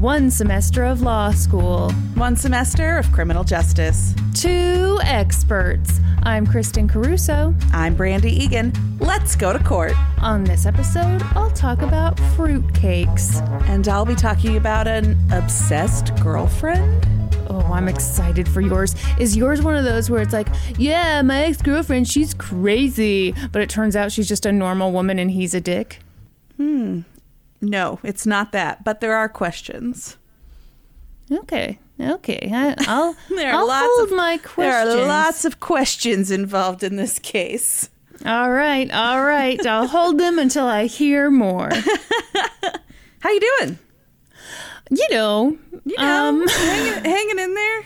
1 semester of law school, 1 semester of criminal justice, 2 experts. I'm Kristen Caruso. I'm Brandi Egan. Let's go to court. On this episode, I'll talk about fruitcakes. And I'll be talking about an obsessed girlfriend. Oh, I'm excited for yours. Is yours one of those where it's like, yeah, my ex-girlfriend, she's crazy, but it turns out she's just a normal woman and he's a dick? No, it's not that, but there are questions. Okay. I'll hold my questions. There are lots of questions involved in this case. All right. I'll hold them until I hear more. How you doing? You know, hanging in there.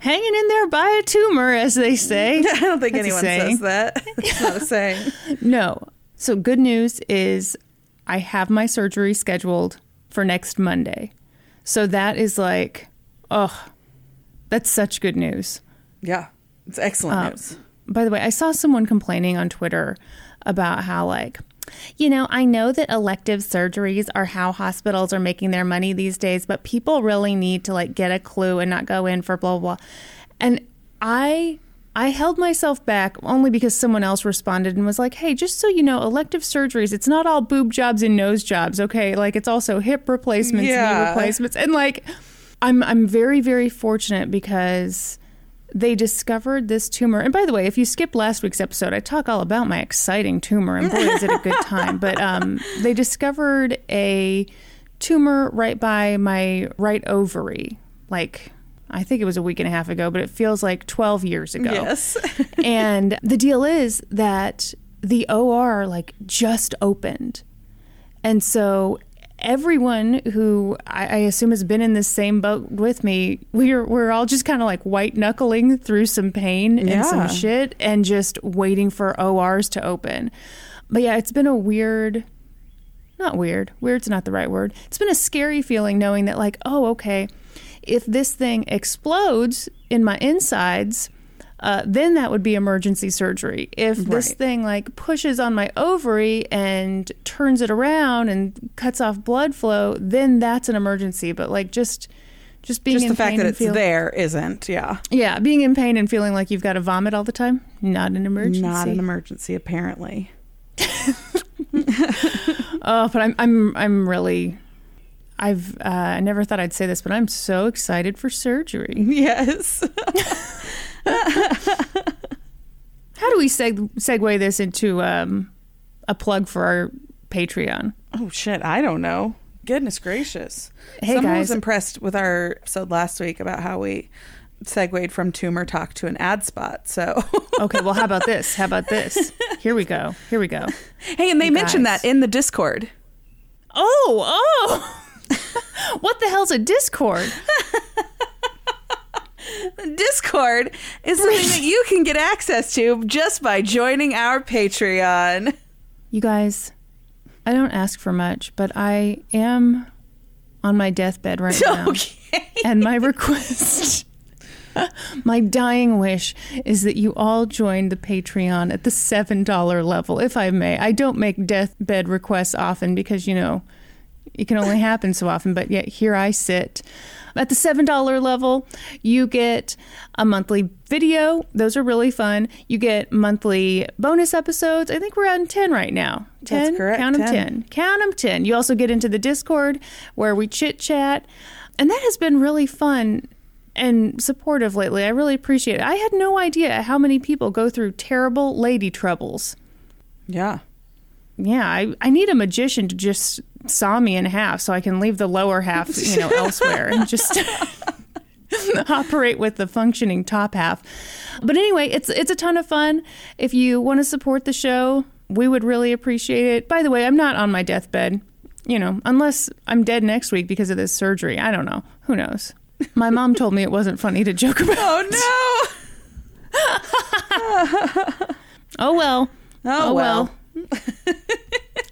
Hanging in there by a tumor, as they say. I don't think anyone says that. That's not a saying. No. So good news is I have my surgery scheduled for next Monday. So that is like, oh, that's such good news. Yeah, it's excellent news. By the way, I saw someone complaining on Twitter about how like, you know, I know that elective surgeries are how hospitals are making their money these days, but people really need to like get a clue and not go in for blah, blah, blah. And I held myself back only because someone else responded and was like, hey, just so you know, elective surgeries, it's not all boob jobs and nose jobs, okay? Like, it's also hip replacements, knee replacements. And like, I'm very, very fortunate because they discovered this tumor. And by the way, if you skipped last week's episode, I talk all about my exciting tumor, and boy, is it a good time. But they discovered a tumor right by my right ovary, like, I think it was a week and a half ago, but it feels like 12 years ago. Yes. And the deal is that the OR like just opened. And so everyone who I assume has been in this same boat with me, we're all just kind of like white knuckling through some pain and some shit and just waiting for ORs to open. But yeah, it's been a weird, not weird, weird's not the right word. It's been a scary feeling knowing that like, oh, okay, if this thing explodes in my insides, then that would be emergency surgery. If this thing like pushes on my ovary and turns it around and cuts off blood flow, then that's an emergency. But like just being just in the fact that it's there isn't. Yeah. Being in pain and feeling like you've got to vomit all the time. Not an emergency. Not an emergency, apparently. Oh, but I'm really. I never thought I'd say this, but I'm so excited for surgery. Yes. How do we segue this into a plug for our Patreon? Oh, shit. I don't know. Goodness gracious. Hey, someone guys. Was impressed with our episode last week about how we segued from tumor talk to an ad spot. So okay, well, how about this? Here we go. Hey, and they mentioned that in the Discord. Oh. What the hell's a Discord? Discord is something that you can get access to just by joining our Patreon. You guys, I don't ask for much, but I am on my deathbed right now. Okay. And my request, my dying wish is that you all join the Patreon at the $7 level, if I may. I don't make deathbed requests often because, you know, it can only happen so often, but yet here I sit. At the $7 level, you get a monthly video. Those are really fun. You get monthly bonus episodes. I think we're on 10 right now. 10? That's correct. Count them 10. Count them 10. You also get into the Discord where we chit-chat. And that has been really fun and supportive lately. I really appreciate it. I had no idea how many people go through terrible lady troubles. Yeah. Yeah, I need a magician to just saw me in half so I can leave the lower half, you know, elsewhere and just operate with the functioning top half. But anyway, it's a ton of fun. If you want to support the show, we would really appreciate it. By the way, I'm not on my deathbed, you know, unless I'm dead next week because of this surgery. I don't know. Who knows? My mom told me it wasn't funny to joke about. Oh, no. Oh, well.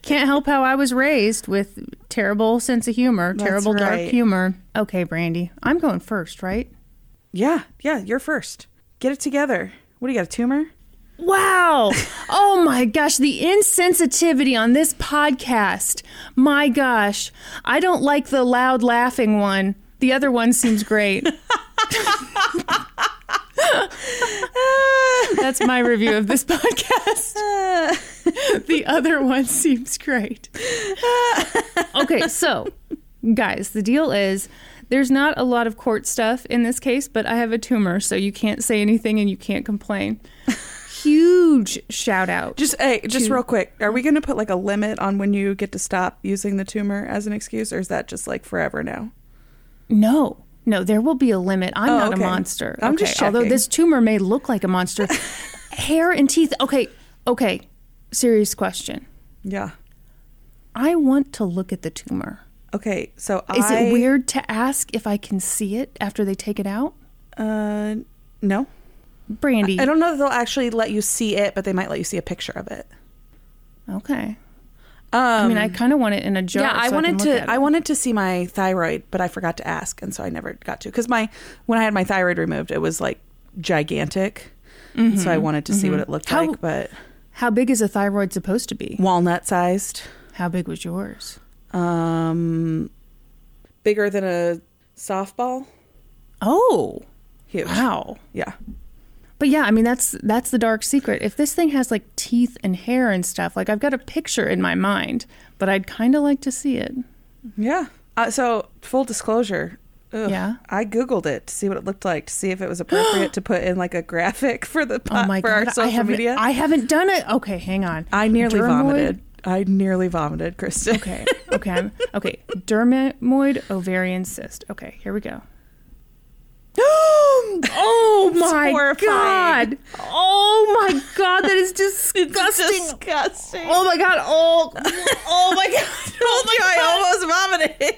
Can't help how I was raised with terrible sense of humor, terrible dark humor. Okay, Brandi, I'm going first, right? Yeah, you're first. Get it together. What do you got, a tumor? Wow. Oh, my gosh. The insensitivity on this podcast. My gosh. I don't like the loud laughing one. The other one seems great. That's my review of this podcast. The other one seems great. Okay, so, guys, the deal is there's not a lot of court stuff in this case, but I have a tumor, so you can't say anything and you can't complain. Huge shout out. Just real quick, are we going to put like a limit on when you get to stop using the tumor as an excuse, or is that just like forever now? No, there will be a limit. I'm not a monster. I'm just checking. Although this tumor may look like a monster. Hair and teeth. Okay. Serious question. Yeah. I want to look at the tumor. Okay, so Is it weird to ask if I can see it after they take it out? No. Brandi. I don't know if they'll actually let you see it, but they might let you see a picture of it. Okay. I mean, I kind of want it in a jar. Yeah, I wanted to see my thyroid, but I forgot to ask, and so I never got to. Because when I had my thyroid removed, it was like gigantic, mm-hmm. so I wanted to mm-hmm. see what it looked like. But how big is a thyroid supposed to be? Walnut sized. How big was yours? Bigger than a softball. Oh, huge! Wow. Yeah. But yeah, I mean, that's the dark secret. If this thing has like teeth and hair and stuff, like I've got a picture in my mind, but I'd kind of like to see it. Yeah. So full disclosure. Ugh, yeah. I Googled it to see what it looked like, to see if it was appropriate to put in like a graphic for the our social media. I haven't done it. Okay, hang on. I nearly vomited. Kristen. Okay. Okay. Dermoid ovarian cyst. Okay, here we go. Oh my god! Oh my god! That is disgusting! Oh my god! Oh my god! Oh my god! I almost vomited.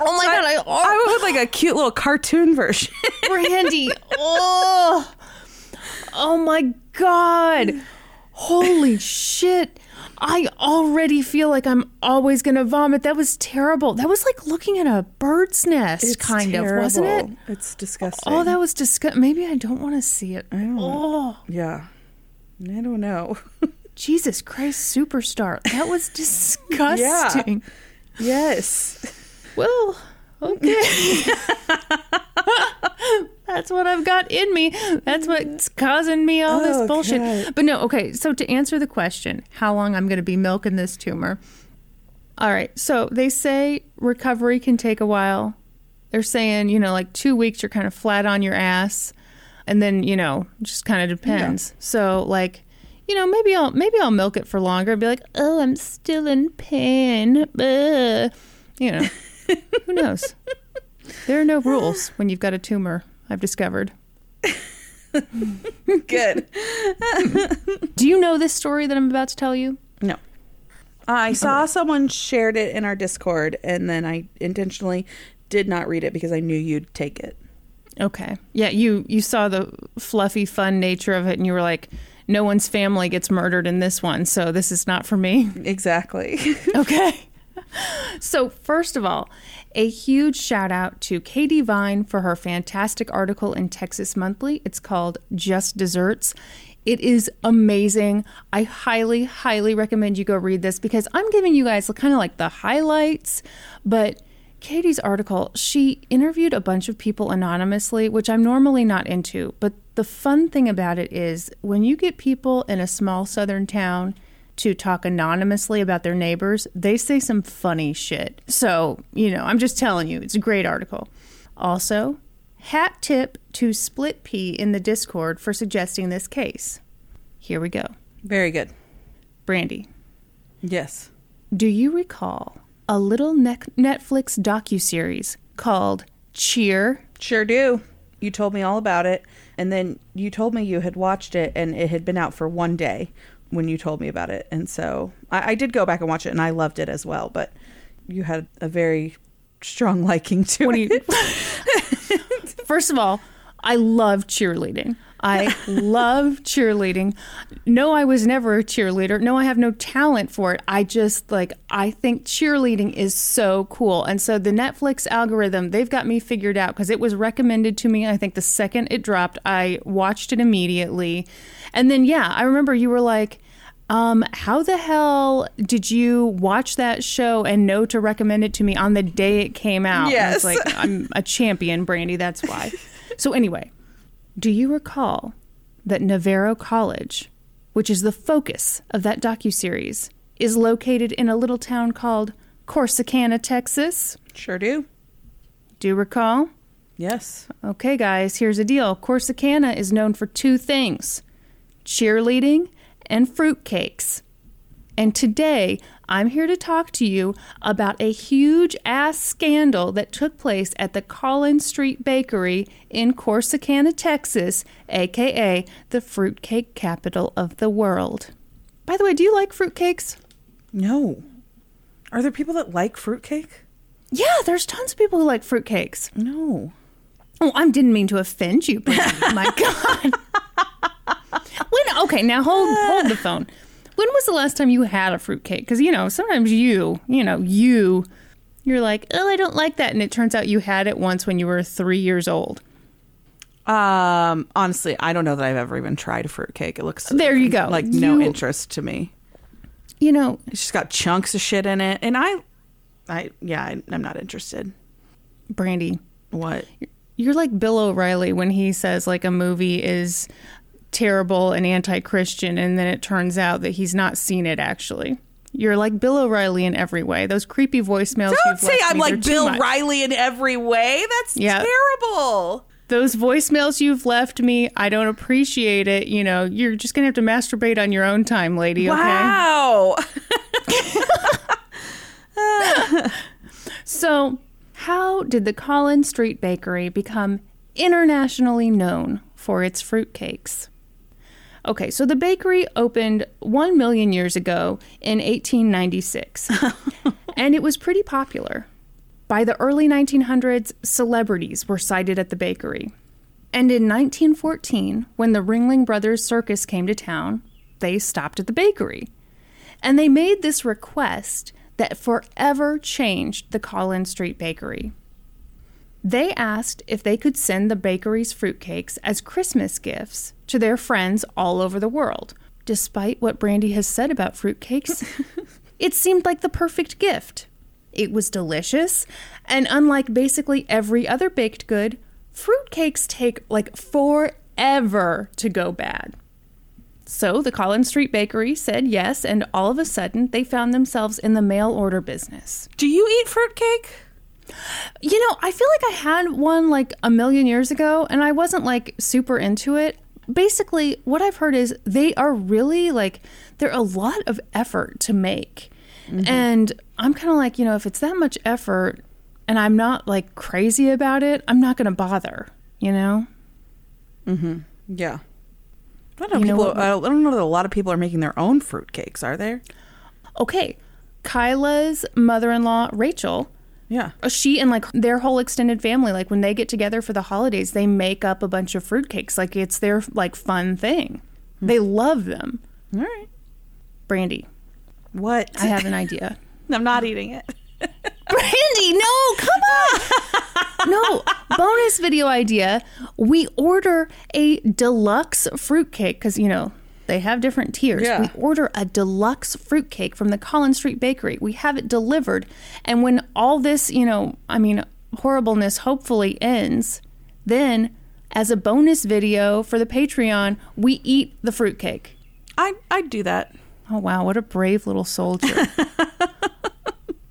Oh my god! I would like a cute little cartoon version. Brandi. Oh my god! Holy shit! I already feel like I'm always gonna vomit. That was terrible. That was like looking at a bird's nest, kind of, wasn't it? It's disgusting. Oh, that was disgusting. Maybe I don't want to see it. I don't know. Yeah. I don't know. Jesus Christ, superstar. That was disgusting. Yeah. Yes. Well, okay. That's what I've got in me. That's what's causing me all this bullshit. God. But no, okay. So to answer the question, how long I'm going to be milking this tumor. All right. So they say recovery can take a while. They're saying, like 2 weeks, you're kind of flat on your ass. And then, just kind of depends. Yeah. So like, maybe I'll milk it for longer and be like, oh, I'm still in pain. Ugh. Who knows? There are no rules when you've got a tumor, I've discovered. Good. Do you know this story that I'm about to tell you? No. I saw someone shared it in our Discord, and then I intentionally did not read it because I knew you'd take it. Okay. Yeah, you saw the fluffy, fun nature of it, and you were like, no one's family gets murdered in this one, so this is not for me. Exactly. Okay. So first of all, a huge shout out to Katy Vine for her fantastic article in Texas Monthly. It's called Just Desserts. It is amazing. I highly, highly recommend you go read this because I'm giving you guys kind of like the highlights. But Katy's article, she interviewed a bunch of people anonymously, which I'm normally not into. But the fun thing about it is when you get people in a small southern town to talk anonymously about their neighbors, they say some funny shit. So, I'm just telling you, it's a great article. Also, hat tip to Split P in the Discord for suggesting this case. Here we go. Very good. Brandi. Yes. Do you recall a little Netflix docuseries called Cheer? Sure do. You told me all about it, and then you told me you had watched it, and it had been out for one day when you told me about it. And so I did go back and watch it, and I loved it as well, but you had a very strong liking to it. First of all, I love cheerleading. I love cheerleading. No, I was never a cheerleader. No, I have no talent for it. I think cheerleading is so cool. And so the Netflix algorithm, they've got me figured out because it was recommended to me. I think the second it dropped, I watched it immediately. And then, yeah, I remember you were like, how the hell did you watch that show and know to recommend it to me on the day it came out? Yes. And I was like, I'm a champion, Brandi. That's why. So anyway, do you recall that Navarro College, which is the focus of that docuseries, is located in a little town called Corsicana, Texas? Sure do. Do you recall? Yes. Okay, guys, here's the deal. Corsicana is known for two things: cheerleading and fruitcakes. And today, I'm here to talk to you about a huge-ass scandal that took place at the Collin Street Bakery in Corsicana, Texas, a.k.a. the fruitcake capital of the world. By the way, do you like fruitcakes? No. Are there people that like fruitcake? Yeah, there's tons of people who like fruitcakes. No. Oh, I didn't mean to offend you, but my God. Okay, now hold the phone. When was the last time you had a fruitcake? Because, you know, sometimes you're like, oh, I don't like that. And it turns out you had it once when you were 3 years old. Honestly, I don't know that I've ever even tried a fruitcake. It looks there you go. Like no interest to me. You know, it's just got chunks of shit in it. And I'm not interested. Brandi. What? You're like Bill O'Reilly when he says like a movie is terrible and anti-Christian, and then it turns out that he's not seen it. Actually, you're like Bill O'Reilly in every way. Those creepy voicemails. Don't say I'm like Bill O'Reilly in every way. That's terrible. Those voicemails you've left me, I don't appreciate it. You know, you're just gonna have to masturbate on your own time, lady. Wow. Okay. So, how did the Collin Street Bakery become internationally known for its fruitcakes? Okay, so the bakery opened 1 million years ago in 1896, and it was pretty popular. By the early 1900s, celebrities were sighted at the bakery. And in 1914, when the Ringling Brothers Circus came to town, they stopped at the bakery. And they made this request that forever changed the Collin Street Bakery. They asked if they could send the bakery's fruitcakes as Christmas gifts to their friends all over the world. Despite what Brandi has said about fruitcakes, it seemed like the perfect gift. It was delicious, and unlike basically every other baked good, fruitcakes take like forever to go bad. So the Collin Street Bakery said yes, and all of a sudden they found themselves in the mail order business. Do you eat fruitcake? You know, I feel like I had one like a million years ago, and I wasn't like super into it. Basically, what I've heard is they are really like, they're a lot of effort to make. Mm-hmm. And I'm kind of like, you know, if it's that much effort and I'm not like crazy about it, I'm not going to bother, you know? Mm-hmm. Yeah. I don't know that a lot of people are making their own fruitcakes, are there? Okay. Kyla's mother-in-law, Rachel. Yeah. She and like their whole extended family, like when they get together for the holidays, they make up a bunch of fruitcakes. Like it's their like fun thing. Mm-hmm. They love them. All right. Brandi. What? I have an idea. I'm not eating it. Brandi, no, come on. No, bonus video idea. We order a deluxe fruitcake because, you know, they have different tiers. Yeah. We order a deluxe fruitcake from the Collin Street Bakery. We have it delivered. And when all this, you know, I mean, horribleness hopefully ends, then as a bonus video for the Patreon, we eat the fruitcake. I'd do that. Oh, wow. What a brave little soldier.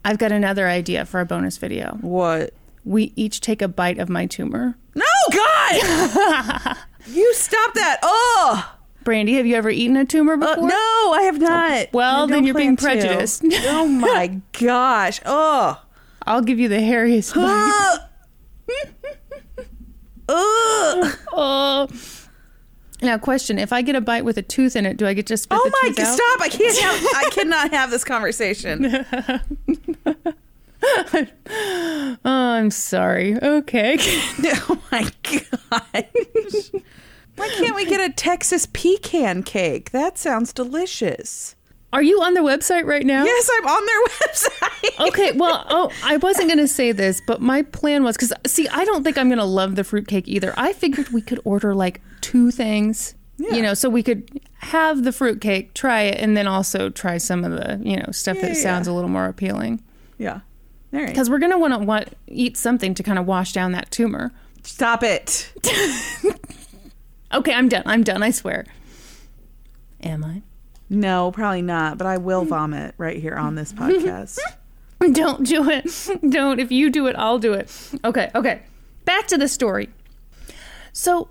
I've got another idea for a bonus video. What? We each take a bite of my tumor. No, God! You stop that. Oh! Brandi, have you ever eaten a tumor before? No, I have not. Well, then you're being prejudiced. Oh, my gosh. Oh. I'll give you the hairiest bite. Oh. Now, question, if I get a bite with a tooth in it, do I get to spit the tooth out? Oh, my God, stop. I cannot have this conversation. Oh, I'm sorry. Okay. Oh, my gosh. Why can't we get a Texas pecan cake? That sounds delicious. Are you on their website right now? Yes, I'm on their website. Okay, well, I wasn't going to say this, but my plan was, because, see, I don't think I'm going to love the fruitcake either. I figured we could order, like, two things, yeah. You know, so we could have the fruitcake, try it, and then also try some of the, you know, stuff that sounds a little more appealing. Yeah. All right. Because we're going to want to eat something to kind of wash down that tumor. Stop it. Okay, I'm done, I swear. Am I? No, probably not, but I will vomit right here on this podcast. Don't do it. Don't. If you do it, I'll do it. Okay. Back to the story. So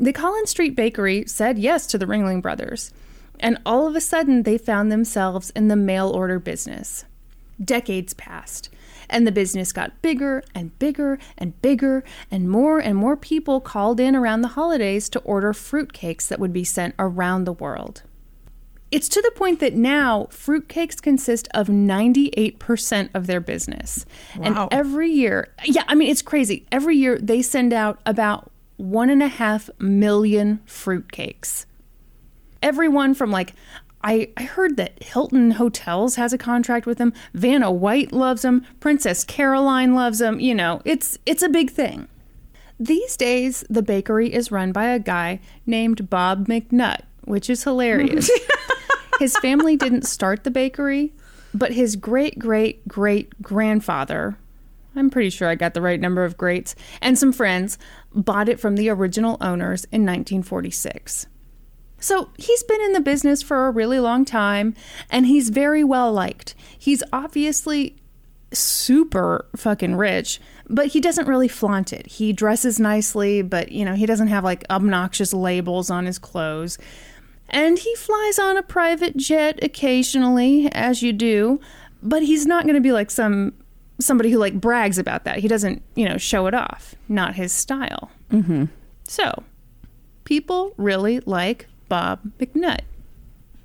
the Collin Street Bakery said yes to the Ringling Brothers, and all of a sudden they found themselves in the mail order business. Decades passed, and the business got bigger and bigger and bigger, and more people called in around the holidays to order fruitcakes that would be sent around the world. It's to the point that now fruitcakes consist of 98% of their business. Wow. And every year, it's crazy. Every year they send out about 1.5 million fruitcakes. Everyone from like, I heard that Hilton Hotels has a contract with them. Vanna White loves them. Princess Caroline loves them. You know, it's a big thing. These days, the bakery is run by a guy named Bob McNutt, which is hilarious. His family didn't start the bakery, but his great-great-great-grandfather, I'm pretty sure I got the right number of greats, and some friends bought it from the original owners in 1946. So he's been in the business for a really long time, and he's very well liked. He's obviously super fucking rich, but he doesn't really flaunt it. He dresses nicely, but, you know, he doesn't have, like, obnoxious labels on his clothes. And he flies on a private jet occasionally, as you do, but he's not going to be like somebody who, like, brags about that. He doesn't, you know, show it off. Not his style. Mm-hmm. So, people really like Bob McNutt.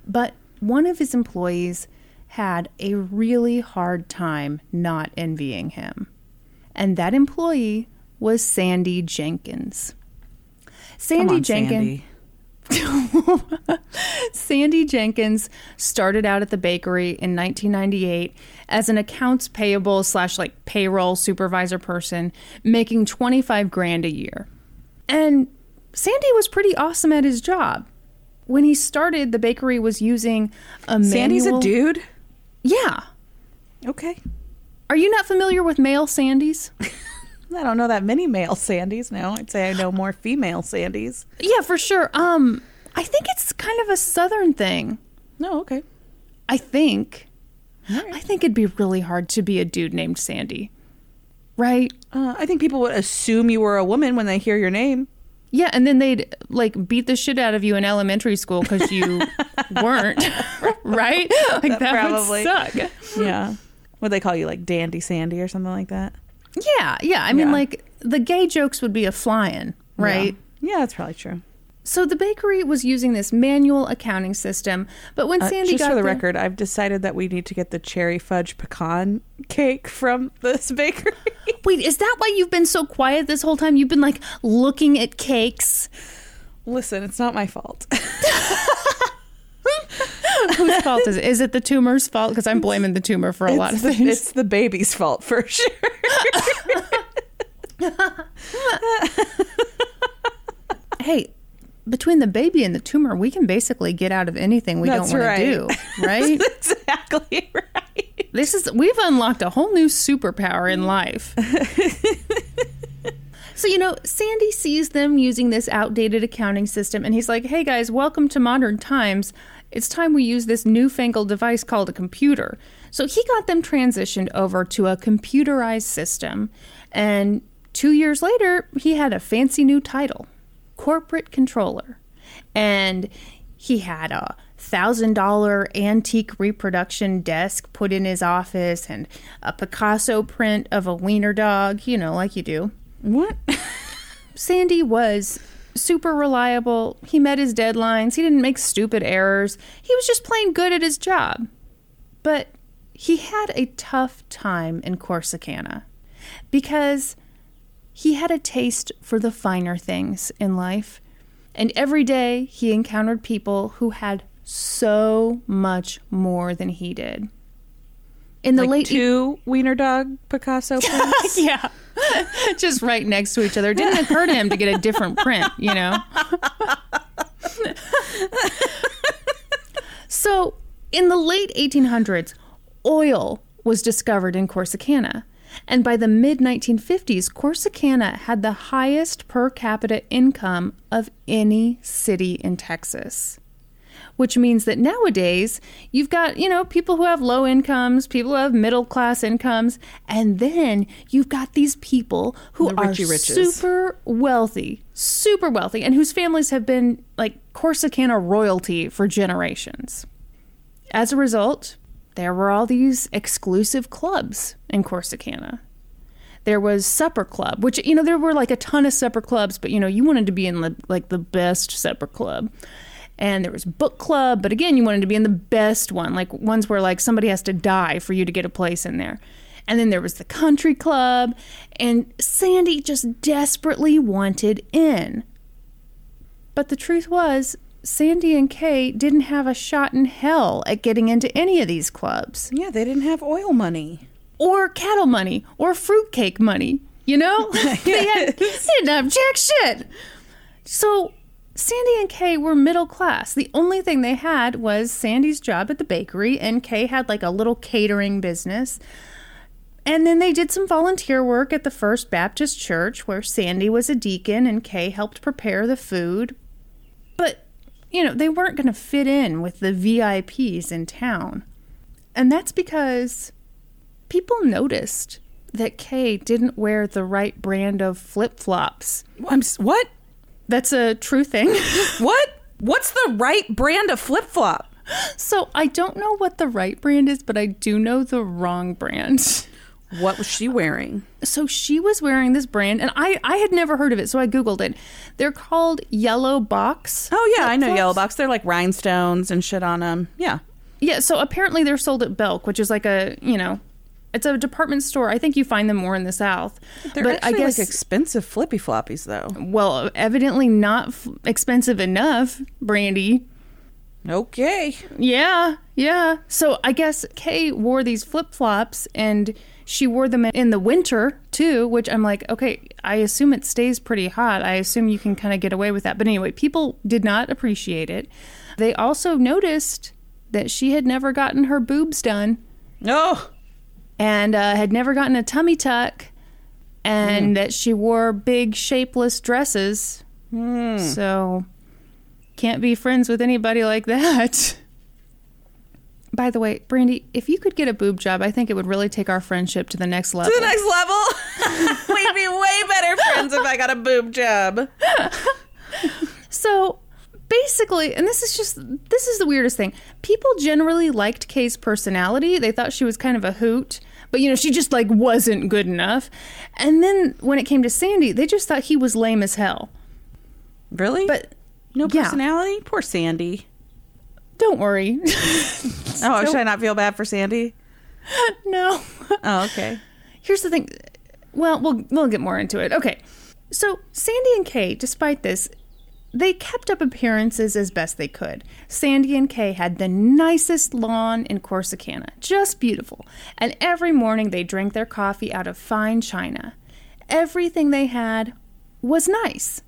But one of his employees had a really hard time not envying him. And that employee was Sandy Jenkins. Sandy Jenkins started out at the bakery in 1998 as an accounts payable / payroll supervisor person, making $25,000 a year. And Sandy was pretty awesome at his job. When he started, the bakery was using a manual... Sandy's a dude? Yeah. Okay. Are you not familiar with male Sandys? I don't know that many male Sandys now. I'd say I know more female Sandys. Yeah, for sure. I think it's kind of a Southern thing. No, okay. I think. Right. I think it'd be really hard to be a dude named Sandy. Right? I think people would assume you were a woman when they hear your name. Yeah, and then they'd, like, beat the shit out of you in elementary school because you weren't, right? Like, that would suck. Yeah. Would they call you, like, Dandy Sandy or something like that? Yeah. I mean, like, the gay jokes would be flying, right? Yeah, that's probably true. So the bakery was using this manual accounting system, but when Sandy got there... Just for the record, I've decided that we need to get the cherry fudge pecan cake from this bakery. Wait, is that why you've been so quiet this whole time? You've been, like, looking at cakes? Listen, it's not my fault. Whose fault is it? Is it the tumor's fault? Because I'm blaming the tumor for a lot of things. It's the baby's fault, for sure. Hey, between the baby and the tumor, we can basically get out of anything we don't want to do, right? That's exactly right. We've unlocked a whole new superpower in life. So, you know, Sandy sees them using this outdated accounting system, and he's like, hey, guys, welcome to modern times. It's time we use this newfangled device called a computer. So he got them transitioned over to a computerized system, and 2 years later, he had a fancy new title, corporate controller. And he had a $1,000 antique reproduction desk put in his office and a Picasso print of a wiener dog, you know, like you do. What? Sandy was super reliable. He met his deadlines. He didn't make stupid errors. He was just plain good at his job. But he had a tough time in Corsicana because he had a taste for the finer things in life. And every day he encountered people who had so much more than he did. In the late two wiener dog Picasso prints? Yeah. Just right next to each other. It didn't occur to him to get a different print, you know? So, in the late 1800s, oil was discovered in Corsicana. And by the mid-1950s, Corsicana had the highest per capita income of any city in Texas. Which means that nowadays, you've got, you know, people who have low incomes, people who have middle-class incomes, and then you've got these people who are super wealthy, and whose families have been, like, Corsicana royalty for generations. As a result, there were all these exclusive clubs in Corsicana. There was supper club, which, you know, there were, like, a ton of supper clubs, but, you know, you wanted to be in, like, the best supper club. And there was book club, but again, you wanted to be in the best one, like ones where like somebody has to die for you to get a place in there. And then there was the country club, and Sandy just desperately wanted in. But the truth was, Sandy and Kay didn't have a shot in hell at getting into any of these clubs. Yeah, they didn't have oil money. Or cattle money, or fruitcake money, you know? They didn't have jack shit. So Sandy and Kay were middle class. The only thing they had was Sandy's job at the bakery, and Kay had like a little catering business. And then they did some volunteer work at the First Baptist Church, where Sandy was a deacon and Kay helped prepare the food. But, you know, they weren't going to fit in with the VIPs in town. And that's because people noticed that Kay didn't wear the right brand of flip-flops. What? That's a true thing. What? What's the right brand of flip-flop? So I don't know what the right brand is, but I do know the wrong brand. What was she wearing? So she was wearing this brand, and I had never heard of it, so I Googled it. They're called Yellow Box. Oh, yeah, I know Yellow Box. They're like rhinestones and shit on them. Yeah. Yeah, so apparently they're sold at Belk, which is like a, you know, it's a department store. I think you find them more in the South. They're but actually, I guess, like expensive flippy floppies, though. Well, evidently not expensive enough, Brandi. Okay. Yeah. So I guess Kay wore these flip-flops, and she wore them in the winter, too, which I'm like, okay, I assume it stays pretty hot. I assume you can kind of get away with that. But anyway, people did not appreciate it. They also noticed that she had never gotten her boobs done. Oh, and had never gotten a tummy tuck, and that she wore big, shapeless dresses. Mm. So, can't be friends with anybody like that. By the way, Brandi, if you could get a boob job, I think it would really take our friendship to the next level. To the next level? We'd be way better friends if I got a boob job. So, basically, and this is the weirdest thing. People generally liked Kay's personality. They thought she was kind of a hoot, but you know, she just like wasn't good enough. And then when it came to Sandy, they just thought he was lame as hell. Really? But no personality? Yeah. Poor Sandy. Don't worry. Should I not feel bad for Sandy? No. Oh, okay. Here's the thing. Well, we'll get more into it. Okay. So Sandy and Kay, despite this, they kept up appearances as best they could. Sandy and Kay had the nicest lawn in Corsicana, just beautiful. And every morning they drank their coffee out of fine china. Everything they had was nice.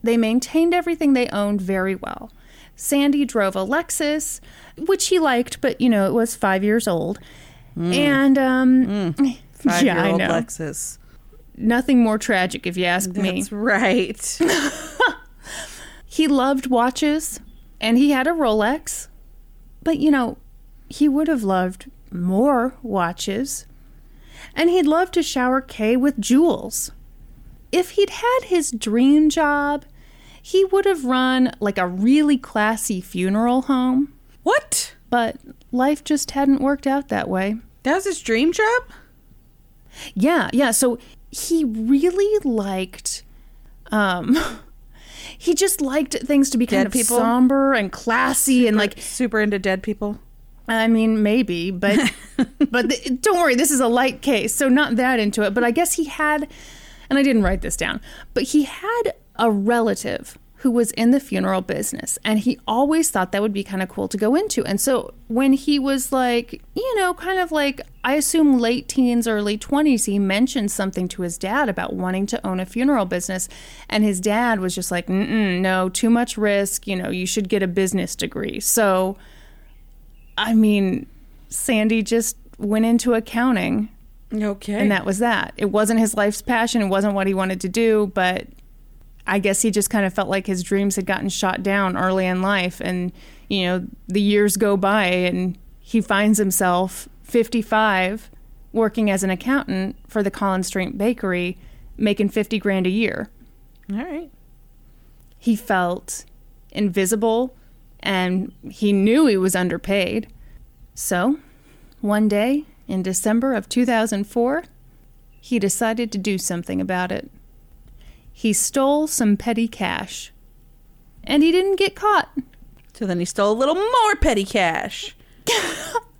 They maintained everything they owned very well. Sandy drove a Lexus, which he liked, but, you know, it was 5 years old. And, 5 year old Lexus. Nothing more tragic, if you ask me. That's right. He loved watches, and he had a Rolex. But, you know, he would have loved more watches. And he'd love to shower Kay with jewels. If he'd had his dream job, he would have run, like, a really classy funeral home. What? But life just hadn't worked out that way. That was his dream job? Yeah. So he really liked... He just liked things to be kind of somber and classy, and like super into dead people. I mean, maybe, but don't worry, this is a light case, so not that into it. But I guess he had, and I didn't write this down, but he had a relative who was in the funeral business. And he always thought that would be kind of cool to go into. And so when he was like, you know, kind of like, I assume late teens, early 20s, he mentioned something to his dad about wanting to own a funeral business. And his dad was just like, no, too much risk. You know, you should get a business degree. So, I mean, Sandy just went into accounting. Okay. And that was that. It wasn't his life's passion. It wasn't what he wanted to do, but I guess he just kind of felt like his dreams had gotten shot down early in life. And, you know, the years go by and he finds himself 55 working as an accountant for the Collin Street Bakery, making $50,000 a year. All right. He felt invisible and he knew he was underpaid. So one day in December of 2004, he decided to do something about it. He stole some petty cash. And he didn't get caught. So then he stole a little more petty cash.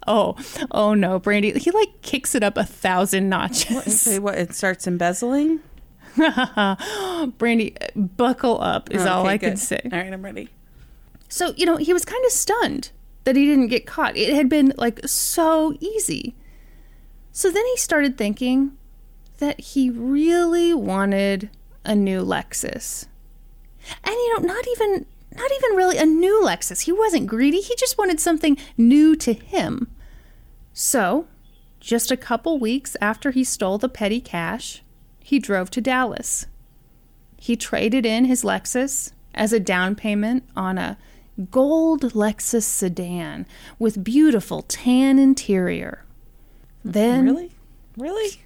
oh no, Brandi. He like kicks it up 1,000 notches. What, it starts embezzling? Brandi, buckle up is all I can say. All right, I'm ready. So, you know, he was kind of stunned that he didn't get caught. It had been like so easy. So then he started thinking that he really wanted a new Lexus. And you know, not even really a new Lexus. He wasn't greedy. He just wanted something new to him. So, just a couple weeks after he stole the petty cash, he drove to Dallas. He traded in his Lexus as a down payment on a gold Lexus sedan with beautiful tan interior. Then Really?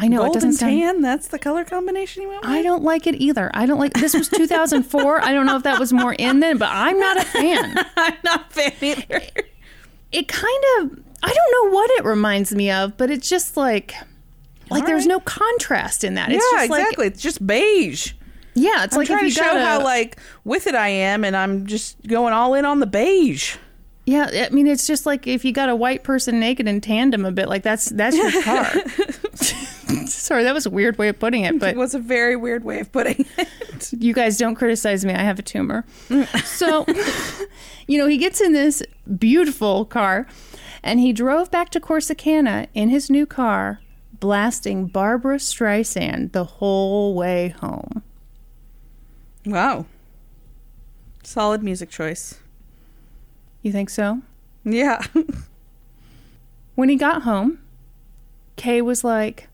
I know, gold it doesn't sound... tan, that's the color combination you went with? I don't like it either. This was 2004. I don't know if that was more in then, but I'm not a fan. I'm not a fan either. It kind of, I don't know what it reminds me of, but it's just like there's no contrast in that. Yeah, it's just exactly. It's just beige. Yeah, it's like if you show how like with it I am, and I'm just going all in on the beige. Yeah, I mean, it's just like if you got a white person naked in tandem a bit, like that's your car. Sorry, that was a weird way of putting it. But it was a very weird way of putting it. You guys don't criticize me. I have a tumor. So, you know, he gets in this beautiful car and he drove back to Corsicana in his new car, blasting Barbra Streisand the whole way home. Wow. Solid music choice. You think so? Yeah. When he got home, Kay was like,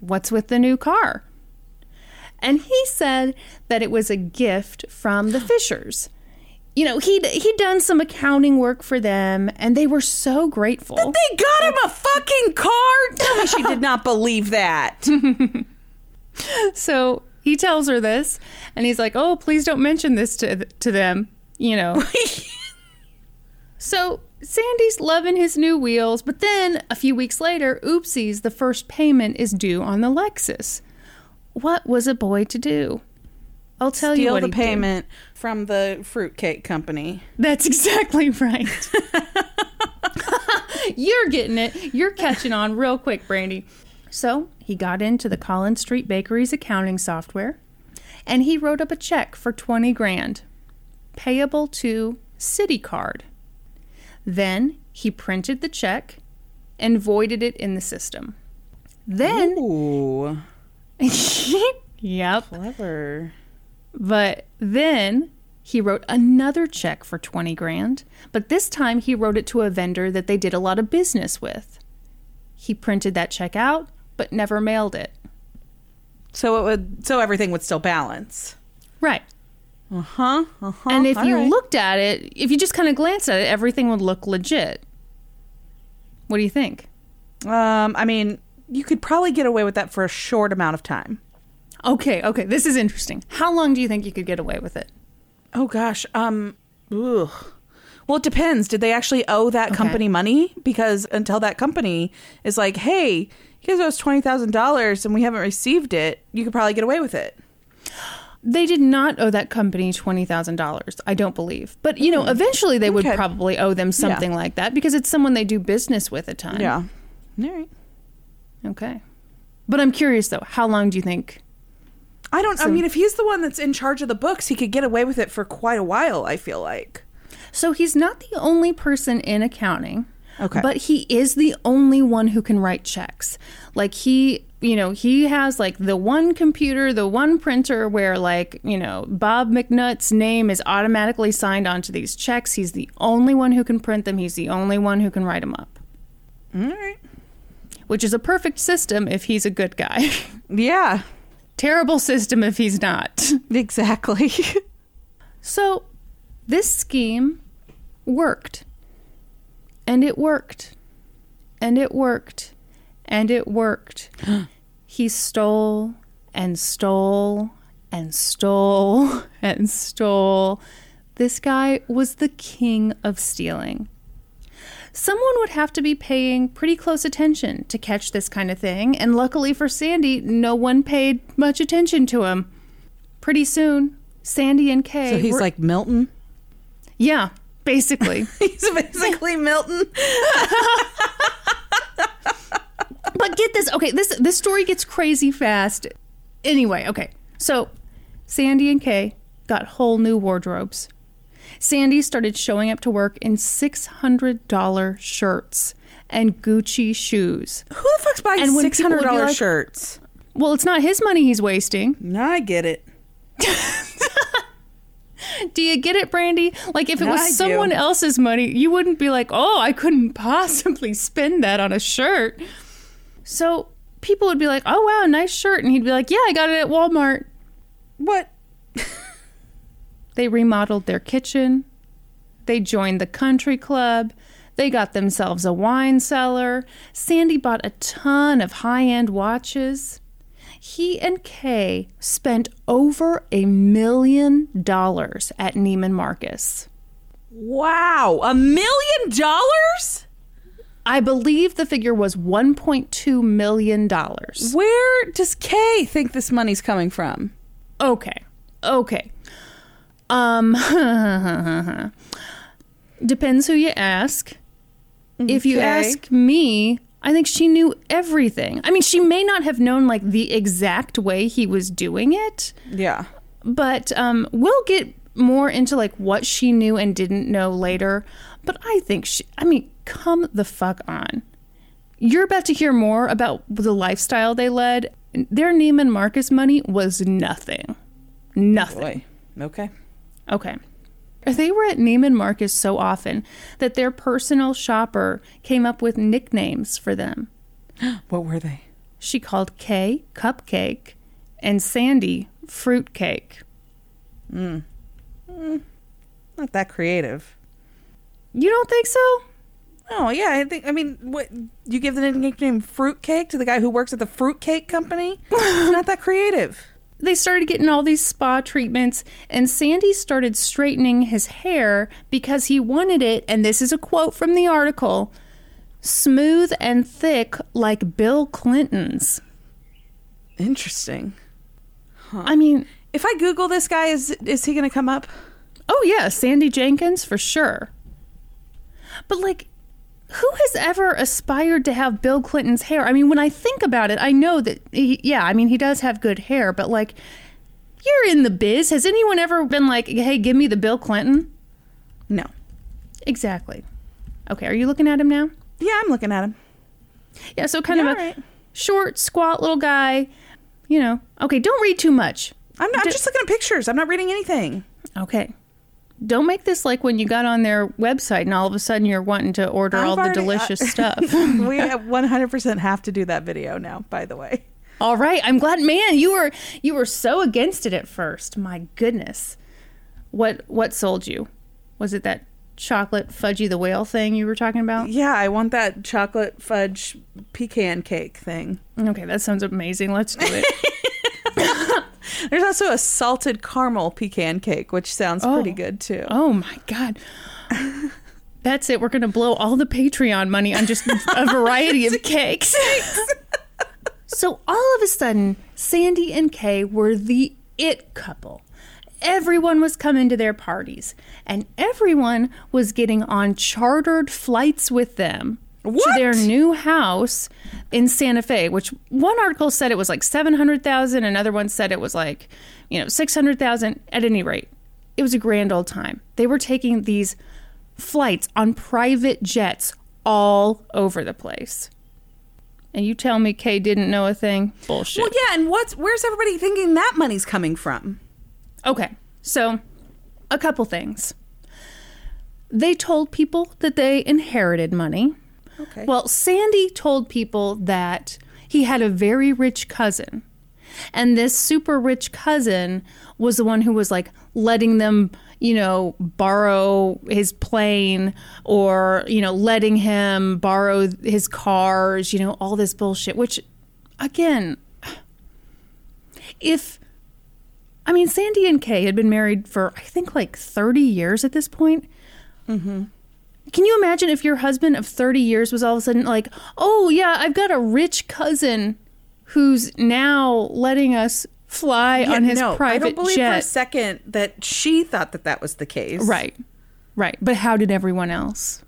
what's with the new car? And he said that it was a gift from the Fishers. You know, he'd done some accounting work for them, and they were so grateful. That they got him a fucking car? Tell me she did not believe that. So he tells her this, and he's like, oh, please don't mention this to them, you know. So Sandy's loving his new wheels, but then a few weeks later, oopsies, the first payment is due on the Lexus. What was a boy to do? I'll tell you what he did. Steal the payment from the fruitcake company. That's exactly right. You're getting it. You're catching on real quick, Brandi. So he got into the Collin Street Bakery's accounting software, and he wrote up a check for $20,000, payable to City Card. Then he printed the check and voided it in the system. Then... Ooh. Yep. Clever. But then he wrote another check for $20,000, but this time he wrote it to a vendor that they did a lot of business with. He printed that check out, but never mailed it. So everything would still balance. Right. Uh-huh, uh-huh. And if you looked at it, if you just kind of glanced at it, everything would look legit. What do you think? I mean, you could probably get away with that for a short amount of time. Okay, this is interesting. How long do you think you could get away with it? Oh, gosh. Ugh. Well, it depends. Did they actually owe that company money? Because until that company is like, hey, you guys owe us $20,000 and we haven't received it, you could probably get away with it. They did not owe that company $20,000, I don't believe. But, you know, eventually they would probably owe them something like that because it's someone they do business with a ton. Yeah. All right. Okay. But I'm curious, though. How long do you think? I don't. So, I mean, if he's the one that's in charge of the books, he could get away with it for quite a while, I feel like. So he's not the only person in accounting. Okay. But he is the only one who can write checks. Like, he, you know, he has like the one computer, the one printer where, like, you know, Bob McNutt's name is automatically signed onto these checks. He's the only one who can print them. He's the only one who can write them up. All right. Which is a perfect system if he's a good guy. Yeah. Terrible system if he's not. Exactly. So this scheme worked. And it worked. And it worked. And it worked. He stole and stole and stole and stole. This guy was the king of stealing. Someone would have to be paying pretty close attention to catch this kind of thing, and luckily for Sandy, no one paid much attention to him. Pretty soon, Sandy and Kay... So he's like Milton? Yeah, basically. He's basically Milton. But get this. Okay, this story gets crazy fast. Anyway, okay. So Sandy and Kay got whole new wardrobes. Sandy started showing up to work in $600 shirts and Gucci shoes. Who the fuck's buying $600 shirts? Well, it's not his money he's wasting. No, I get it. Do you get it, Brandi? Like, if it was someone else's money, you wouldn't be like, oh, I couldn't possibly spend that on a shirt. So people would be like, oh, wow, nice shirt. And he'd be like, yeah, I got it at Walmart. What? They remodeled their kitchen. They joined the country club. They got themselves a wine cellar. Sandy bought a ton of high-end watches. He and Kay spent over $1 million at Neiman Marcus. Wow, $1 million? I believe the figure was $1.2 million. Where does Kay think this money's coming from? Okay. Depends who you ask. Okay. If you ask me, I think she knew everything. I mean, she may not have known, like, the exact way he was doing it. Yeah. But we'll get more into, like, what she knew and didn't know later. But I think come the fuck on. You're about to hear more about the lifestyle they led. Their Neiman Marcus money was nothing. Nothing. Boy. Okay. They were at Neiman Marcus so often that their personal shopper came up with nicknames for them. What were they? She called Kay Cupcake and Sandy Fruitcake. Not that creative. You don't think so? Oh, yeah. What, you give the nickname Fruitcake to the guy who works at the fruitcake company? Not that creative. They started getting all these spa treatments, and Sandy started straightening his hair because he wanted it, and this is a quote from the article, smooth and thick like Bill Clinton's. Interesting. Huh. I mean, if I Google this guy, is he going to come up? Oh, yeah, Sandy Jenkins, for sure. But, like, who has ever aspired to have Bill Clinton's hair? I mean, when I think about it, I know that, he does have good hair, but, like, you're in the biz. Has anyone ever been like, hey, give me the Bill Clinton? No. Exactly. Okay, are you looking at him now? Yeah, I'm looking at him. Yeah, so kind of a short, squat little guy, you know. Okay, don't read too much. I'm just looking at pictures. I'm not reading anything. Okay. Don't make this like when you got on their website and all of a sudden you're wanting to order the delicious stuff. We 100% have to do that video now, by the way. All right. I'm glad. Man, you were so against it at first. My goodness. What sold you? Was it that chocolate fudgy the whale thing you were talking about? Yeah, I want that chocolate fudge pecan cake thing. Okay, that sounds amazing. Let's do it. There's also a salted caramel pecan cake, which sounds pretty good, too. Oh, my God. That's it. We're going to blow all the Patreon money on just a variety of cakes. So all of a sudden, Sandy and Kay were the it couple. Everyone was coming to their parties, and everyone was getting on chartered flights with them. to their new house in Santa Fe, which one article said it was like $700,000. Another one said it was like, you know, $600,000. At any rate, it was a grand old time. They were taking these flights on private jets all over the place. And you tell me Kay didn't know a thing? Bullshit. Well, yeah, and where's everybody thinking that money's coming from? Okay, so a couple things. They told people that they inherited money. Okay. Well, Sandy told people that he had a very rich cousin. And this super rich cousin was the one who was like letting them, you know, borrow his plane or, you know, letting him borrow his cars, you know, all this bullshit, which, again, Sandy and Kay had been married for, I think, like 30 years at this point. Mm-hmm. Can you imagine if your husband of 30 years was all of a sudden like, oh, yeah, I've got a rich cousin who's now letting us fly on his private jet. I don't believe for a second that she thought that was the case. Right, right. But how did everyone else?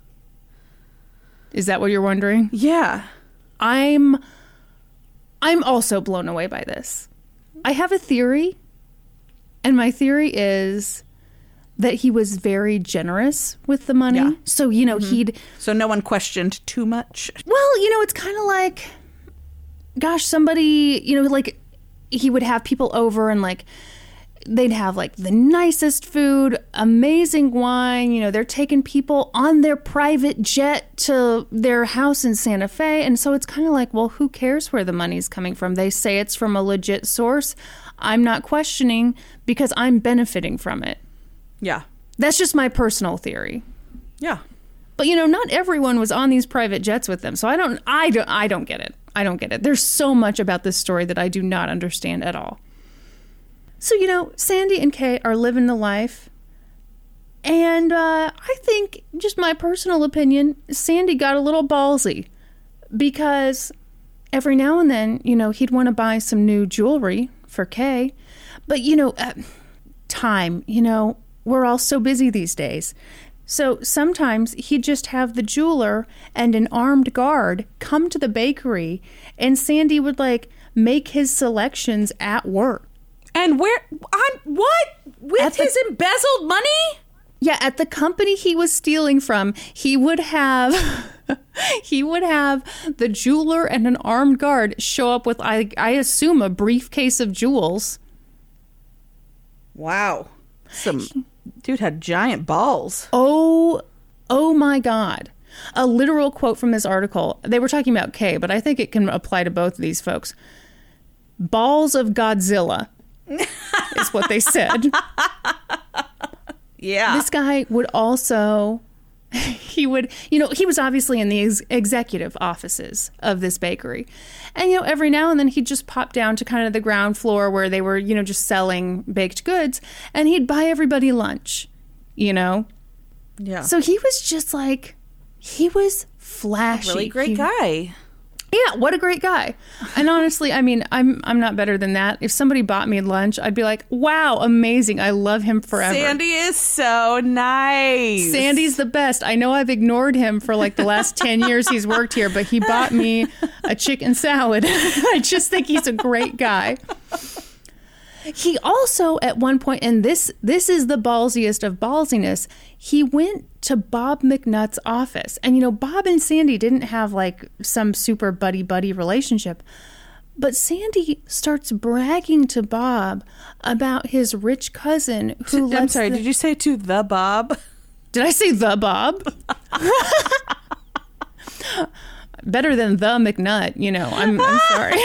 Is that what you're wondering? Yeah. I'm also blown away by this. I have a theory, and my theory is that he was very generous with the money. Yeah. So, you know, So no one questioned too much? Well, you know, it's kind of like, gosh, somebody, you know, like, he would have people over and, like, they'd have, like, the nicest food, amazing wine. You know, they're taking people on their private jet to their house in Santa Fe. And so it's kind of like, well, who cares where the money's coming from? They say it's from a legit source. I'm not questioning because I'm benefiting from it. Yeah. That's just my personal theory. Yeah. But, you know, not everyone was on these private jets with them. So I don't get it. I don't get it. There's so much about this story that I do not understand at all. So, you know, Sandy and Kay are living the life. And I think, just my personal opinion, Sandy got a little ballsy. Because every now and then, you know, he'd want to buy some new jewelry for Kay. But, you know, time, you know, we're all so busy these days. So sometimes he'd just have the jeweler and an armed guard come to the bakery, and Sandy would, like, make his selections at work. And his embezzled money? Yeah, at the company he was stealing from, he would have the jeweler and an armed guard show up with, I assume, a briefcase of jewels. Wow. Dude had giant balls. Oh my God. A literal quote from this article. They were talking about Kay, but I think it can apply to both of these folks. Balls of Godzilla is what they said. Yeah. This guy would also, he was obviously in the executive offices of this bakery. And, you know, every now and then he'd just pop down to kind of the ground floor where they were, you know, just selling baked goods, and he'd buy everybody lunch, you know? Yeah. So he was just like, he was flashy. A really great guy. Yeah, what a great guy. And honestly, I mean, I'm not better than that. If somebody bought me lunch, I'd be like, wow, amazing. I love him forever. Sandy is so nice. Sandy's the best. I know I've ignored him for like the last 10 years he's worked here, but he bought me a chicken salad. I just think he's a great guy. He also, at one point, and this is the ballsiest of ballsiness, he went to Bob McNutt's office. And, you know, Bob and Sandy didn't have, like, some super buddy-buddy relationship. But Sandy starts bragging to Bob about his rich cousin who lets... I'm sorry, did you say to the Bob? Did I say the Bob? Better than the McNutt, you know. I'm sorry.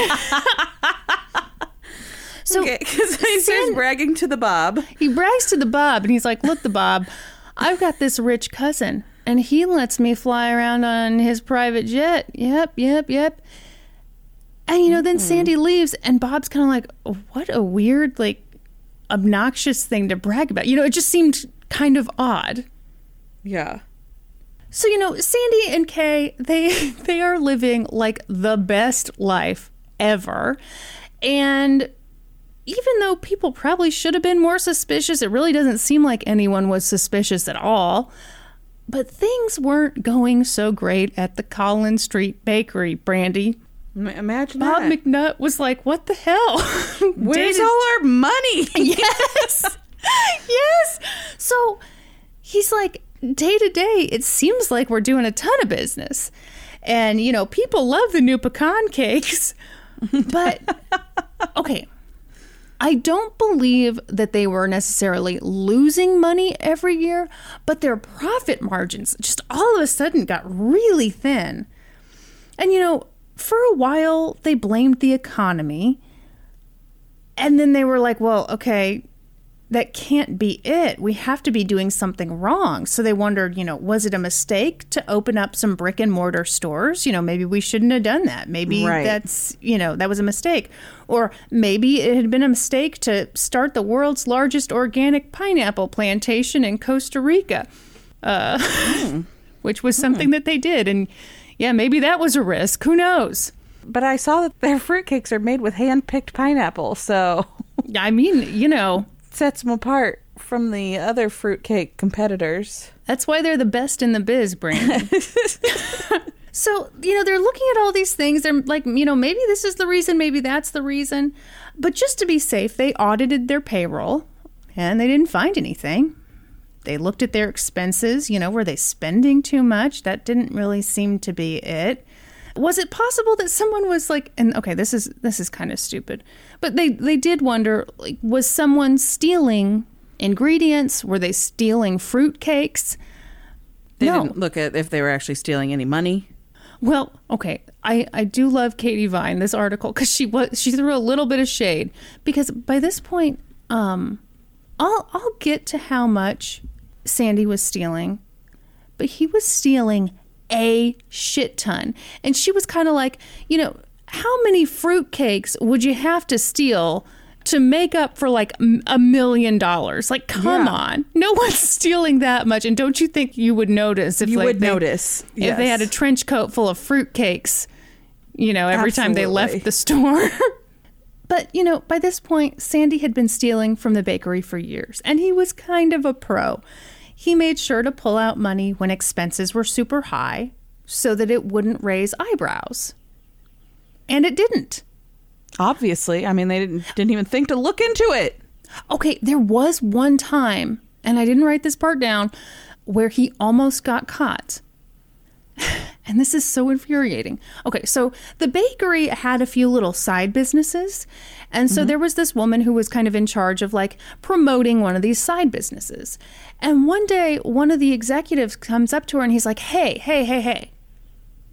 So, okay, because he starts bragging to the Bob. He brags to the Bob, and he's like, look, the Bob, I've got this rich cousin, and he lets me fly around on his private jet. Yep, yep, yep. And, you know, then Sandy leaves, and Bob's kind of like, what a weird, like, obnoxious thing to brag about. You know, it just seemed kind of odd. Yeah. So, you know, Sandy and Kay, they are living, like, the best life ever. And... even though people probably should have been more suspicious, it really doesn't seem like anyone was suspicious at all. But things weren't going so great at the Collin Street Bakery, Brandi. Imagine Bob that. McNutt was like, what the hell? Where's all our money? Yes. Yes. So he's like, day to day, it seems like we're doing a ton of business. And, you know, people love the new pecan cakes. But, okay, I don't believe that they were necessarily losing money every year, but their profit margins just all of a sudden got really thin. And, you know, for a while, they blamed the economy. And then they were like, well, okay, that can't be it. We have to be doing something wrong. So they wondered, you know, was it a mistake to open up some brick and mortar stores? You know, maybe we shouldn't have done that. Maybe that's, you know, that was a mistake. Or maybe it had been a mistake to start the world's largest organic pineapple plantation in Costa Rica, which was something that they did. And yeah, maybe that was a risk. Who knows? But I saw that their fruitcakes are made with hand-picked pineapple, so... I mean, you know... Sets them apart from the other fruitcake competitors. That's why they're the best in the biz, Brandi. So, you know, they're looking at all these things. They're like, you know, maybe this is the reason, maybe that's the reason. But just to be safe, they audited their payroll, and they didn't find anything. They looked at their expenses. You know, were they spending too much? That didn't really seem to be it. Was it possible that someone was like, and okay, this is kind of stupid, but they did wonder, like, was someone stealing ingredients? Were they stealing fruitcakes? They didn't look at if they were actually stealing any money. Well, okay, I do love Katy Vine, this article, because she threw a little bit of shade, because by this point, I'll get to how much Sandy was stealing, but he was stealing a shit ton. And she was kind of like, you know, how many fruitcakes would you have to steal to make up for like $1 million? Like, come on. No one's stealing that much. And don't you think you would notice if you like, would they, notice if they had a trench coat full of fruitcakes, you know, every time they left the store? But, you know, by this point, Sandy had been stealing from the bakery for years, and he was kind of a pro. He made sure to pull out money when expenses were super high so that it wouldn't raise eyebrows. And it didn't. Obviously. I mean, they didn't even think to look into it. Okay, there was one time, and I didn't write this part down, where he almost got caught. And this is so infuriating. Okay, so the bakery had a few little side businesses. And so there was this woman who was kind of in charge of like promoting one of these side businesses. And one day, one of the executives comes up to her and he's like, hey,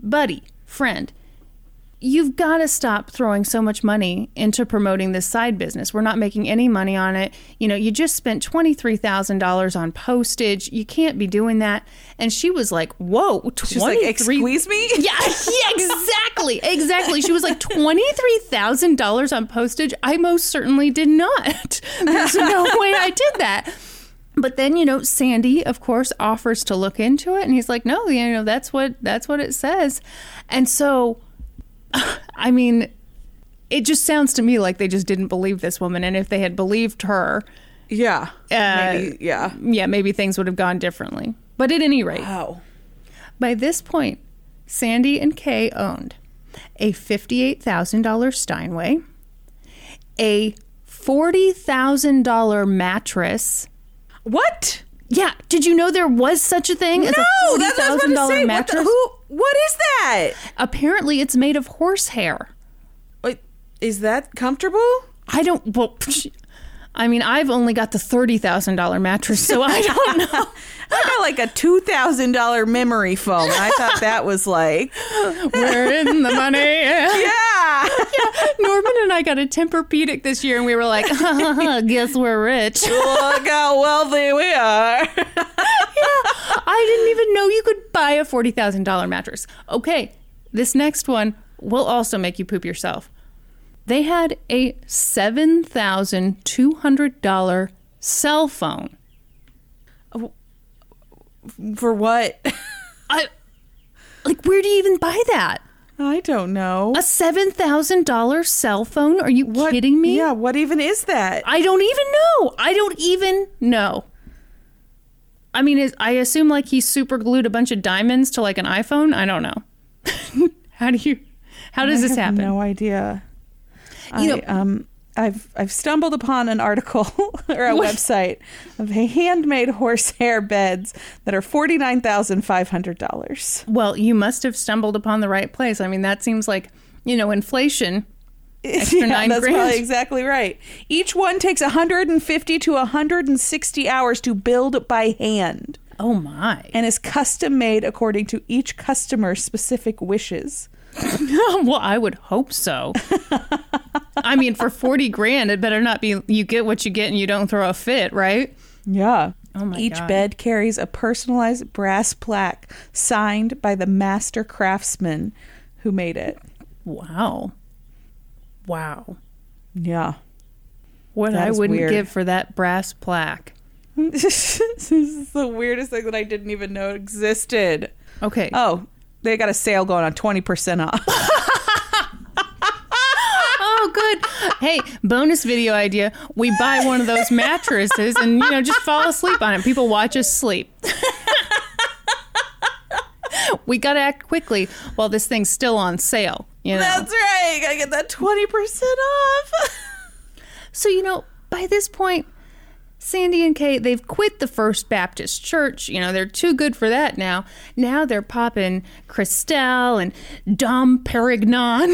buddy, friend, you've got to stop throwing so much money into promoting this side business. We're not making any money on it. You know, you just spent $23,000 on postage. You can't be doing that. And she was like, whoa, 23. She's like, excuse me? Yeah, exactly. Exactly. She was like, $23,000 on postage? I most certainly did not. There's no way I did that. But then, you know, Sandy, of course, offers to look into it. And he's like, no, you know, that's what it says. And so... I mean, it just sounds to me like they just didn't believe this woman. And if they had believed her, maybe things would have gone differently. But at any rate, by this point, Sandy and Kay owned a $58,000 Steinway, a $40,000 mattress. What? Yeah. Did you know there was such a thing as a $40,000 mattress? What is that? Apparently, it's made of horsehair. Wait, is that comfortable? I mean, I've only got the $30,000 mattress, so I don't know. I got like a $2,000 memory foam. I thought that was like... We're in the money. Yeah. Norman and I got a Tempur-Pedic this year, and we were like, guess we're rich. Look how wealthy we are. I didn't even know you could buy a $40,000 mattress. Okay, this next one will also make you poop yourself. They had a $7,200 cell phone. For what? Where do you even buy that? I don't know. A $7,000 cell phone? Are you kidding me? Yeah, what even is that? I don't even know. I mean, I assume like he super glued a bunch of diamonds to like an iPhone. I don't know. How does this happen? I have no idea. I've stumbled upon an article or a website of handmade horsehair beds that are $49,500. Well, you must have stumbled upon the right place. I mean, that seems like, you know, inflation. Extra $9,000. That's probably exactly right. Each one takes 150 to 160 hours to build by hand. Oh my. And is custom made according to each customer's specific wishes. Well, I would hope so. I mean, for 40 grand, it better not be you get what you get and you don't throw a fit, right? Yeah. Oh my Each God. Bed carries a personalized brass plaque signed by the master craftsman who made it. Wow. Yeah. What I wouldn't give for that brass plaque. This is the weirdest thing that I didn't even know existed. Okay. Oh, they got a sale going on, 20% off. Oh, good. Hey, bonus video idea. We buy one of those mattresses and, you know, just fall asleep on it. People watch us sleep. We got to act quickly while this thing's still on sale. You know? That's right. You got to get that 20% off. So, you know, by this point, Sandy and Kay, they've quit the First Baptist Church. You know, they're too good for that now. Now they're popping Christelle and Dom Perignon.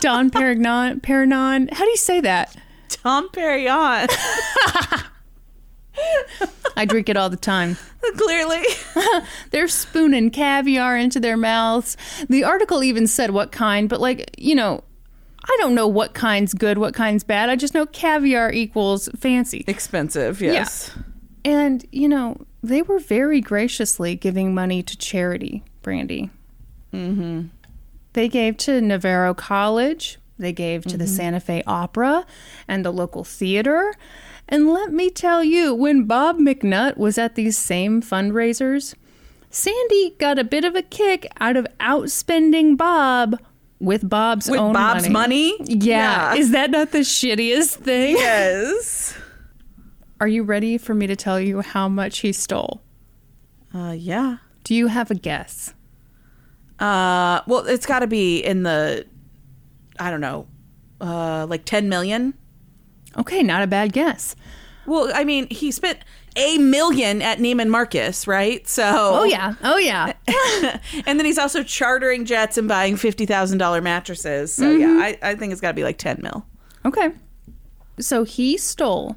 Don Perignon. Perignon. How do you say that? Dom Perignon. I drink it all the time. Clearly. They're spooning caviar into their mouths. The article even said what kind, but like, you know, I don't know what kind's good, what kind's bad. I just know caviar equals fancy. Expensive, yes. Yeah. And, you know, they were very graciously giving money to charity, Brandi. Mm-hmm. They gave to Navarro College. They gave to the Santa Fe Opera and the local theater. And let me tell you, when Bob McNutt was at these same fundraisers, Sandy got a bit of a kick out of outspending Bob with Bob's money. Yeah. Is that not the shittiest thing? Yes. Are you ready for me to tell you how much he stole? Yeah. Do you have a guess? Well, it's got to be in the, I don't know, like 10 million. Okay, not a bad guess. Well, I mean, he spent $1 million at Neiman Marcus, right? So. Oh, yeah. And then he's also chartering jets and buying $50,000 mattresses. So, yeah, I think it's got to be like 10 mil. Okay. So he stole,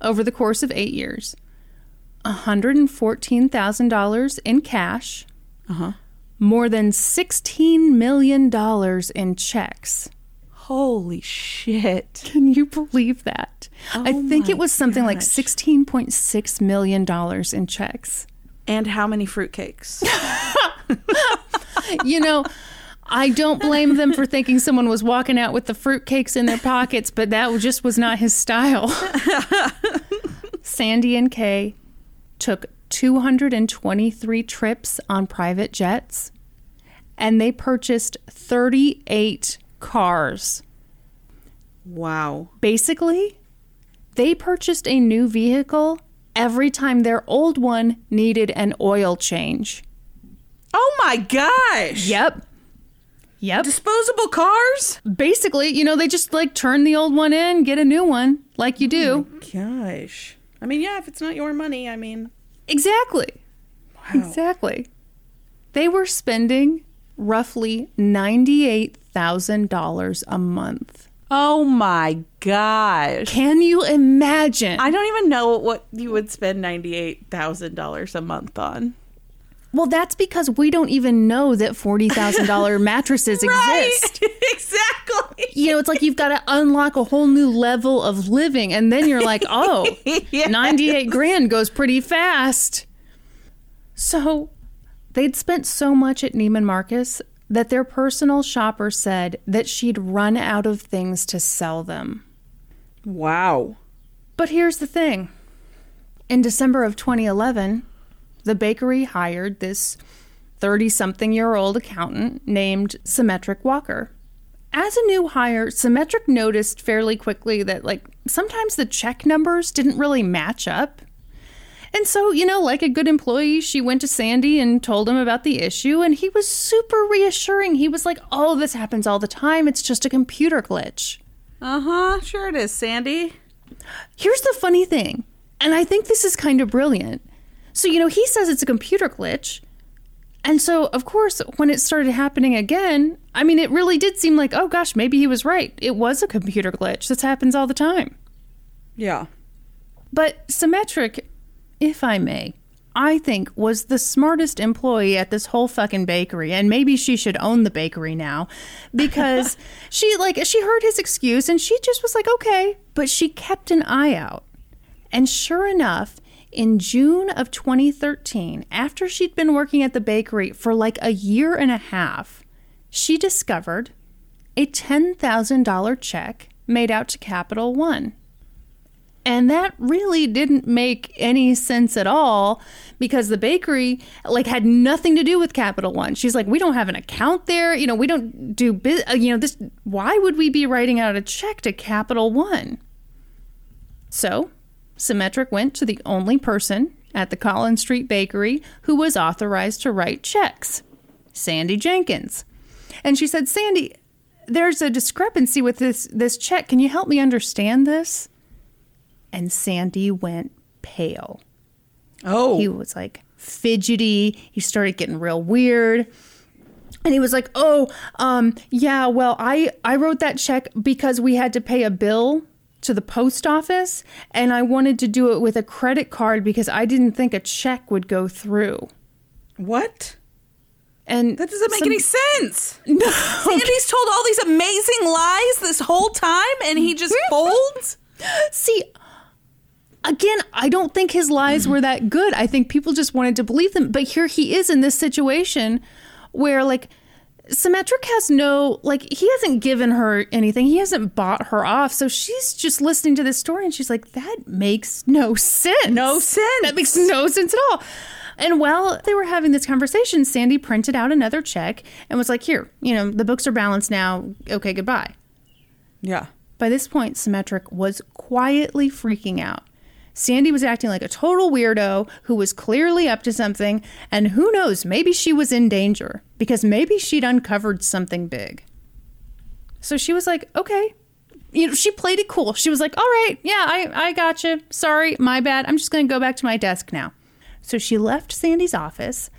over the course of 8 years, $114,000 in cash, more than $16 million in checks. Holy shit. Can you believe that? Oh, I think it was something like $16.6 million in checks. And how many fruitcakes? You know, I don't blame them for thinking someone was walking out with the fruitcakes in their pockets, but that just was not his style. Sandy and Kay took 223 trips on private jets, and they purchased 38 cars. Wow. Basically, they purchased a new vehicle every time their old one needed an oil change. Oh my gosh. Yep. Disposable cars? Basically, you know, they just like turn the old one in, get a new one like you do. Oh my gosh. I mean, yeah, if it's not your money, I mean. Exactly. Wow. Exactly. They were spending roughly $98,000 a month. Oh my gosh. Can you imagine? I don't even know what you would spend $98,000 a month on. Well, that's because we don't even know that $40,000 mattresses exist. Exactly. You know, it's like you've got to unlock a whole new level of living, and then you're like, oh, yes. 98 grand goes pretty fast. So they'd spent so much at Neiman Marcus that their personal shopper said that she'd run out of things to sell them. Wow. But here's the thing. In December of 2011, the bakery hired this 30-something-year-old accountant named Symmetric Walker. As a new hire, Symmetric noticed fairly quickly that, like, sometimes the check numbers didn't really match up. And so, you know, like a good employee, she went to Sandy and told him about the issue, and he was super reassuring. He was like, oh, this happens all the time. It's just a computer glitch. Uh-huh. Sure it is, Sandy. Here's the funny thing, and I think this is kind of brilliant. So, you know, he says it's a computer glitch. And so, of course, when it started happening again, I mean, it really did seem like, oh, gosh, maybe he was right. It was a computer glitch. This happens all the time. Yeah. But Symmetric, if I may, I think was the smartest employee at this whole fucking bakery. And maybe she should own the bakery now, because she heard his excuse and she just was like, okay. But she kept an eye out. And sure enough, in June of 2013, after she'd been working at the bakery for like a year and a half, she discovered a $10,000 check made out to Capital One. And that really didn't make any sense at all, because the bakery had nothing to do with Capital One. She's like, we don't have an account there. You know, we don't do business. You know, this, why would we be writing out a check to Capital One? So Symmetric went to the only person at the Collin Street Bakery who was authorized to write checks, Sandy Jenkins. And she said, Sandy, there's a discrepancy with this check. Can you help me understand this? And Sandy went pale. Oh. He was like fidgety. He started getting real weird. And he was like, I wrote that check because we had to pay a bill to the post office, and I wanted to do it with a credit card because I didn't think a check would go through. What? And that doesn't make any sense. No. Sandy's told all these amazing lies this whole time, and he just folds? See, again, I don't think his lies were that good. I think people just wanted to believe them. But here he is in this situation where, Symmetric has no, he hasn't given her anything. He hasn't bought her off. So she's just listening to this story and she's like, that makes no sense. That makes no sense at all. And while they were having this conversation, Sandy printed out another check and was like, here, you know, the books are balanced now. Okay, goodbye. Yeah. By this point, Symmetric was quietly freaking out. Sandy was acting like a total weirdo who was clearly up to something, and who knows, maybe she was in danger, because maybe she'd uncovered something big. So she was like, okay. You know, she played it cool. She was like, all right, yeah, I gotcha. Sorry, my bad. I'm just going to go back to my desk now. So she left Sandy's office,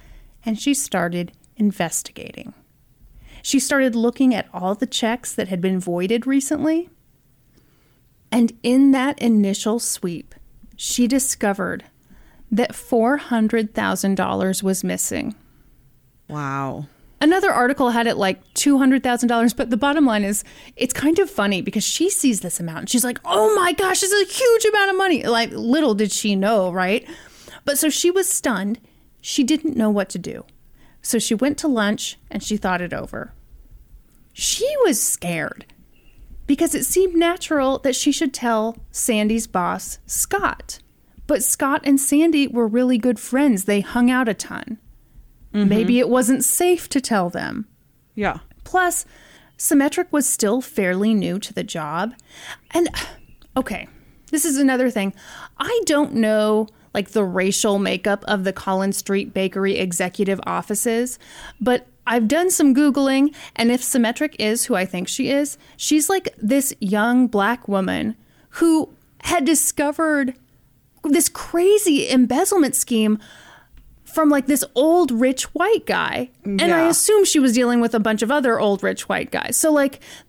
and she started investigating. She started looking at all the checks that had been voided recently, and in that initial sweep, she discovered that $400,000 was missing. Wow. Another article had it $200,000, but the bottom line is it's kind of funny because she sees this amount and she's like, oh my gosh, this is a huge amount of money. Little did she know, right? But so she was stunned. She didn't know what to do. So she went to lunch and she thought it over. She was scared, because it seemed natural that she should tell Sandy's boss, Scott. But Scott and Sandy were really good friends. They hung out a ton. Mm-hmm. Maybe it wasn't safe to tell them. Yeah. Plus, Symmetric was still fairly new to the job. And, okay, this is another thing. I don't know, the racial makeup of the Collin Street Bakery executive offices, but I've done some Googling, and if Symmetric is who I think she is, she's this young black woman who had discovered this crazy embezzlement scheme from this old rich white guy. Yeah. And I assume she was dealing with a bunch of other old rich white guys. So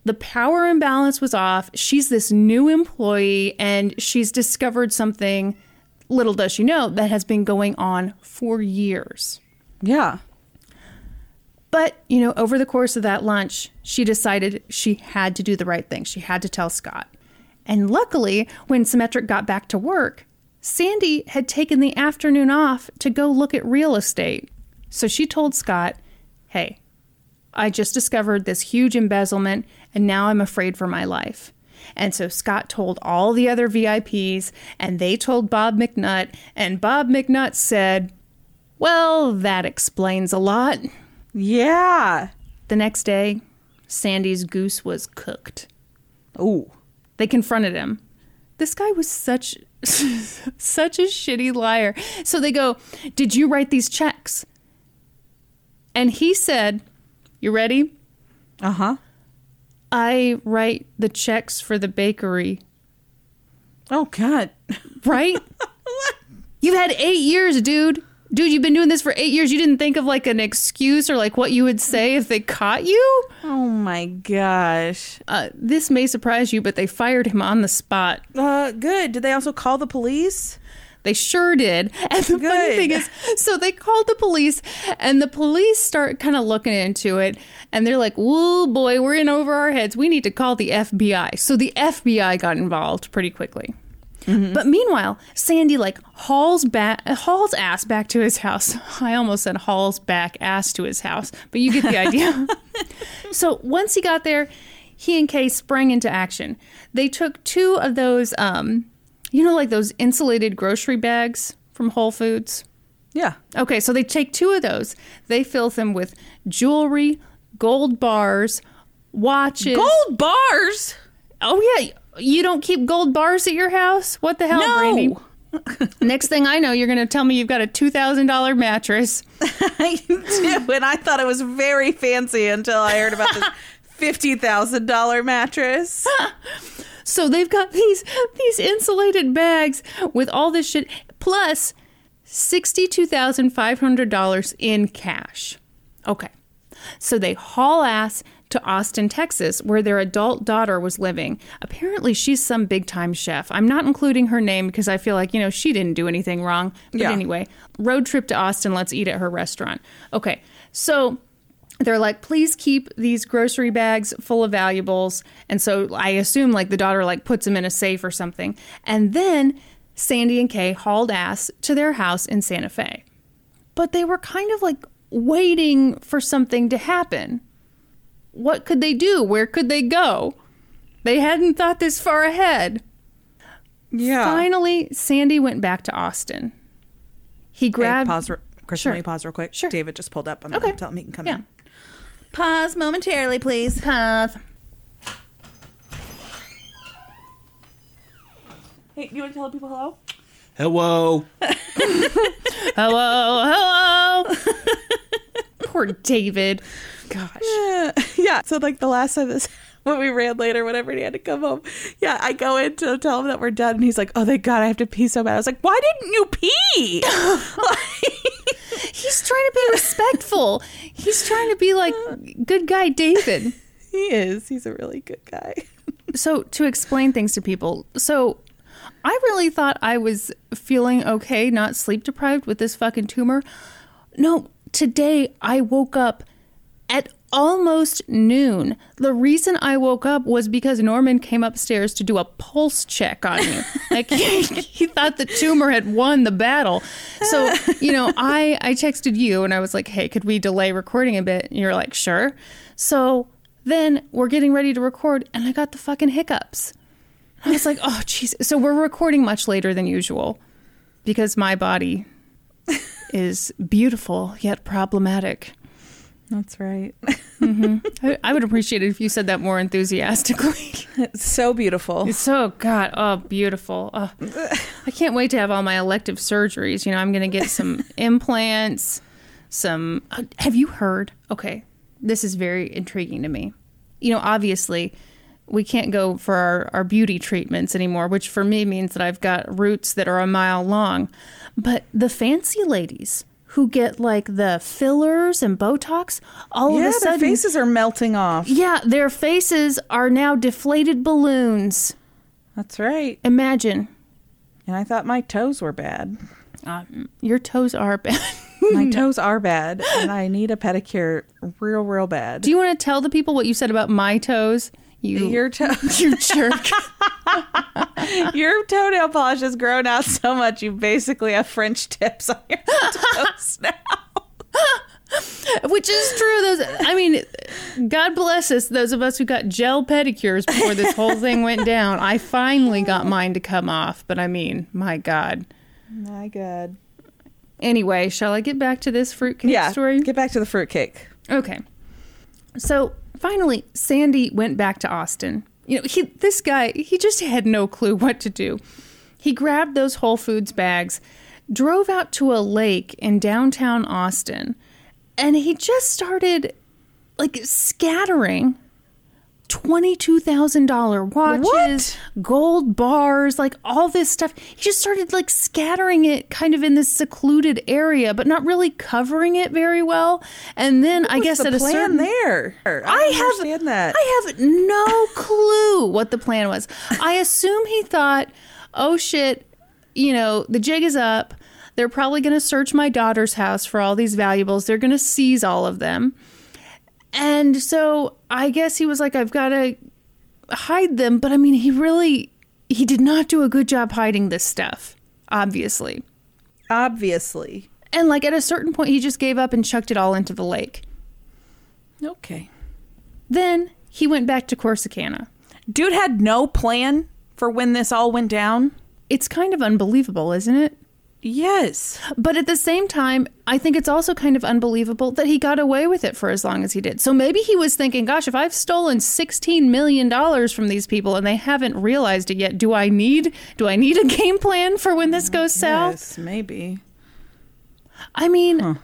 the power imbalance was off. She's this new employee and she's discovered something, little does she know, that has been going on for years. Yeah. But, you know, over the course of that lunch, she decided she had to do the right thing. She had to tell Scott. And luckily, when Symmetric got back to work, Sandy had taken the afternoon off to go look at real estate. So she told Scott, hey, I just discovered this huge embezzlement, and now I'm afraid for my life. And so Scott told all the other VIPs, and they told Bob McNutt, and Bob McNutt said, well, that explains a lot. Yeah. The next day, Sandy's goose was cooked. Ooh. They confronted him. This guy was such Such a shitty liar. So they go, did you write these checks? And he said, you ready? Uh-huh. I write the checks for the bakery. Oh, God. Right? You've had 8 years, dude. Dude, you've been doing this for 8 years. You didn't think of like an excuse or like what you would say if they caught you? Oh, my gosh. This may surprise you, but they fired him on the spot. Good. Did they also call the police? They sure did. And the funny thing is, so they called the police and the police start kind of looking into it. And they're like, whoa, boy, we're in over our heads. We need to call the FBI. So the FBI got involved pretty quickly. Mm-hmm. But meanwhile, Sandy like hauls ass back to his house. I almost said hauls back ass to his house, but you get the idea. So once he got there, he and Kay sprang into action. They took two of those, you know, like those insulated grocery bags from Whole Foods? Yeah. Okay, so they take two of those. They fill them with jewelry, gold bars, watches. Gold bars? Oh, yeah. You don't keep gold bars at your house? What the hell, no. Brandy? Next thing I know, you're going to tell me you've got a $2,000 mattress. I do, and I thought it was very fancy until I heard about this $50,000 mattress. So they've got these insulated bags with all this shit, plus $62,500 in cash. Okay. So they haul ass to Austin, Texas, where their adult daughter was living. Apparently, she's some big-time chef. I'm not including her name because I feel like, you know, she didn't do anything wrong. But anyway, road trip to Austin. Let's eat at her restaurant. Okay, so they're like, please keep these grocery bags full of valuables. And so I assume, like, the daughter, like, puts them in a safe or something. And then Sandy and Kay hauled ass to their house in Santa Fe. But they were kind of, like, waiting for something to happen. What could they do? Where could they go? They hadn't thought this far ahead. Yeah. Finally, Sandy went back to Austin. He grabbed... Hey, pause. Christian, let me pause real quick. Sure. David just pulled up. I'm going to tell him he can come in. Pause momentarily, please. Pause. Hey, you want to tell people hello? Hello. Hello. Poor David. Gosh. Yeah. So like the last time this, when we ran late or whatever, and he had to come home. Yeah. I go in to tell him that we're done. And he's like, oh, thank God, I have to pee so bad. I was like, why didn't you pee? He's trying to be respectful. He's trying to be like good guy David. He is. He's a really good guy. So to explain things to people. So I really thought I was feeling okay, not sleep deprived with this fucking tumor. No, today I woke up at almost noon. The reason I woke up was because Norman came upstairs to do a pulse check on me. Like he thought the tumor had won the battle. So, you know, I texted you and I was like, hey, could we delay recording a bit? And you're like, sure. So then we're getting ready to record and I got the fucking hiccups. I was like, oh, jeez. So we're recording much later than usual because my body is beautiful yet problematic. That's right. Mm-hmm. I would appreciate it if you said that more enthusiastically. It's so beautiful. It's so, God, oh, beautiful. Oh, I can't wait to have all my elective surgeries. You know, I'm going to get some implants, some... have you heard? Okay, this is very intriguing to me. You know, obviously, we can't go for our beauty treatments anymore, which for me means that I've got roots that are a mile long. But the fancy ladies... who get like the fillers and Botox, all of a sudden... Yeah, their faces are melting off. Yeah, their faces are now deflated balloons. That's right. Imagine. And I thought my toes were bad. Your toes are bad. My toes are bad, and I need a pedicure real, real bad. Do you want to tell the people what you said about my toes? Your toes. You jerk. Your toenail polish has grown out so much you basically have French tips on your toes now. Which is true. God bless us, those of us who got gel pedicures before this whole thing went down. I finally got mine to come off, but I mean, my God. My God. Anyway, shall I get back to this fruitcake story? Yeah, get back to the fruitcake. Okay. So... finally, Sandy went back to Austin. You know, he just had no clue what to do. He grabbed those Whole Foods bags, drove out to a lake in downtown Austin, and he just started, like, scattering $22,000 watches, gold bars, like, all this stuff. He just started, like, scattering it kind of in this secluded area, but not really covering it very well. And then what I guess the at plan a certain there, I have no clue what the plan was. I assume he thought, oh shit, you know, the jig is up. They're probably going to search my daughter's house for all these valuables. They're going to seize all of them. And so I guess he was like, I've got to hide them. But I mean, he did not do a good job hiding this stuff, obviously. Obviously. And like at a certain point, he just gave up and chucked it all into the lake. Okay. Then he went back to Corsicana. Dude had no plan for when this all went down. It's kind of unbelievable, isn't it? Yes. But at the same time, I think it's also kind of unbelievable that he got away with it for as long as he did. So maybe he was thinking, gosh, if I've stolen $16 million from these people and they haven't realized it yet, do I need a game plan for when this goes south? Yes, maybe. I mean,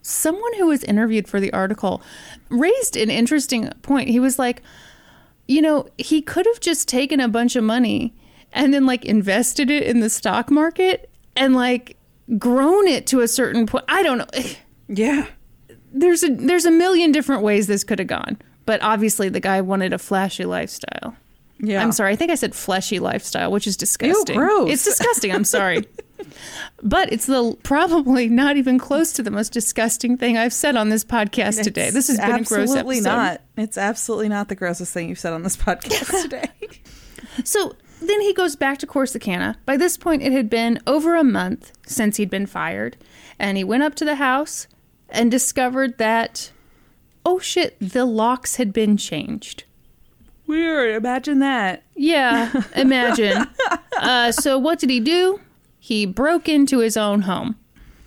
someone who was interviewed for the article raised an interesting point. He was like, you know, he could have just taken a bunch of money and then, like, invested it in the stock market and, like, grown it to a certain point. I don't know. Yeah. There's a million different ways this could have gone. But obviously the guy wanted a flashy lifestyle. Yeah. I'm sorry. I think I said fleshy lifestyle, which is disgusting. Ew, gross. It's disgusting. I'm sorry. But it's probably not even close to the most disgusting thing I've said on this podcast today. This has been a gross episode. Absolutely not. It's absolutely not the grossest thing you've said on this podcast today. So then he goes back to Corsicana. By this point, it had been over a month since he'd been fired. And he went up to the house and discovered that, oh shit, the locks had been changed. Weird. Imagine that. Yeah, imagine. So what did he do? He broke into his own home.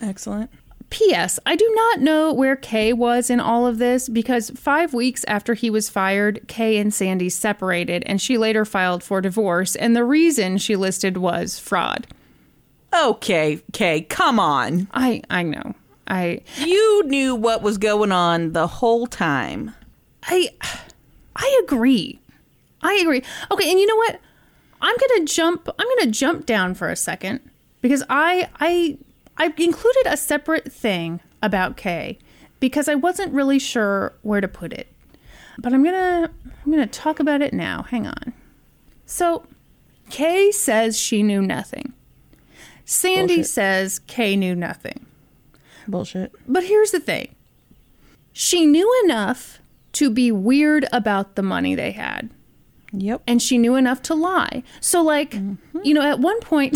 Excellent. P.S. I do not know where Kay was in all of this, because 5 weeks after he was fired, Kay and Sandy separated, and she later filed for divorce, and the reason she listed was fraud. Okay, Kay, come on. I know. You knew what was going on the whole time. I agree. Okay, and you know what? I'm going to jump down for a second, because I included a separate thing about Kay because I wasn't really sure where to put it. But I'm going to talk about it now. Hang on. So, Kay says she knew nothing. Sandy Bullshit. Says Kay knew nothing. Bullshit. But here's the thing. She knew enough to be weird about the money they had. Yep. And she knew enough to lie. So, like, you know, at one point...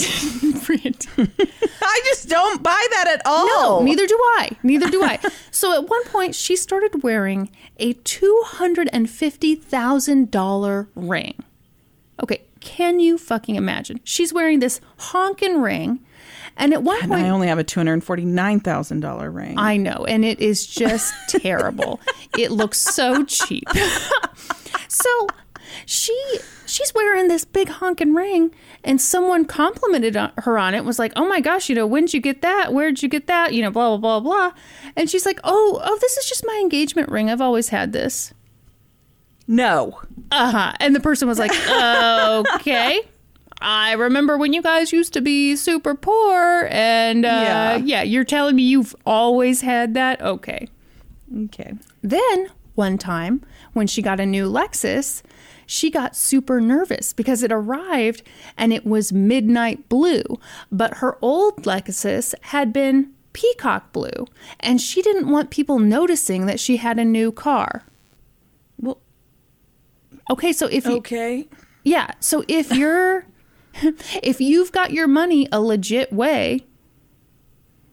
I just don't buy that at all. No, neither do I. So at one point, she started wearing a $250,000 ring. Okay, can you fucking imagine? She's wearing this honkin' ring. And at one point... I only have a $249,000 ring. I know. And it is just terrible. It looks so cheap. So... She's wearing this big honking ring, and someone complimented her on it, was like, oh my gosh, you know, when'd you get that? Where'd you get that? You know, blah, blah, blah, blah. And she's like, oh, this is just my engagement ring. I've always had this. No. Uh-huh. And the person was like, okay. I remember when you guys used to be super poor, and yeah, you're telling me you've always had that? Okay. Okay. Then, one time, when she got a new Lexus... She got super nervous because it arrived and it was midnight blue, but her old Lexus had been peacock blue, and she didn't want people noticing that she had a new car. Well, okay, so if you... Okay. Yeah, so if you're... if you've got your money a legit way,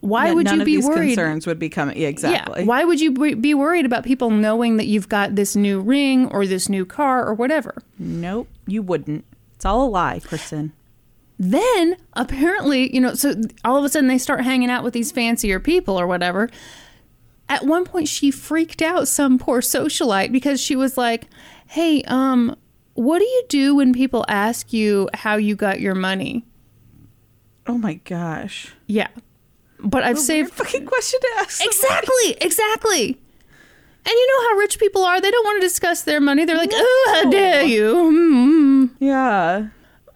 why would you be worried? None of these concerns would be coming. Yeah, exactly. Yeah, why would you be worried about people knowing that you've got this new ring or this new car or whatever? Nope, you wouldn't. It's all a lie, Kristen. Then, apparently, you know, so all of a sudden they start hanging out with these fancier people or whatever. At one point, she freaked out some poor socialite because she was like, hey, What do you do when people ask you how you got your money? Oh my gosh. Yeah. But I've saved... fucking question to ask. Exactly. And you know how rich people are. They don't want to discuss their money. They're like, oh, how dare you? Mm-hmm. Yeah.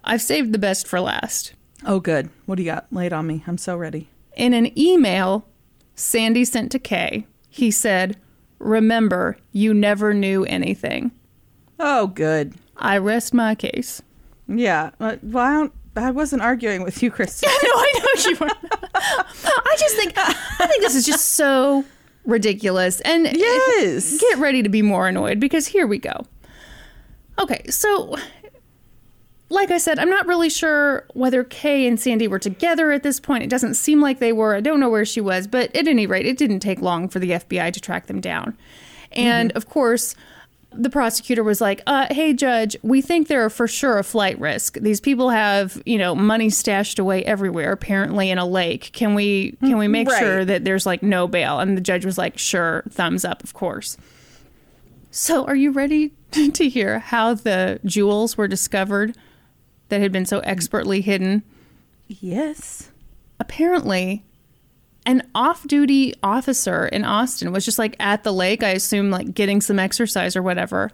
I've saved the best for last. Oh, good. What do you got? Lay it on me. I'm so ready. In an email Sandy sent to Kay, he said, remember, you never knew anything. Oh, good. I rest my case. Yeah. Well, I wasn't arguing with you, Kristen. Yeah, no, I know you weren't. I think this is just so ridiculous. And yes. Get ready to be more annoyed, because here we go. Okay, so like I said, I'm not really sure whether Kay and Sandy were together at this point. It doesn't seem like they were. I don't know where she was. But at any rate, it didn't take long for the FBI to track them down. And, of course, the prosecutor was like, hey, judge, we think there are for sure a flight risk. These people have, money stashed away everywhere, apparently in a lake. Can we make sure that there's, no bail? And the judge was like, sure, thumbs up, of course. So are you ready to hear how the jewels were discovered that had been so expertly hidden? Yes. Apparently, an off-duty officer in Austin was just at the lake, I assume, getting some exercise or whatever,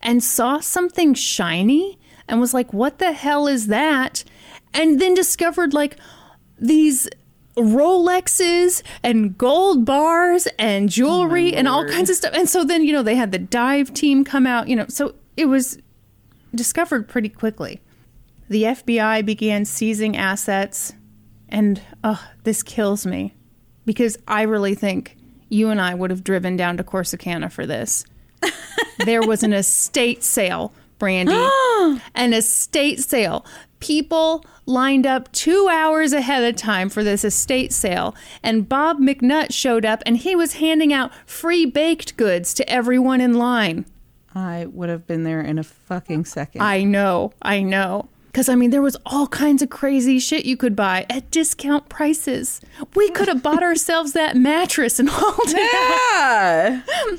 and saw something shiny and was like, what the hell is that? And then discovered these Rolexes and gold bars and jewelry and all kinds of stuff. And so then, they had the dive team come out, so it was discovered pretty quickly. The FBI began seizing assets, and this kills me. Because I really think you and I would have driven down to Corsicana for this. There was an estate sale, Brandi. An estate sale. People lined up 2 hours ahead of time for this estate sale. And Bob McNutt showed up, and he was handing out free baked goods to everyone in line. I would have been there in a fucking second. I know. Because, there was all kinds of crazy shit you could buy at discount prices. We could have bought ourselves that mattress and hauled it out.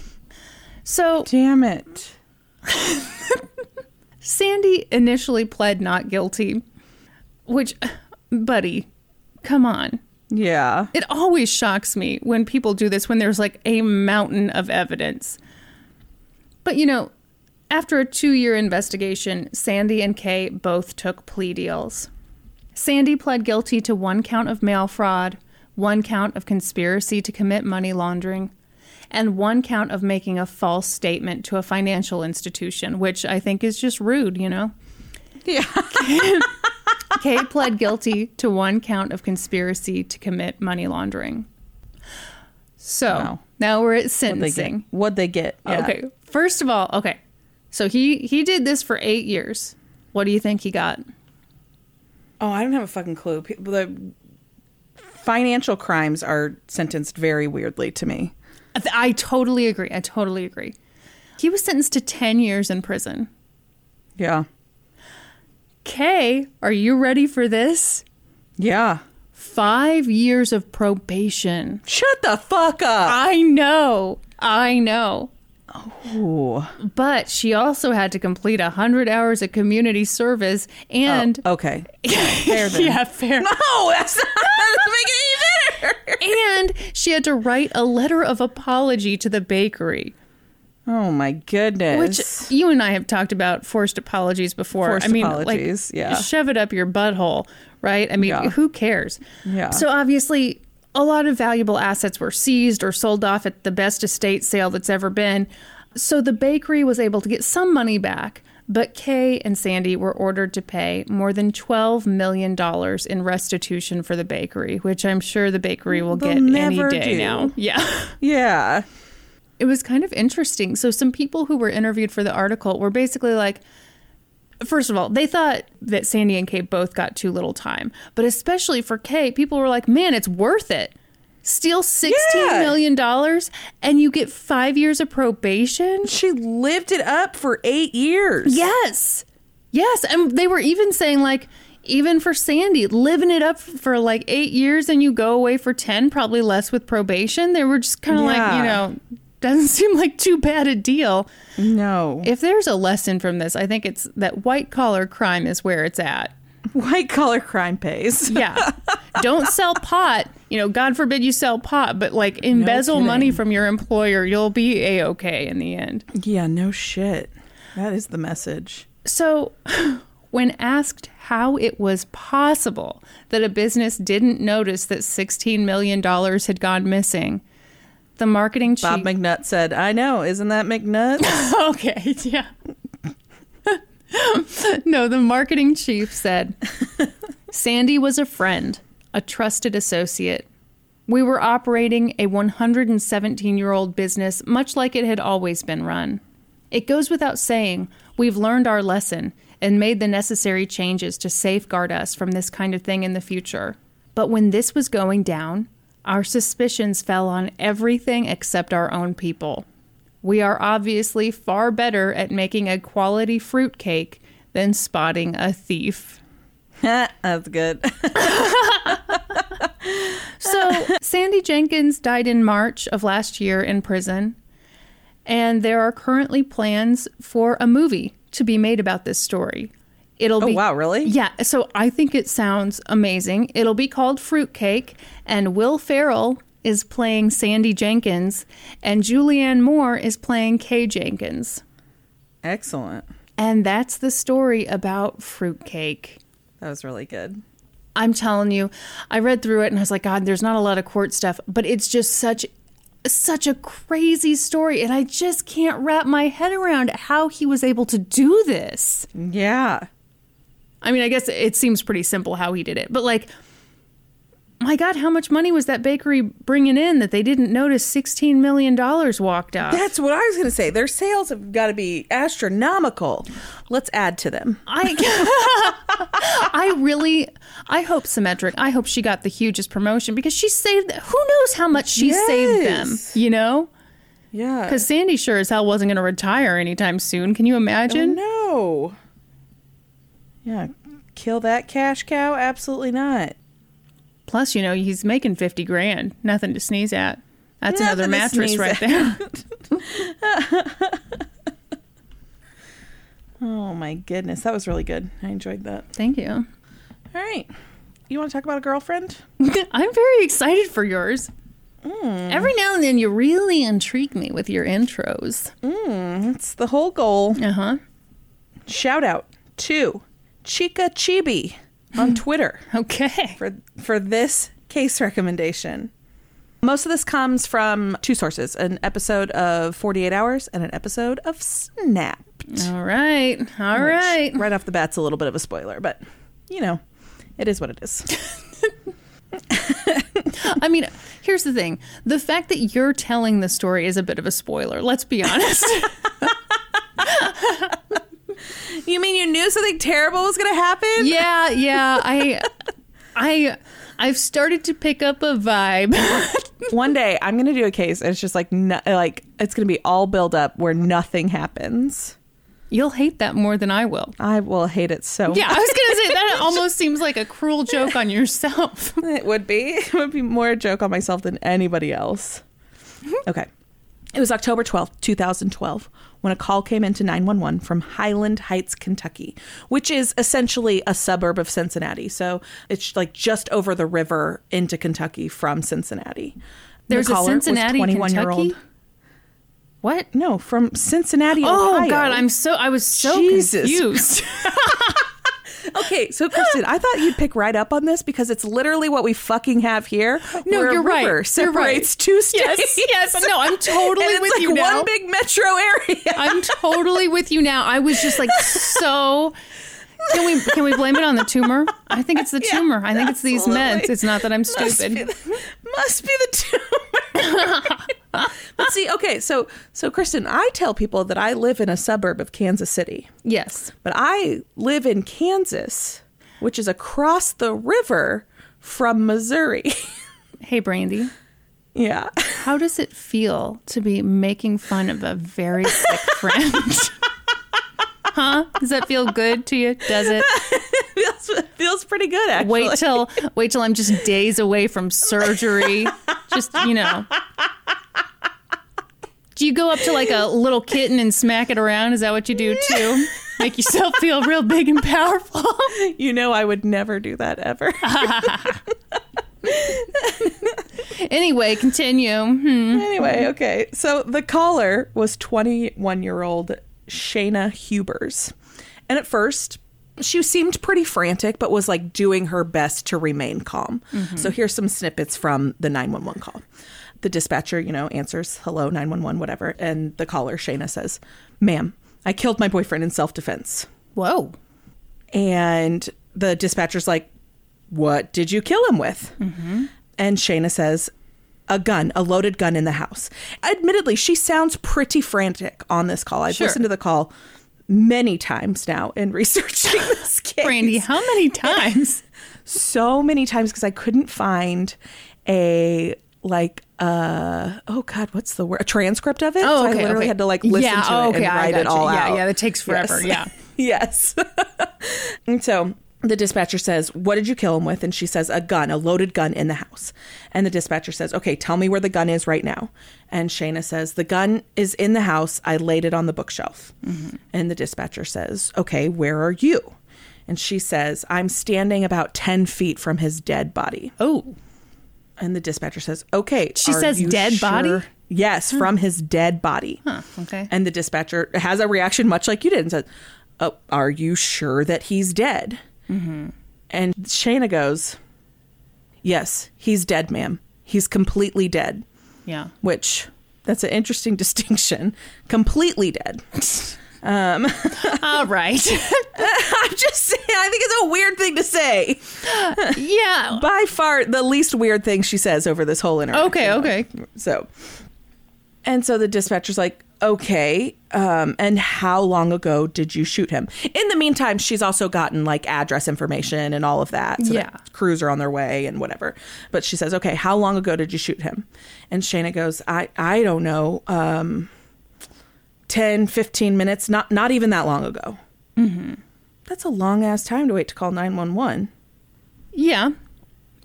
So... damn it. Sandy initially pled not guilty, which, buddy, come on. Yeah. It always shocks me when people do this, when there's, a mountain of evidence. But, after a 2-year investigation, Sandy and Kay both took plea deals. Sandy pled guilty to 1 count of mail fraud, 1 count of conspiracy to commit money laundering, and 1 count of making a false statement to a financial institution, which I think is just rude, Yeah. Kay pled guilty to 1 count of conspiracy to commit money laundering. So, wow. Now we're at sentencing. What'd they get? Yeah. Okay. First of all, okay. So he did this for 8 years. What do you think he got? Oh, I don't have a fucking clue. The financial crimes are sentenced very weirdly to me. I totally agree. He was sentenced to 10 years in prison. Yeah. Kay, are you ready for this? Yeah. 5 years of probation. Shut the fuck up. I know. Oh, but she also had to complete 100 hours of community service and... oh, okay. Fair then. Yeah, fair. No, that's not going to make it any better. And she had to write a letter of apology to the bakery. Oh, my goodness. Which you and I have talked about forced apologies before. Forced apologies, yeah. Shove it up your butthole, right? Who cares? Yeah. So obviously... a lot of valuable assets were seized or sold off at the best estate sale that's ever been. So the bakery was able to get some money back, but Kay and Sandy were ordered to pay more than $12 million in restitution for the bakery, which I'm sure the bakery will get any day now. Yeah. Yeah. It was kind of interesting. So some people who were interviewed for the article were basically like, first of all, they thought that Sandy and Kay both got too little time. But especially for Kay, people were like, man, it's worth it. Steal $16 million and you get 5 years of probation? She lived it up for 8 years. Yes. And they were even saying, even for Sandy, living it up for 8 years and you go away for 10, probably less with probation. They were just kind of doesn't seem like too bad a deal. No. If there's a lesson from this, I think it's that white-collar crime is where it's at. White-collar crime pays. Yeah. Don't sell pot. You know, God forbid you sell pot, but like embezzle money from your employer. You'll be A-okay in the end. Yeah, no shit. That is the message. So when asked how it was possible that a business didn't notice that $16 million had gone missing, the marketing chief... Bob McNutt said, I know, isn't that McNutt? Okay, yeah. No, the marketing chief said, Sandy was a friend, a trusted associate. We were operating a 117-year-old business, much like it had always been run. It goes without saying, we've learned our lesson and made the necessary changes to safeguard us from this kind of thing in the future. But when this was going down, our suspicions fell on everything except our own people. We are obviously far better at making a quality fruitcake than spotting a thief. That's good. So, Sandy Jenkins died in March of last year in prison. And there are currently plans for a movie to be made about this story. It'll be, wow, really? Yeah, so I think it sounds amazing. It'll be called Fruitcake, and Will Ferrell is playing Sandy Jenkins, and Julianne Moore is playing Kay Jenkins. Excellent. And that's the story about Fruitcake. That was really good. I'm telling you, I read through it, and I was like, God, there's not a lot of court stuff, but it's just such a crazy story, and I just can't wrap my head around how he was able to do this. Yeah. I mean, I guess it seems pretty simple how he did it, but like, my God, how much money was that bakery bringing in that they didn't notice $16 million walked off? That's what I was going to say. Their sales have got to be astronomical. Let's add to them. I hope Symmetric, I hope she got the hugest promotion because she saved, who knows how much she saved them, you know? Yeah. Because Sandy sure as hell wasn't going to retire anytime soon. Can you imagine? Oh, no. Yeah. Kill that cash cow? Absolutely not. Plus, you know, he's making $50,000. Nothing to sneeze at. That's another mattress right there. Oh, my goodness. That was really good. I enjoyed that. Thank you. All right. You want to talk about a girlfriend? I'm very excited for yours. Mm. Every now and then, you really intrigue me with your intros. That's the whole goal. Uh-huh. Shout out to Chica Chibi on Twitter. Okay. For this case recommendation. Most of this comes from two sources, an episode of 48 Hours and an episode of Snapped. All right. Right off the bat's a little bit of a spoiler, but, you know, it is what it is. I mean, here's the thing. The fact that you're telling the story is a bit of a spoiler. Let's be honest. You mean you knew something terrible was going to happen? Yeah. I've started to pick up a vibe. One day I'm going to do a case, and it's just like it's going to be all build up where nothing happens. You'll hate that more than I will. I will hate it so much. Yeah, I was going to say that almost seems like a cruel joke on yourself. It would be. It would be more a joke on myself than anybody else. Okay. It was October 12th, 2012, when a call came into 911 from Highland Heights, Kentucky, which is essentially a suburb of Cincinnati. So it's like just over the river into Kentucky from Cincinnati. There's a Cincinnati, Kentucky? What? No, from Cincinnati, Ohio. Oh, God, I was so confused. Okay, so Kristen, I thought you'd pick right up on this because it's literally what we fucking have here. No, where you're right. River separates two states. Yes. No, I'm totally with you now. It's like one big metro area. I'm totally with you now. I was just like, so can we blame it on the tumor? I think it's the tumor. I think it's these meds. It's not that I'm stupid. Must be the tumor. Let's see. Okay, so Kristen, I tell people that I live in a suburb of Kansas City. Yes. But I live in Kansas, which is across the river from Missouri. Hey, Brandi. Yeah. How does it feel to be making fun of a very sick friend? Huh? Does that feel good to you? Does it? It feels pretty good, actually. Wait till I'm just days away from surgery. Just, you know. Do you go up to like a little kitten and smack it around? Is that what you do too? Make yourself feel real big and powerful? You know, I would never do that ever. Anyway, continue. Anyway, okay. So the caller was 21-year-old Shayna Hubers. And at first, she seemed pretty frantic, but was like doing her best to remain calm. Mm-hmm. So here's some snippets from the 911 call. The dispatcher, you know, answers, hello, 911, whatever. And the caller, Shayna, says, ma'am, I killed my boyfriend in self-defense. Whoa. And the dispatcher's like, what did you kill him with? Mm-hmm. And Shayna says, a gun, a loaded gun in the house. Admittedly, she sounds pretty frantic on this call. I've listened to the call many times now in researching this case. Brandi, how many times? So many times, because I couldn't find a, like, oh God, what's the word? A transcript of it. Oh, okay, so I literally had to like listen to it and write it all out. Yeah, that takes forever. Yes. And so the dispatcher says, what did you kill him with? And she says, a gun, a loaded gun in the house. And the dispatcher says, okay, tell me where the gun is right now. And Shayna says, the gun is in the house. I laid it on the bookshelf. Mm-hmm. And the dispatcher says, okay, where are you? And she says, I'm standing about 10 feet from his dead body. Oh. And the dispatcher says, okay. She says dead body? Yes, from his dead body. Huh, okay. And the dispatcher has a reaction much like you did and says, oh, are you sure that he's dead? Mm-hmm. And Shayna goes, yes, he's dead, ma'am. He's completely dead. Yeah. Which, that's an interesting distinction. Completely dead. All right. I'm just saying, I think it's a weird thing to say. Yeah. By far the least weird thing she says over this whole interaction. Okay. So, and so the dispatcher's like, okay, and how long ago did you shoot him? In the meantime, she's also gotten like address information and all of that. So that crews are on their way and whatever. But she says, okay, how long ago did you shoot him? And Shayna goes, I don't know. 10, 15 minutes, not even that long ago. Mm-hmm. That's a long ass time to wait to call 911. Yeah.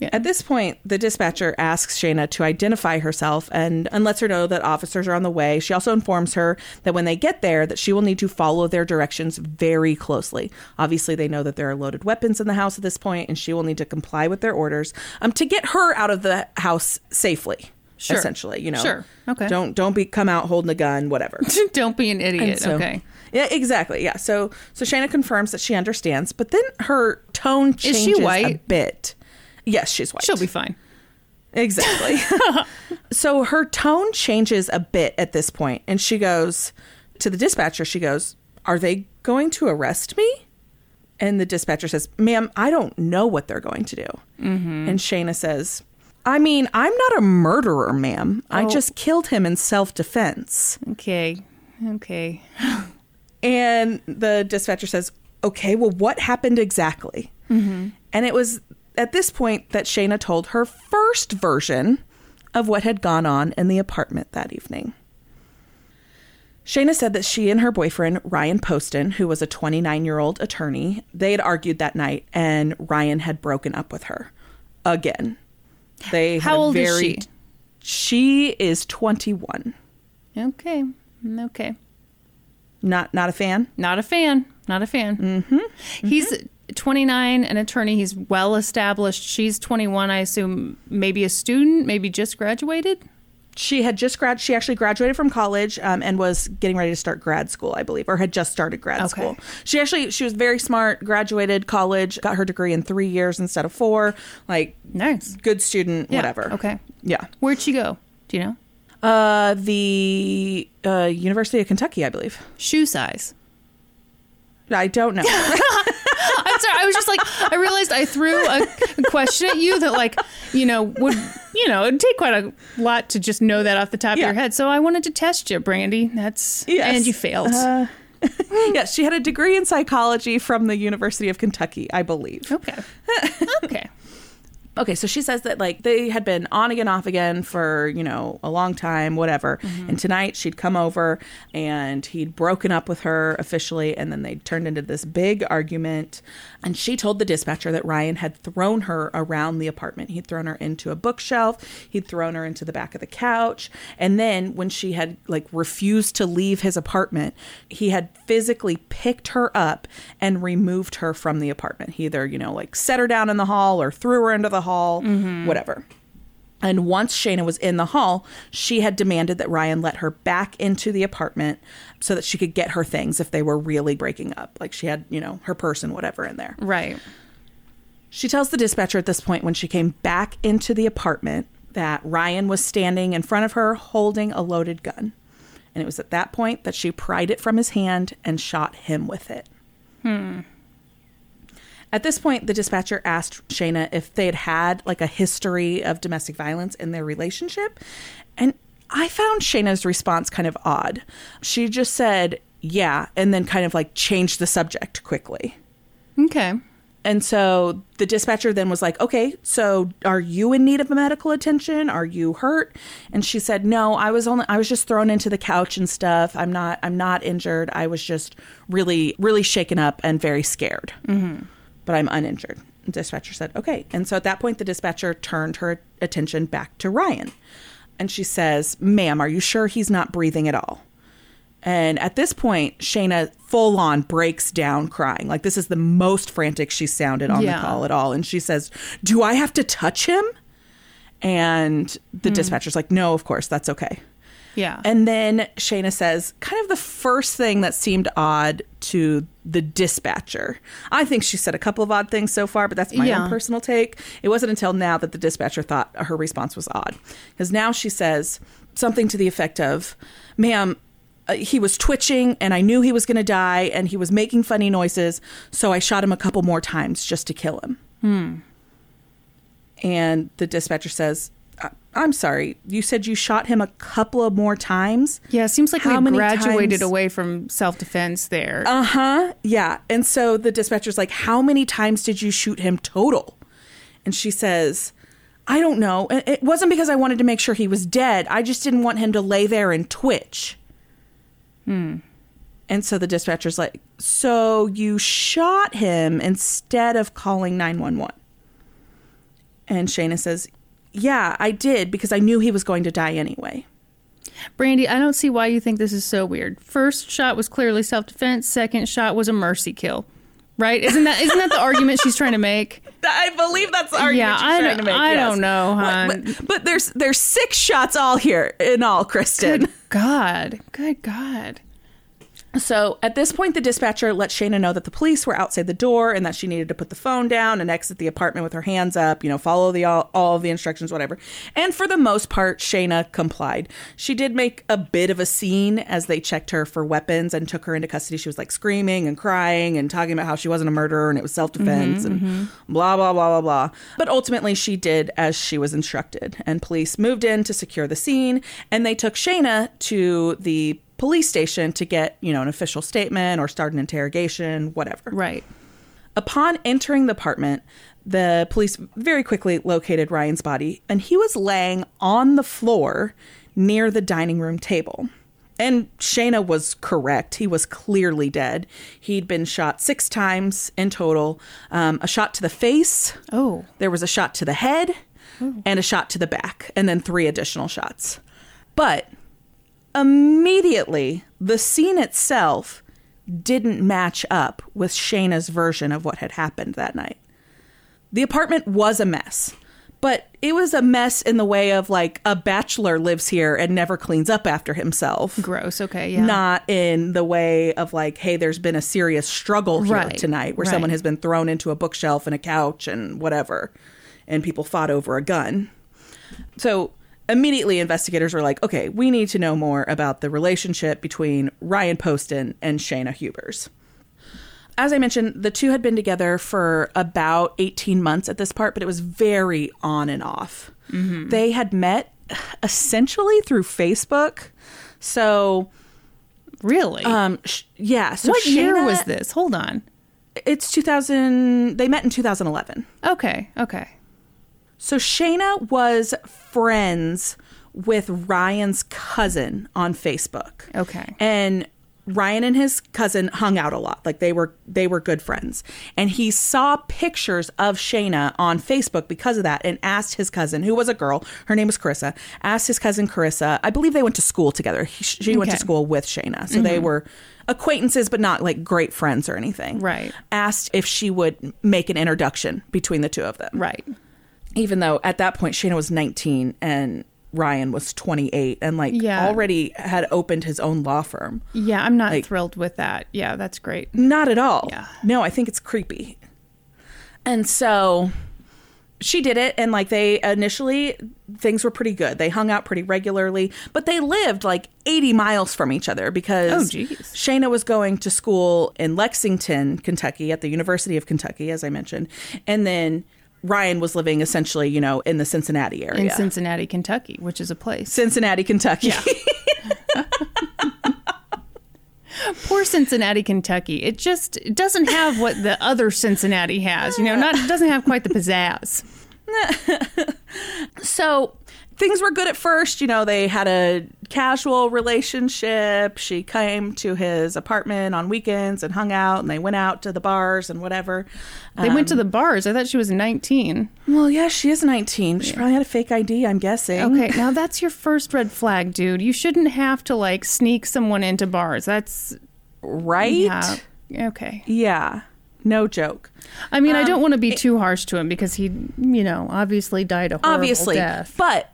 At this point, the dispatcher asks Shayna to identify herself and lets her know that officers are on the way. She also informs her that when they get there, that she will need to follow their directions very closely. Obviously, they know that there are loaded weapons in the house at this point, and she will need to comply with their orders to get her out of the house safely. Sure. Essentially, you know. Sure. Okay. Don't come out holding a gun, whatever. Don't be an idiot. So, okay. Yeah, exactly. Yeah. So Shayna confirms that she understands, but then her tone changes a bit. Yes, she's white. She'll be fine. Exactly. So her tone changes a bit at this point, and she goes to the dispatcher. She goes, "Are they going to arrest me?" And the dispatcher says, "Ma'am, I don't know what they're going to do." Mm-hmm. And Shayna says, I mean, I'm not a murderer, ma'am. Oh. I just killed him in self-defense. Okay. And the dispatcher says, okay, well, what happened exactly? Mm-hmm. And it was at this point that Shayna told her first version of what had gone on in the apartment that evening. Shayna said that she and her boyfriend, Ryan Poston, who was a 29-year-old attorney, they had argued that night, and Ryan had broken up with her again. How old is she? She is 21. Okay. Not a fan? Not a fan. Mm-hmm. He's 29, an attorney. He's well-established. She's 21, I assume, maybe a student, maybe just graduated? She had just She actually graduated from college and was getting ready to start grad school, I believe, or had just started grad school. She was very smart, graduated college, got her degree in 3 years instead of 4. Like, nice, good student, whatever. Okay, yeah. Where'd she go? Do you know? The University of Kentucky, I believe. Shoe size. I don't know. I'm sorry. I was just like, I realized I threw a question at you that, like, you know, it'd take quite a lot to just know that off the top of your head. So I wanted to test you, Brandi. And you failed. Yes, she had a degree in psychology from the University of Kentucky, I believe. Okay. Okay, so she says that, like, they had been on again, off again for, you know, a long time, whatever. Mm-hmm. And tonight she'd come over and he'd broken up with her officially. And then they turned into this big argument. And she told the dispatcher that Ryan had thrown her around the apartment. He'd thrown her into a bookshelf. He'd thrown her into the back of the couch. And then when she had, like, refused to leave his apartment, he had physically picked her up and removed her from the apartment. He either, you know, like, set her down in the hall or threw her into the hall, mm-hmm. whatever. And once Shayna was in the hall, she had demanded that Ryan let her back into the apartment so that she could get her things if they were really breaking up. Like, she had, you know, her purse and whatever in there. Right. She tells the dispatcher at this point, when she came back into the apartment, that Ryan was standing in front of her holding a loaded gun. And it was at that point that she pried it from his hand and shot him with it. Hmm. At this point, the dispatcher asked Shayna if they had had, like, a history of domestic violence in their relationship. And I found Shayna's response kind of odd. She just said, yeah, and then kind of, like, changed the subject quickly. Okay. And so the dispatcher then was like, okay, so are you in need of medical attention? Are you hurt? And she said, no, I was just thrown into the couch and stuff. I'm not injured. I was just really, really shaken up and very scared. Mm-hmm. But I'm uninjured. The dispatcher said, okay. And so at that point, the dispatcher turned her attention back to Ryan. And she says, ma'am, are you sure he's not breathing at all? And at this point, Shayna full on breaks down crying. Like, this is the most frantic she sounded on the call at all. And she says, do I have to touch him? And the dispatcher's like, no, of course, that's okay. Yeah. And then Shayna says kind of the first thing that seemed odd to the dispatcher. I think she said a couple of odd things so far, but that's my own personal take. It wasn't until now that the dispatcher thought her response was odd. Because now she says something to the effect of, ma'am, he was twitching and I knew he was going to die and he was making funny noises. So I shot him a couple more times just to kill him. Hmm. And the dispatcher says, I'm sorry, you said you shot him a couple of more times? Yeah, it seems like we graduated away from self-defense there. Uh-huh, yeah. And so the dispatcher's like, how many times did you shoot him total? And she says, I don't know. It wasn't because I wanted to make sure he was dead. I just didn't want him to lay there and twitch. Hmm. And so the dispatcher's like, so you shot him instead of calling 911? And Shayna says, yeah, I did, because I knew he was going to die anyway. Brandi, I don't see why you think this is so weird. First shot was clearly self-defense. Second shot was a mercy kill, right? Isn't that the argument she's trying to make? I believe that's the argument she's trying to make. I don't know, hon. But there's six shots all here in all, Kristen. Good God. So at this point, the dispatcher let Shayna know that the police were outside the door and that she needed to put the phone down and exit the apartment with her hands up, you know, follow all of the instructions, whatever. And for the most part, Shayna complied. She did make a bit of a scene as they checked her for weapons and took her into custody. She was like screaming and crying and talking about how she wasn't a murderer and it was self-defense blah, blah, blah, blah, blah. But ultimately, she did as she was instructed, and police moved in to secure the scene, and they took Shayna to the police station to get, you know, an official statement or start an interrogation, whatever. Right. Upon entering the apartment, the police very quickly located Ryan's body, and he was laying on the floor near the dining room table. And Shayna was correct. He was clearly dead. He'd been shot 6 times in total. A shot to the face. Oh. There was a shot to the head and a shot to the back, and then 3 additional shots. But immediately, the scene itself didn't match up with Shayna's version of what had happened that night. The apartment was a mess, but it was a mess in the way of, like, a bachelor lives here and never cleans up after himself. Gross, okay, yeah. Not in the way of, like, hey, there's been a serious struggle here tonight where someone has been thrown into a bookshelf and a couch and whatever, and people fought over a gun. So immediately, investigators were like, okay, we need to know more about the relationship between Ryan Poston and Shayna Hubers. As I mentioned, the two had been together for about 18 months at this part, but it was very on and off. Mm-hmm. They had met essentially through Facebook. So, really? Yeah. So what year was this? Hold on. It's 2000. They met in 2011. Okay. So Shayna was friends with Ryan's cousin on Facebook. Okay. And Ryan and his cousin hung out a lot. Like they were good friends. And he saw pictures of Shayna on Facebook because of that and asked his cousin, who was a girl, her name was Carissa, asked his cousin Carissa. I believe they went to school together. She went to school with Shayna. So they were acquaintances, but not like great friends or anything. Right. Asked if she would make an introduction between the two of them. Right. Even though at that point Shayna was 19 and Ryan was 28 and already had opened his own law firm. Yeah, I'm not thrilled with that. Yeah, that's great. Not at all. Yeah. No, I think it's creepy. And so she did it, and they initially things were pretty good. They hung out pretty regularly, but they lived 80 miles from each other because Shayna was going to school in Lexington, Kentucky at the University of Kentucky, as I mentioned. And then Ryan was living essentially, in the Cincinnati area. In Cincinnati, Kentucky, which is a place. Cincinnati, Kentucky. Yeah. Poor Cincinnati, Kentucky. It just doesn't have what the other Cincinnati has. It doesn't have quite the pizzazz. So things were good at first. They had a casual relationship. She came to his apartment on weekends and hung out, and they went out to the bars and whatever. They went to the bars. I thought she was 19. Well, yeah, she is 19. She probably had a fake ID, I'm guessing. Okay, now that's your first red flag, dude. You shouldn't have to, sneak someone into bars. That's... Right? Yeah. Okay. Yeah. No joke. I mean, I don't want to be too harsh to him because he, obviously died a horrible death. But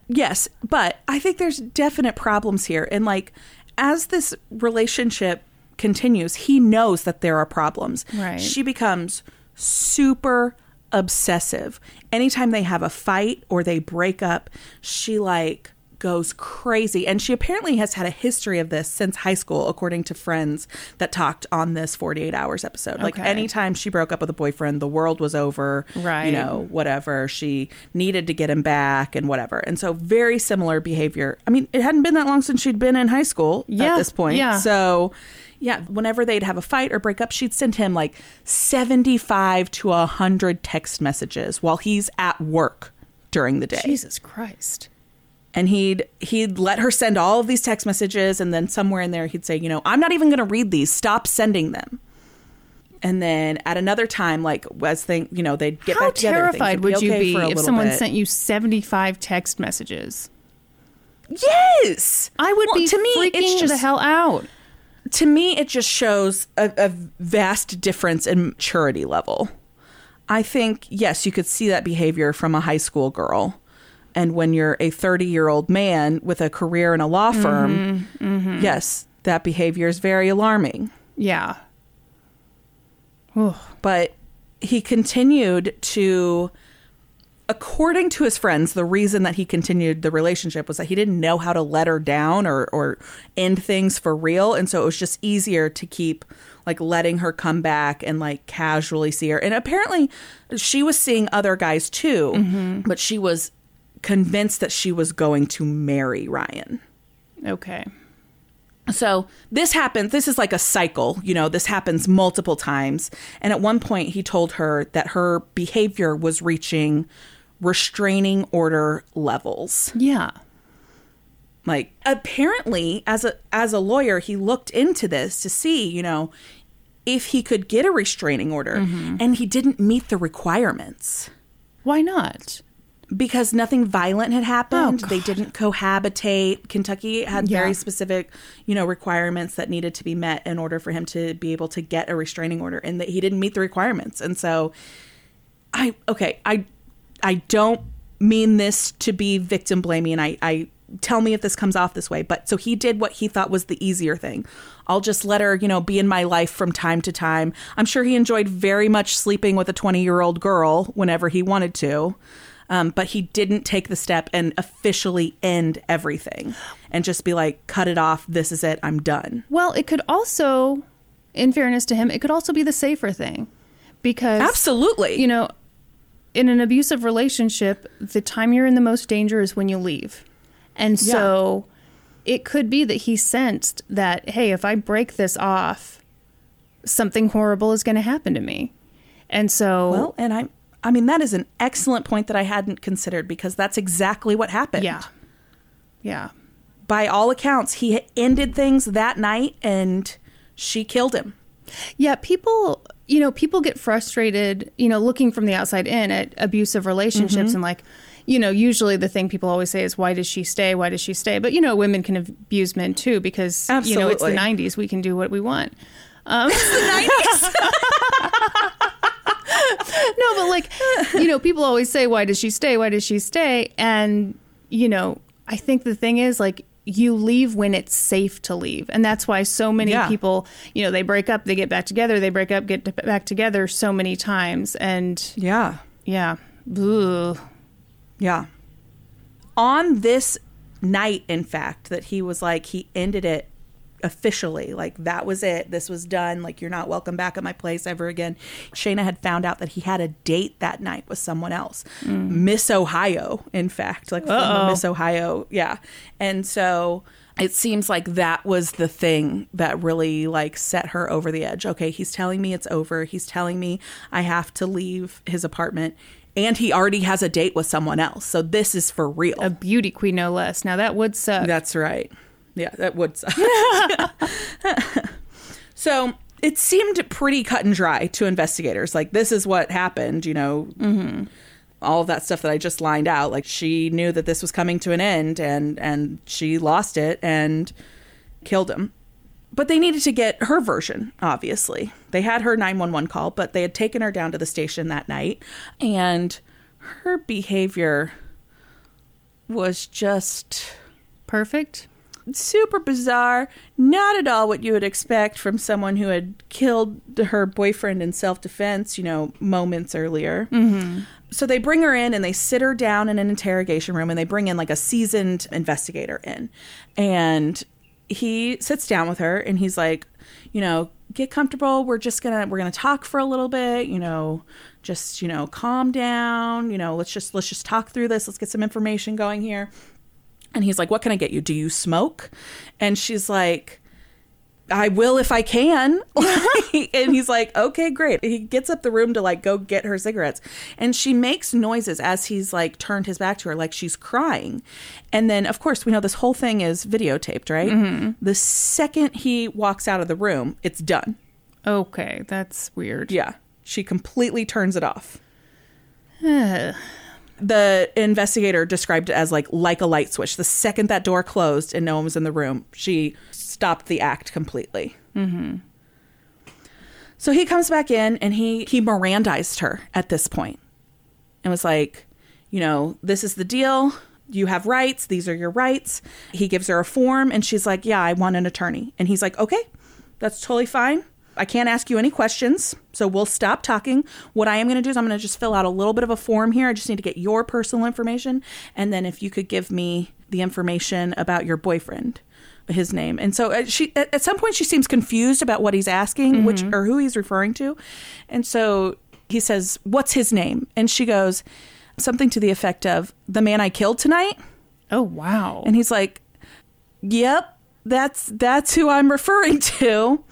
I think there's definite problems here. And as this relationship continues, he knows that there are problems. Right. She becomes super obsessive. Anytime they have a fight or they break up, she goes crazy. And she apparently has had a history of this since high school, according to friends that talked on this 48 Hours episode. Okay. Anytime she broke up with a boyfriend, the world was over, right? Whatever. She needed to get him back and whatever. And so very similar behavior. I mean, it hadn't been that long since she'd been in high school at this point. Yeah. So yeah, whenever they'd have a fight or break up, she'd send him 75 to 100 text messages while he's at work during the day. Jesus Christ. And he'd let her send all of these text messages, and then somewhere in there he'd say, I'm not even going to read these. Stop sending them. And then at another time, they'd get back together. How terrified would you be if someone sent you 75 text messages? Yes! I would be freaking the hell out. To me, it just shows a vast difference in maturity level. I think, yes, you could see that behavior from a high school girl. And when you're a 30-year-old man with a career in a law firm, yes, that behavior is very alarming. Yeah. Ooh. But he continued to, according to his friends, the reason that he continued the relationship was that he didn't know how to let her down or end things for real. And so it was just easier to keep letting her come back and casually see her. And apparently she was seeing other guys too, but she was convinced that she was going to marry Ryan. Okay. So this happens. This is a cycle. This happens multiple times. And at one point he told her that her behavior was reaching restraining order levels. Yeah. Apparently as a lawyer, he looked into this to see, if he could get a restraining order, and he didn't meet the requirements. Why not? Because nothing violent had happened. Oh, they didn't cohabitate. Kentucky had very specific, requirements that needed to be met in order for him to be able to get a restraining order, and that he didn't meet the requirements. And so I don't mean this to be victim blaming, and I tell me if this comes off this way, but so he did what he thought was the easier thing. I'll just let her, be in my life from time to time. I'm sure he enjoyed very much sleeping with a 20-year-old girl whenever he wanted to. But he didn't take the step and officially end everything and just be cut it off. This is it. I'm done. Well, it could also, in fairness to him, it could also be the safer thing because... Absolutely. In an abusive relationship, the time you're in the most danger is when you leave. And so it could be that he sensed that, hey, if I break this off, something horrible is going to happen to me. And so... Well, and I'm... I mean, that is an excellent point that I hadn't considered, because that's exactly what happened. Yeah. Yeah. By all accounts, he ended things that night and she killed him. Yeah, people, you know, people get frustrated, you know, looking from the outside in at abusive relationships mm-hmm. and like, you know, usually the thing people always say is, why does she stay? Why does she stay? But, you know, women can abuse men, too, because, absolutely. You know, it's the 90s. We can do what we want. It's the 90s. No, but like, you know, people always say, why does she stay? Why does she stay? And, you know, I think the thing is, like, you leave when it's safe to leave. And that's why so many yeah. people, you know, they break up, they get back together, they break up, get back together so many times. And yeah. Yeah. Ugh. Yeah. On this night, in fact, that he was like, he ended it officially, like, that was it, this was done, like, you're not welcome back at my place ever again. Shayna had found out that he had a date that night with someone else, Miss Ohio, in fact, like, former Miss Ohio. Yeah. And so it seems like that was the thing that really, like, set her over the edge. Okay, he's telling me it's over, he's telling me I have to leave his apartment, and he already has a date with someone else, so this is for real. A beauty queen, no less. Now that would suck. That's right. Yeah, that would suck. So it seemed pretty cut and dry to investigators. Like, this is what happened, you know, mm-hmm. all of that stuff that I just lined out. Like, she knew that this was coming to an end, and she lost it and killed him. But they needed to get her version, obviously. They had her 911 call, but they had taken her down to the station that night. And her behavior was just... perfect? Super bizarre. Not at all what you would expect from someone who had killed her boyfriend in self-defense, you know, moments earlier. Mm-hmm. So they bring her in and they sit her down in an interrogation room, and they bring in like a seasoned investigator in. And he sits down with her and he's like, you know, get comfortable. We're gonna talk for a little bit, you know, just, you know, calm down, you know, let's just talk through this. Let's get some information going here. And he's like, what can I get you? Do you smoke? And she's like, I will if I can. And he's like, okay, great. He gets up the room to like go get her cigarettes. And she makes noises as he's like turned his back to her, like she's crying. And then, of course, we know this whole thing is videotaped, right? Mm-hmm. The second he walks out of the room, it's done. Okay, that's weird. Yeah. She completely turns it off. The investigator described it as like a light switch. The second that door closed and no one was in the room, she stopped the act completely. Mm-hmm. So he comes back in and he Mirandized her at this point and was like, you know, this is the deal. You have rights. These are your rights. He gives her a form and she's like, yeah, I want an attorney. And he's like, okay, that's totally fine. I can't ask you any questions, so we'll stop talking. What I am going to do is I'm going to just fill out a little bit of a form here. I just need to get your personal information. And then if you could give me the information about your boyfriend, his name. And so she, at some point, she seems confused about what he's asking, mm-hmm. which or who he's referring to. And so he says, what's his name? And she goes, something to the effect of, the man I killed tonight. Oh, wow. And he's like, yep, that's who I'm referring to.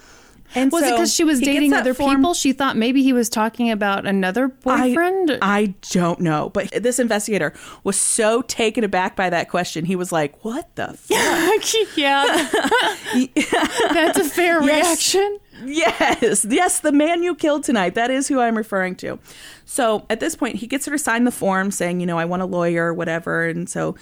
And was it because she was dating other people? She thought maybe he was talking about another boyfriend? I don't know. But this investigator was so taken aback by that question. He was like, what the fuck? Yeah. That's a fair reaction. Yes. Yes, the man you killed tonight. That is who I'm referring to. So at this point, he gets her to sign the form saying, you know, I want a lawyer or whatever. And so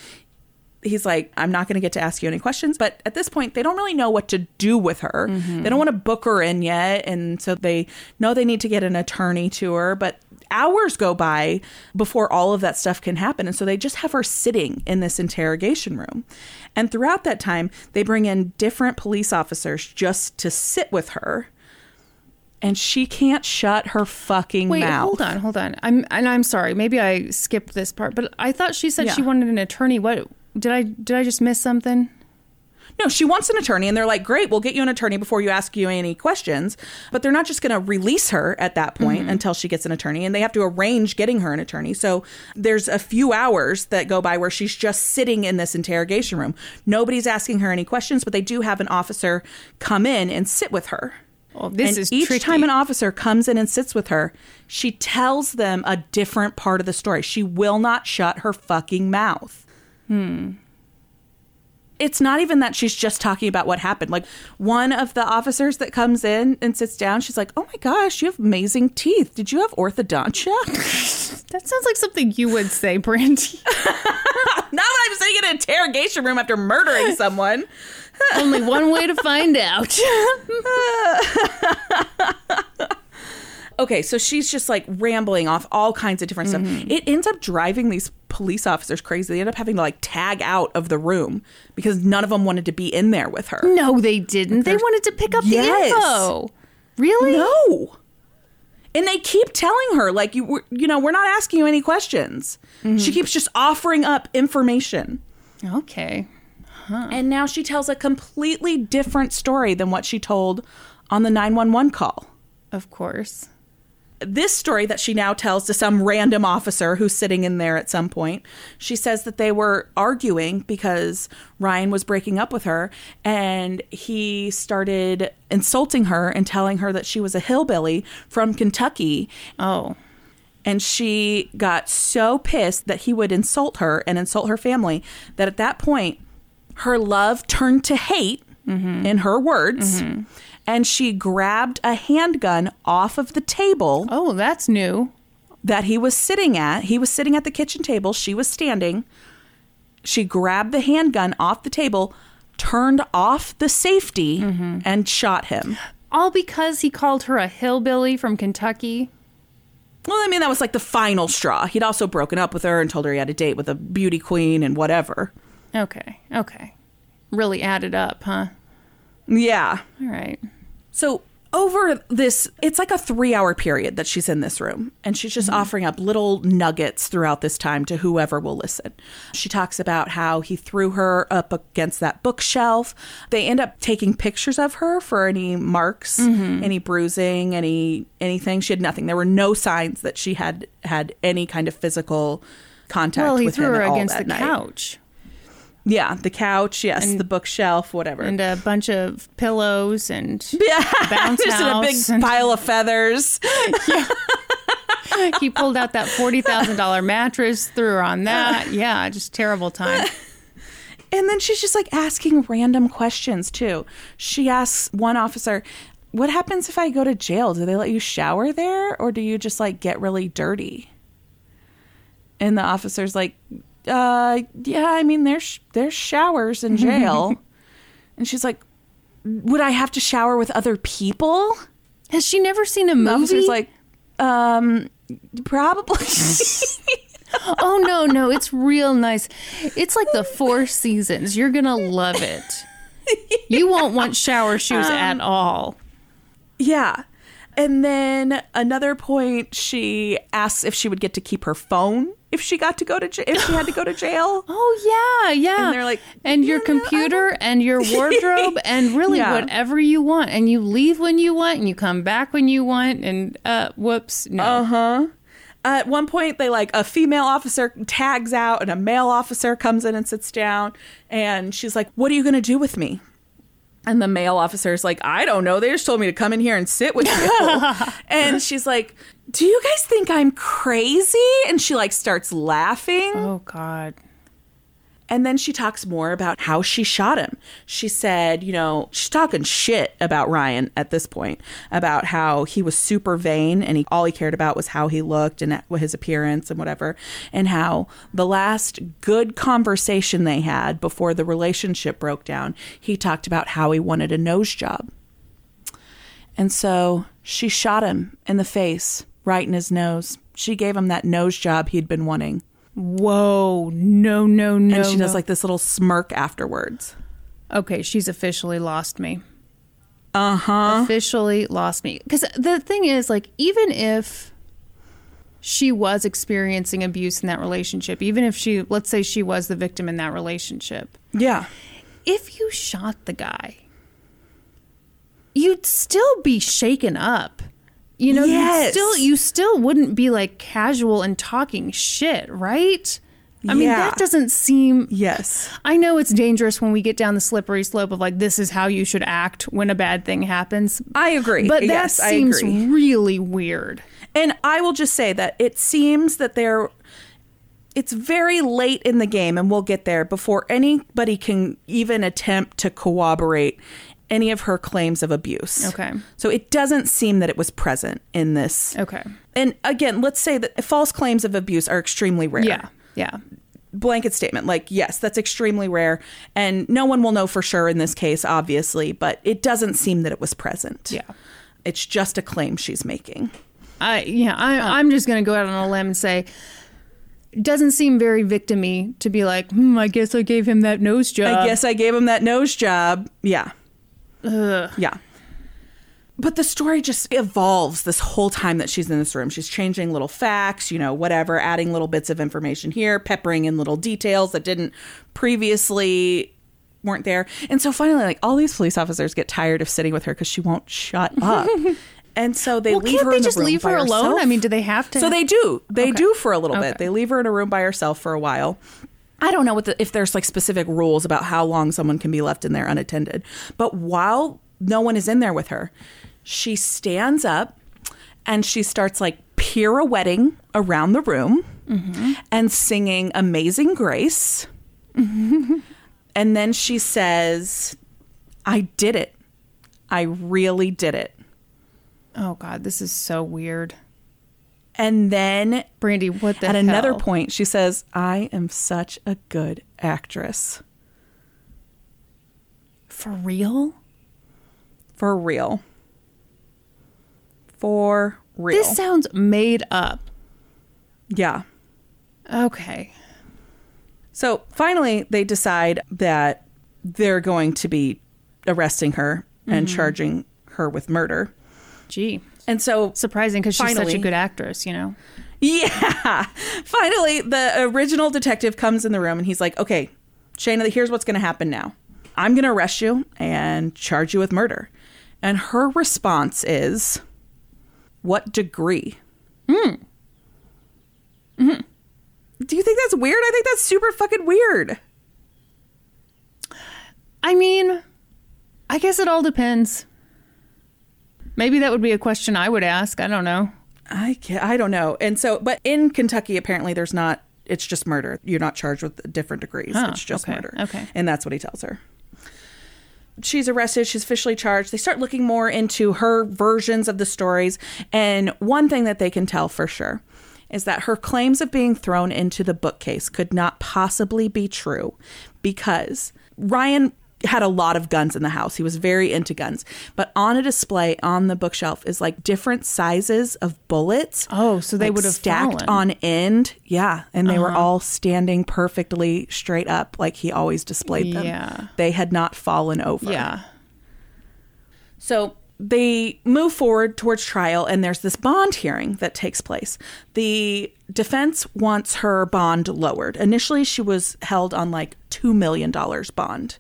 he's like, I'm not going to get to ask you any questions. But at this point, they don't really know what to do with her. Mm-hmm. They don't want to book her in yet. And so they know they need to get an attorney to her. But hours go by before all of that stuff can happen. And so they just have her sitting in this interrogation room. And throughout that time, they bring in different police officers just to sit with her. And she can't shut her fucking mouth. Wait, hold on. I'm sorry. Maybe I skipped this part. But I thought she said she wanted an attorney. What... Did I just miss something? No, she wants an attorney, and they're like, great, we'll get you an attorney before you ask you any questions. But they're not just going to release her at that point mm-hmm. until she gets an attorney, and they have to arrange getting her an attorney. So there's a few hours that go by where she's just sitting in this interrogation room. Nobody's asking her any questions, but they do have an officer come in and sit with her. Well, each time an officer comes in and sits with her, she tells them a different part of the story. She will not shut her fucking mouth. It's not even that she's just talking about what happened. Like, one of the officers that comes in and sits down, she's like, oh my gosh, you have amazing teeth. Did you have orthodontia? That sounds like something you would say, Brandi. Not that I'm sitting in an interrogation room after murdering someone. Only one way to find out. Okay, so she's just like rambling off all kinds of different stuff. It ends up driving these police officers crazy. They end up having to like tag out of the room because none of them wanted to be in there with her. No, they didn't. They wanted to pick up the info. Really? No. And they keep telling her, like, we're not asking you any questions. She keeps just offering up information. Okay. Huh. And now she tells a completely different story than what she told on the 911 call. Of course. This story that she now tells to some random officer who's sitting in there at some point, she says that they were arguing because Ryan was breaking up with her and he started insulting her and telling her that she was a hillbilly from Kentucky. Oh. And she got so pissed that he would insult her and insult her family that at that point, her love turned to hate, in her words. And she grabbed a handgun off of the table. Oh, that's new. That he was sitting at. He was sitting at the kitchen table. She was standing. She grabbed the handgun off the table, turned off the safety, and shot him. All because he called her a hillbilly from Kentucky. Well, I mean, that was like the final straw. He'd also broken up with her and told her he had a date with a beauty queen and whatever. Okay. Really added up, huh? Yeah. All right. So over this, it's like a 3-hour period that she's in this room. And she's just offering up little nuggets throughout this time to whoever will listen. She talks about how he threw her up against that bookshelf. They end up taking pictures of her for any marks, any bruising, anything. She had nothing. There were no signs that she had any kind of physical contact with him at all that night. Well, he threw her against the couch. Yeah, the couch, yes, and the bookshelf, whatever. And a bunch of pillows and bounce just house. Just a big pile of feathers. He pulled out that $40,000 mattress, threw her on that. Yeah, just terrible time. And then she's just like asking random questions too. She asks one officer, what happens if I go to jail? Do they let you shower there or do you just like get really dirty? And the officer's like, yeah, I mean, there's showers in jail. And she's like, would I have to shower with other people? Has she never seen a movie? The officer's like, probably. Oh, no, it's real nice. It's like the 4 Seasons. You're going to love it. You won't want shower shoes at all. Yeah. And then another point, she asks if she would get to keep her phone if she got to go to if she had to go to jail. Oh, yeah. And they're like, and your computer and your wardrobe and really whatever you want. And you leave when you want and you come back when you want. And whoops. No. At one point, they like a female officer tags out and a male officer comes in and sits down. And she's like, what are you going to do with me? And the male officer's like, I don't know. They just told me to come in here and sit with you. And she's like, do you guys think I'm crazy? And she like starts laughing. Oh, God. And then she talks more about how she shot him. She said, you know, she's talking shit about Ryan at this point, about how he was super vain and all he cared about was how he looked and his appearance and whatever. And how the last good conversation they had before the relationship broke down, he talked about how he wanted a nose job. And so she shot him in the face, right in his nose. She gave him that nose job he'd been wanting. Whoa, no. And she does like this little smirk afterwards. Okay, she's officially lost me. Officially lost me. Because the thing is, like, even if she was experiencing abuse in that relationship, even if she, let's say she was the victim in that relationship. Yeah. If you shot the guy, you'd still be shaken up. You know, you still wouldn't be like casual and talking shit, right? I mean, that doesn't seem... Yes. I know it's dangerous when we get down the slippery slope of like, this is how you should act when a bad thing happens. I agree. But that seems really weird. And I will just say that it seems that it's very late in the game, and we'll get there, before anybody can even attempt to corroborate any of her claims of abuse. Okay. So it doesn't seem that it was present in this. Okay. And again, let's say that false claims of abuse are extremely rare. Yeah. Yeah. Blanket statement. Like, yes, that's extremely rare. And no one will know for sure in this case, obviously, but it doesn't seem that it was present. Yeah. It's just a claim she's making. I'm just going to go out on a limb and say, doesn't seem very victim-y to be like, I guess I gave him that nose job. Yeah. Ugh. Yeah. But the story just evolves this whole time that she's in this room. She's changing little facts, whatever, adding little bits of information here, peppering in little details that weren't there. And so finally, like, all these police officers get tired of sitting with her because she won't shut up. And so they leave her in the room by herself. Well, can't they just leave her alone? I mean, do they have to? So they do. They do for a little bit. They leave her in a room by herself for a while. I don't know if there's like specific rules about how long someone can be left in there unattended. But while no one is in there with her, she stands up and she starts like pirouetting around the room and singing Amazing Grace. Mm-hmm. And then she says, I did it. I really did it. Oh, God, this is so weird. And then Brandi, what the hell? At another point, she says, I am such a good actress. For real? For real. For real. This sounds made up. Yeah. Okay. So finally, they decide that they're going to be arresting her and charging her with murder. Gee. And so... surprising, because she's such a good actress, Yeah. Finally, the original detective comes in the room and he's like, okay, Shayna, here's what's going to happen now. I'm going to arrest you and charge you with murder. And her response is... what degree? Do you think that's weird? I think that's super fucking weird. I mean, I guess it all depends. Maybe that would be a question I would ask. I don't know. I don't know. And so, but in Kentucky, apparently there's not, it's just murder. You're not charged with different degrees. Huh, it's just murder. Okay. And that's what he tells her. She's arrested. She's officially charged. They start looking more into her versions of the stories. And one thing that they can tell for sure is that her claims of being thrown into the bookcase could not possibly be true because Ryan had a lot of guns in the house. He was very into guns. But on a display on the bookshelf is like different sizes of bullets. Oh, so they would have stacked on end. Yeah. And they were all standing perfectly straight up like he always displayed them. Yeah. They had not fallen over. Yeah. So they move forward towards trial, and there's this bond hearing that takes place. The defense wants her bond lowered. Initially, she was held on like $2 million bond.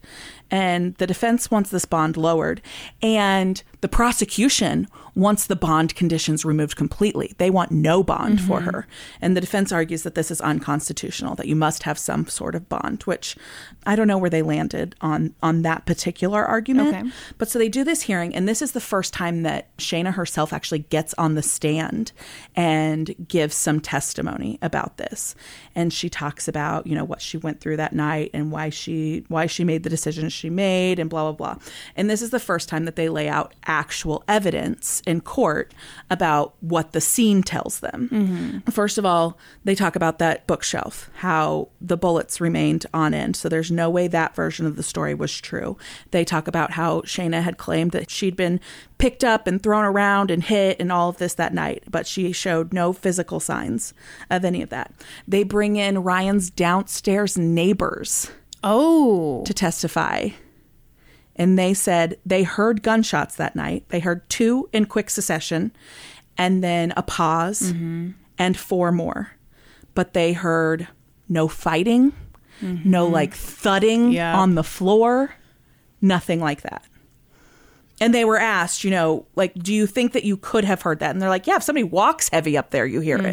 And the defense wants this bond lowered. And the prosecution wants the bond conditions removed completely. They want no bond for her. And the defense argues that this is unconstitutional, that you must have some sort of bond, which I don't know where they landed on that particular argument. Okay. But so they do this hearing. And this is the first time that Shayna herself actually gets on the stand and gives some testimony about this. And she talks about, what she went through that night and why she made the decisions she made and blah, blah, blah. And this is the first time that they lay out actual evidence in court about what the scene tells them. Mm-hmm. First of all, they talk about that bookshelf, how the bullets remained on end. So there's no way that version of the story was true. They talk about how Shayna had claimed that she'd been picked up and thrown around and hit and all of this that night, but she showed no physical signs of any of that. They bring in Ryan's downstairs neighbors to testify. And they said they heard gunshots that night. They heard two in quick succession and then a pause and four more. But they heard no fighting, no like thudding on the floor, nothing like that. And they were asked, like, do you think that you could have heard that? And they're like, yeah, if somebody walks heavy up there, you hear it.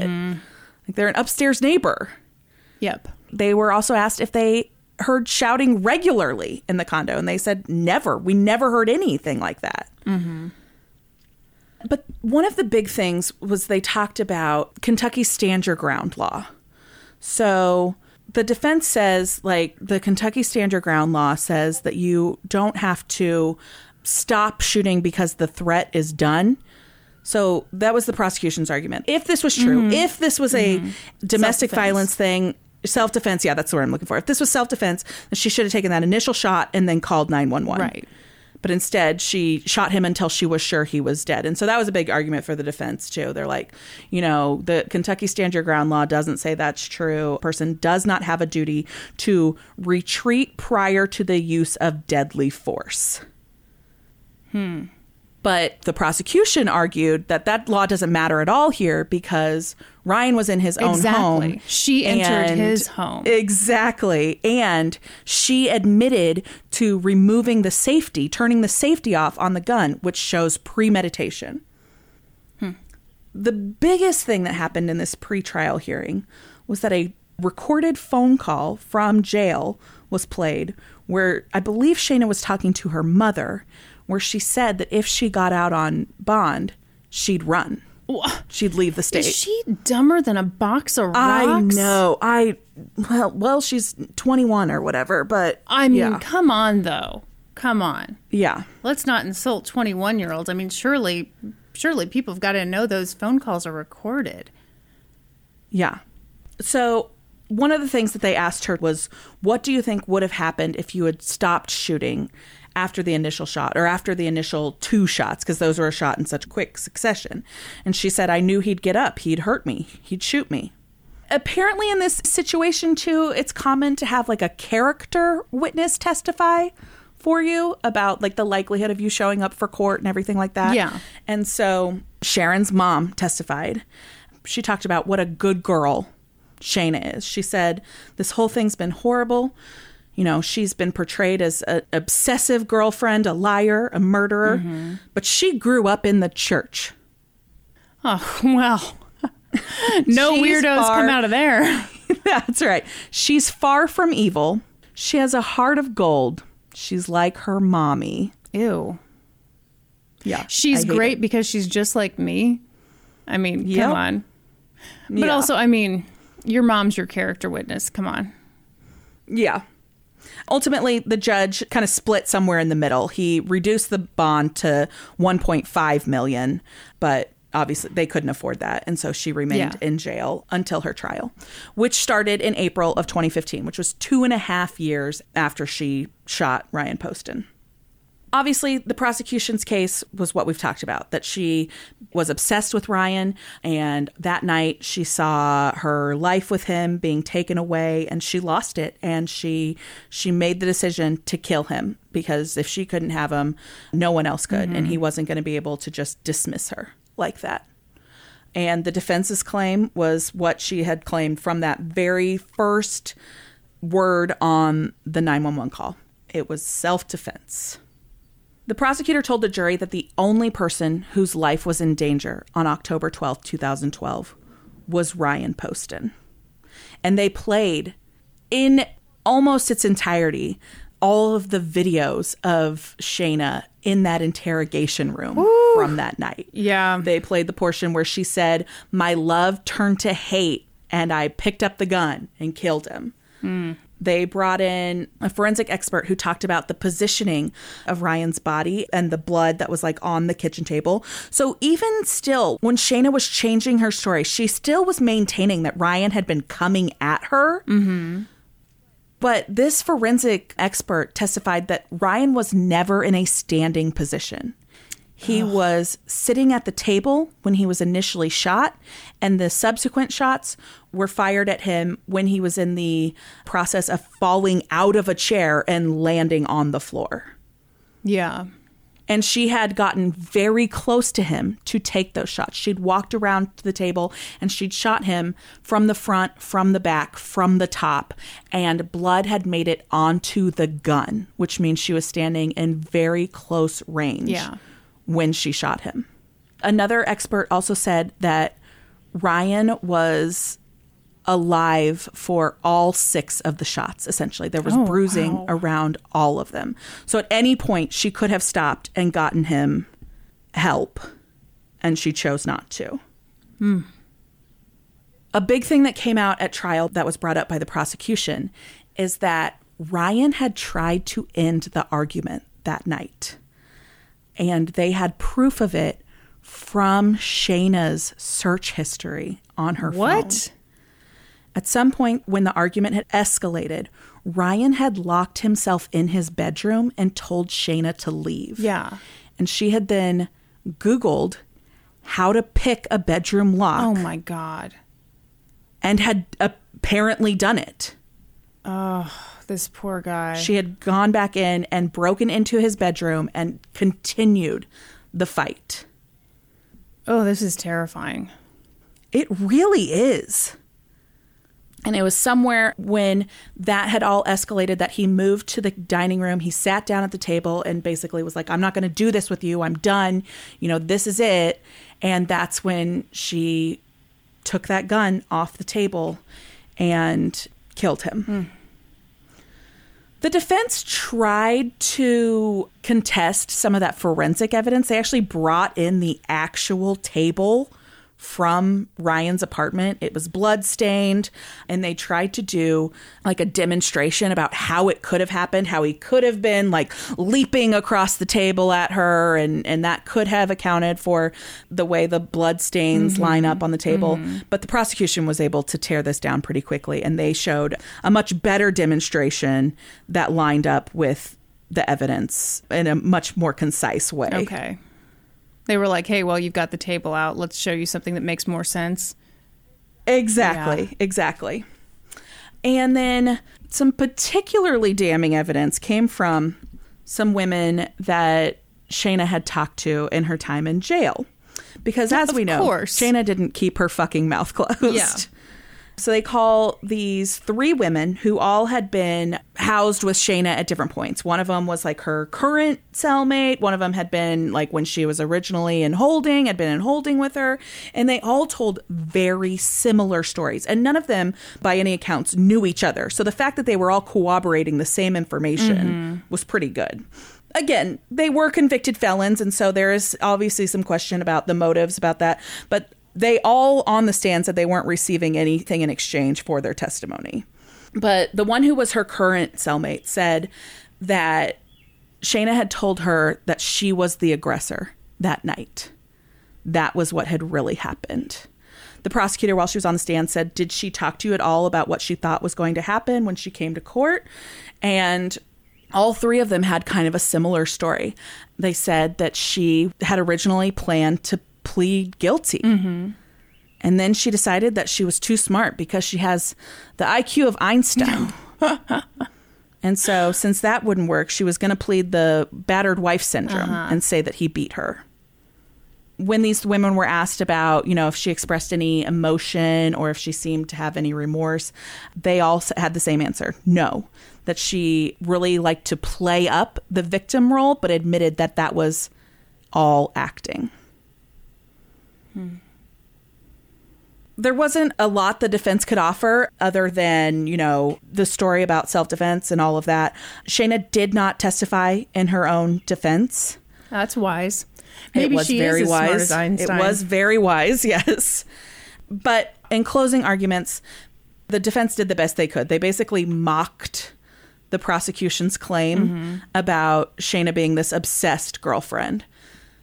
Like they're an upstairs neighbor. Yep. They were also asked if they heard shouting regularly in the condo, and they said, never. We never heard anything like that. Mm-hmm. But one of the big things was they talked about Kentucky's Stand Your Ground law. So the defense says, like, the Kentucky Stand Your Ground law says that you don't have to stop shooting because the threat is done. So that was the prosecution's argument. If this was true, mm-hmm. if this was a mm-hmm. domestic violence thing, self-defense, yeah, that's the word I'm looking for. If this was self-defense, then she should have taken that initial shot and then called 911. Right. But instead, she shot him until she was sure he was dead. And so that was a big argument for the defense, too. They're like, you know, the Kentucky Stand Your Ground law doesn't say that's true. A person does not have a duty to retreat prior to the use of deadly force. But the prosecution argued that that law doesn't matter at all here because Ryan was in his own home. She entered his home. Exactly. And she admitted to removing the safety, turning the safety off on the gun, which shows premeditation. The biggest thing that happened in this pretrial hearing was that a recorded phone call from jail was played where I believe Shayna was talking to her mother, where she said that if she got out on bond, she'd run. She'd leave the state. Is she dumber than a box of rocks? I know. Well, she's 21 or whatever, but I mean, yeah. Come on, though. Come on. Yeah. Let's not insult 21-year-olds. I mean, surely people have got to know those phone calls are recorded. Yeah. So one of the things that they asked her was, what do you think would have happened if you had stopped shooting after the initial shot, or after the initial two shots, because those were a shot in such quick succession. And she said, I knew he'd get up, he'd hurt me, he'd shoot me. Apparently in this situation, too, it's common to have like a character witness testify for you about like the likelihood of you showing up for court and everything like that. Yeah. And so Sharon's mom testified. She talked about what a good girl Shayna is. She said, this whole thing's been horrible. You know, she's been portrayed as an obsessive girlfriend, a liar, a murderer, but she grew up in the church. Oh, well, no weirdos come out of there. That's right. She's far from evil. She has a heart of gold. She's like her mommy. Ew. Yeah. She's great because she's just like me. I mean, come on. But also, I mean, your mom's your character witness. Come on. Yeah. Ultimately, the judge kind of split somewhere in the middle. He reduced the bond to $1.5 million, but obviously they couldn't afford that. And so she remained in jail until her trial, which started in April of 2015, which was 2.5 years after she shot Ryan Poston. Obviously, the prosecution's case was what we've talked about, that she was obsessed with Ryan. And that night she saw her life with him being taken away and she lost it. And she made the decision to kill him because if she couldn't have him, no one else could. And he wasn't going to be able to just dismiss her like that. And the defense's claim was what she had claimed from that very first word on the 911 call. It was self-defense. The prosecutor told the jury that the only person whose life was in danger on October 12, 2012 was Ryan Poston. And they played in almost its entirety all of the videos of Shayna in that interrogation room from that night. Yeah. They played the portion where she said, "My love turned to hate and I picked up the gun and killed him." They brought in a forensic expert who talked about the positioning of Ryan's body and the blood that was like on the kitchen table. So even still, when Shayna was changing her story, she still was maintaining that Ryan had been coming at her. But this forensic expert testified that Ryan was never in a standing position. He was sitting at the table when he was initially shot, and the subsequent shots were fired at him when he was in the process of falling out of a chair and landing on the floor. Yeah. And she had gotten very close to him to take those shots. She'd walked around to the table and she'd shot him from the front, from the back, from the top, and blood had made it onto the gun, which means she was standing in very close range. Yeah. When she shot him. Another expert also said that Ryan was alive for all six of the shots, essentially. There was bruising around all of them. So at any point, she could have stopped and gotten him help, and she chose not to. Mm. A big thing that came out at trial that was brought up by the prosecution is that Ryan had tried to end the argument that night, and they had proof of it from Shayna's search history on her phone. What? At some point when the argument had escalated, Ryan had locked himself in his bedroom and told Shayna to leave. Yeah. And she had then Googled how to pick a bedroom lock. Oh, my God. And had apparently done it. Oh, this poor guy. She had gone back in and broken into his bedroom and continued the fight. Oh, this is terrifying. It really is. And it was somewhere when that had all escalated that he moved to the dining room. He sat down at the table and basically was like, I'm not going to do this with you. I'm done. You know, this is it. And that's when she took that gun off the table and killed him. Mm. The defense tried to contest some of that forensic evidence. They actually brought in the actual table from Ryan's apartment. It was bloodstained, and they tried to do like a demonstration about how it could have happened, how he could have been like leaping across the table at her, and that could have accounted for the way the bloodstains line up on the table. But the prosecution was able to tear this down pretty quickly, and they showed a much better demonstration that lined up with the evidence in a much more concise way. Okay. They were like, hey, well, you've got the table out. Let's show you something that makes more sense. Exactly. Yeah. Exactly. And then some particularly damning evidence came from some women that Shayna had talked to in her time in jail. Because as we know, Shayna didn't keep her fucking mouth closed. Yeah. So they call these three women who all had been housed with Shayna at different points. One of them was like her current cellmate. One of them had been like when she was originally in holding, had been in holding with her. And they all told very similar stories. And none of them, by any accounts, knew each other. So the fact that they were all corroborating the same information was pretty good. Again, they were convicted felons. And so there is obviously some question about the motives about that. But they all on the stand said they weren't receiving anything in exchange for their testimony. But the one who was her current cellmate said that Shayna had told her that she was the aggressor that night. That was what had really happened. The prosecutor, while she was on the stand, said, did she talk to you at all about what she thought was going to happen when she came to court? And all three of them had kind of a similar story. They said that she had originally planned to plead guilty. And then she decided that she was too smart because she has the IQ of Einstein. And so since that wouldn't work, she was going to plead the battered wife syndrome and say that he beat her. When these women were asked about, you know, if she expressed any emotion or if she seemed to have any remorse, they all had the same answer. No, that she really liked to play up the victim role, but admitted that that was all acting. There wasn't a lot the defense could offer other than, you know, the story about self-defense and all of that. Shayna did not testify in her own defense. That's wise. Maybe she is as smart as Einstein. It was very wise, yes. But in closing arguments, the defense did the best they could. They basically mocked the prosecution's claim about Shayna being this obsessed girlfriend.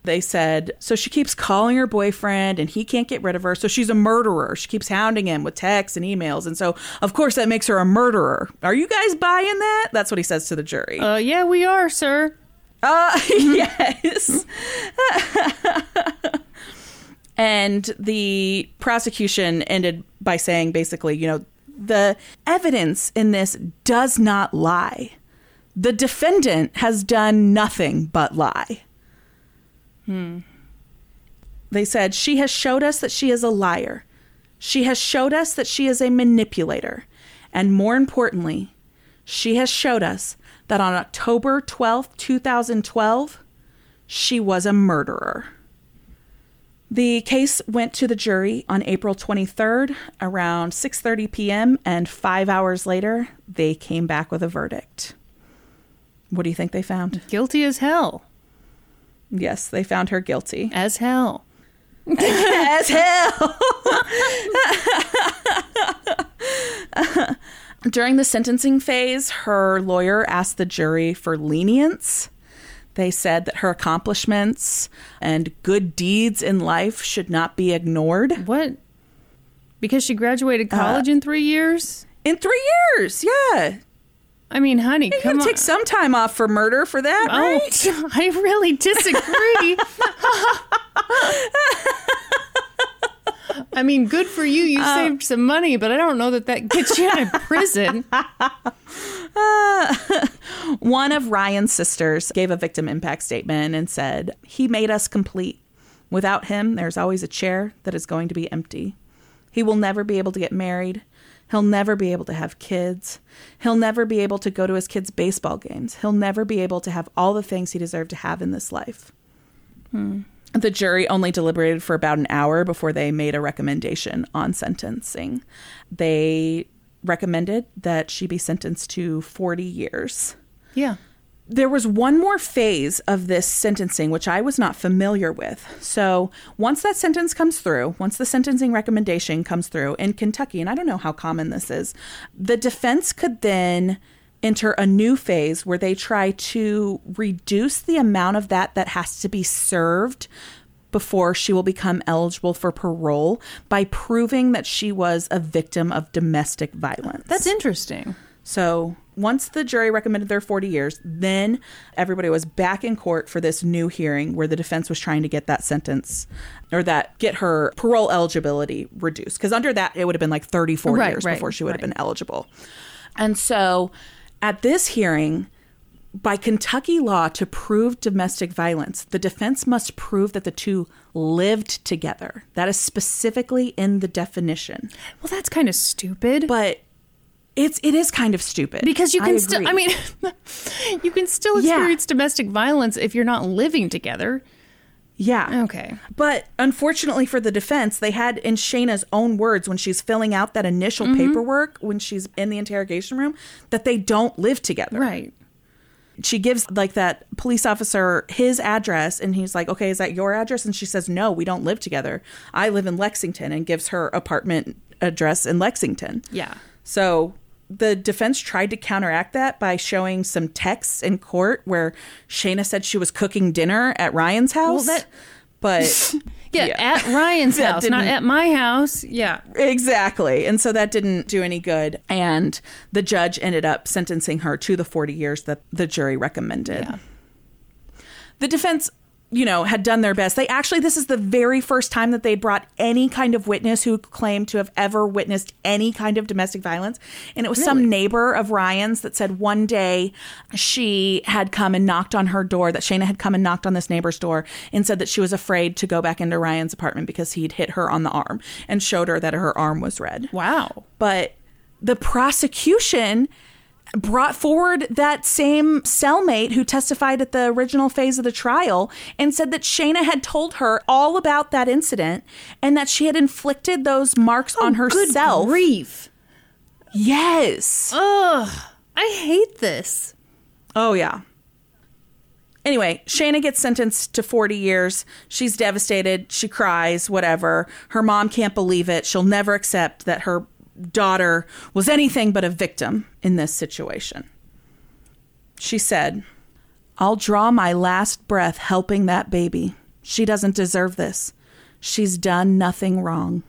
They said, so she keeps calling her boyfriend and he can't get rid of her. So she's a murderer. She keeps hounding him with texts and emails. And so, of course, that makes her a murderer. Are you guys buying that? That's what he says to the jury. Yeah, we are, sir. Yes. And the prosecution ended by saying, basically, you know, the evidence in this does not lie. The defendant has done nothing but lie. They said, she has showed us that she is a liar. She has showed us that she is a manipulator. And more importantly, she has showed us that on October 12th, 2012, she was a murderer. The case went to the jury on April 23rd, around 6:30 p.m., and 5 hours later, they came back with a verdict. What do you think they found? Guilty as hell. Yes, they found her guilty. As hell. As hell. During the sentencing phase, her lawyer asked the jury for lenience. They said that her accomplishments and good deeds in life should not be ignored. What? Because she graduated college in 3 years? In 3 years, yeah. I mean, honey, come on. You're going to take some time off for murder for that, right? I really disagree. I mean, good for you. You saved some money, but I don't know that that gets you out of prison. One of Ryan's sisters gave a victim impact statement and said, "He made us complete. Without him, there's always a chair that is going to be empty. He will never be able to get married. He'll never be able to have kids. He'll never be able to go to his kids' baseball games. He'll never be able to have all the things he deserved to have in this life." The jury only deliberated for about an hour before they made a recommendation on sentencing. They recommended that she be sentenced to 40 years. Yeah. There was one more phase of this sentencing, which I was not familiar with. So once that sentence comes through, once the sentencing recommendation comes through in Kentucky, and I don't know how common this is, the defense could then enter a new phase where they try to reduce the amount of that has to be served before she will become eligible for parole by proving that she was a victim of domestic violence. That's interesting. So once the jury recommended their 40 years, then everybody was back in court for this new hearing where the defense was trying to get that sentence or that get her parole eligibility reduced. Because under that, it would have been like 34 years before she would have been eligible. And so at this hearing, by Kentucky law, to prove domestic violence, the defense must prove that the two lived together. That is specifically in the definition. Well, that's kind of stupid. But it is kind of stupid. Because you can still, I mean, you can still experience domestic violence if you're not living together. Yeah. Okay. But unfortunately for the defense, they had, in Shayna's own words, when she's filling out that initial paperwork, when she's in the interrogation room, that they don't live together. Right. She gives like that police officer his address and he's like, "Okay, is that your address?" And she says, "No, we don't live together. I live in Lexington," and gives her apartment address in Lexington. Yeah. So the defense tried to counteract that by showing some texts in court where Shayna said she was cooking dinner at Ryan's house. Well, but yeah, at Ryan's house, not at my house. Yeah, exactly. And so that didn't do any good. And the judge ended up sentencing her to the 40 years that the jury recommended. Yeah. The defense, you know, had done their best. They actually, this is the very first time that they brought any kind of witness who claimed to have ever witnessed any kind of domestic violence. And it was some neighbor of Ryan's that said one day she had come and knocked on her door, that Shayna had come and knocked on this neighbor's door and said that she was afraid to go back into Ryan's apartment because he'd hit her on the arm and showed her that her arm was red. Wow. But the prosecution brought forward that same cellmate who testified at the original phase of the trial and said that Shayna had told her all about that incident and that she had inflicted those marks on herself. Good grief. Yes. Ugh. I hate this. Oh, yeah. Anyway, Shayna gets sentenced to 40 years. She's devastated. She cries, whatever. Her mom can't believe it. She'll never accept that her daughter was anything but a victim in this situation. She said, "I'll draw my last breath helping that baby. She doesn't deserve this. She's done nothing wrong."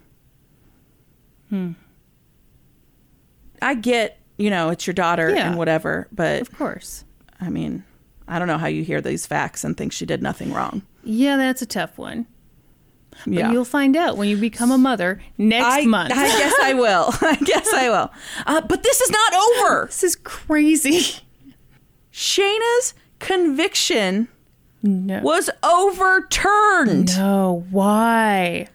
I get, you know, it's your daughter and whatever, but of course, I mean, I don't know how you hear these facts and think she did nothing wrong. Yeah, that's a tough one. But you'll find out when you become a mother next month. I guess I will. But this is not over. This is crazy. Shayna's conviction was overturned. No, why?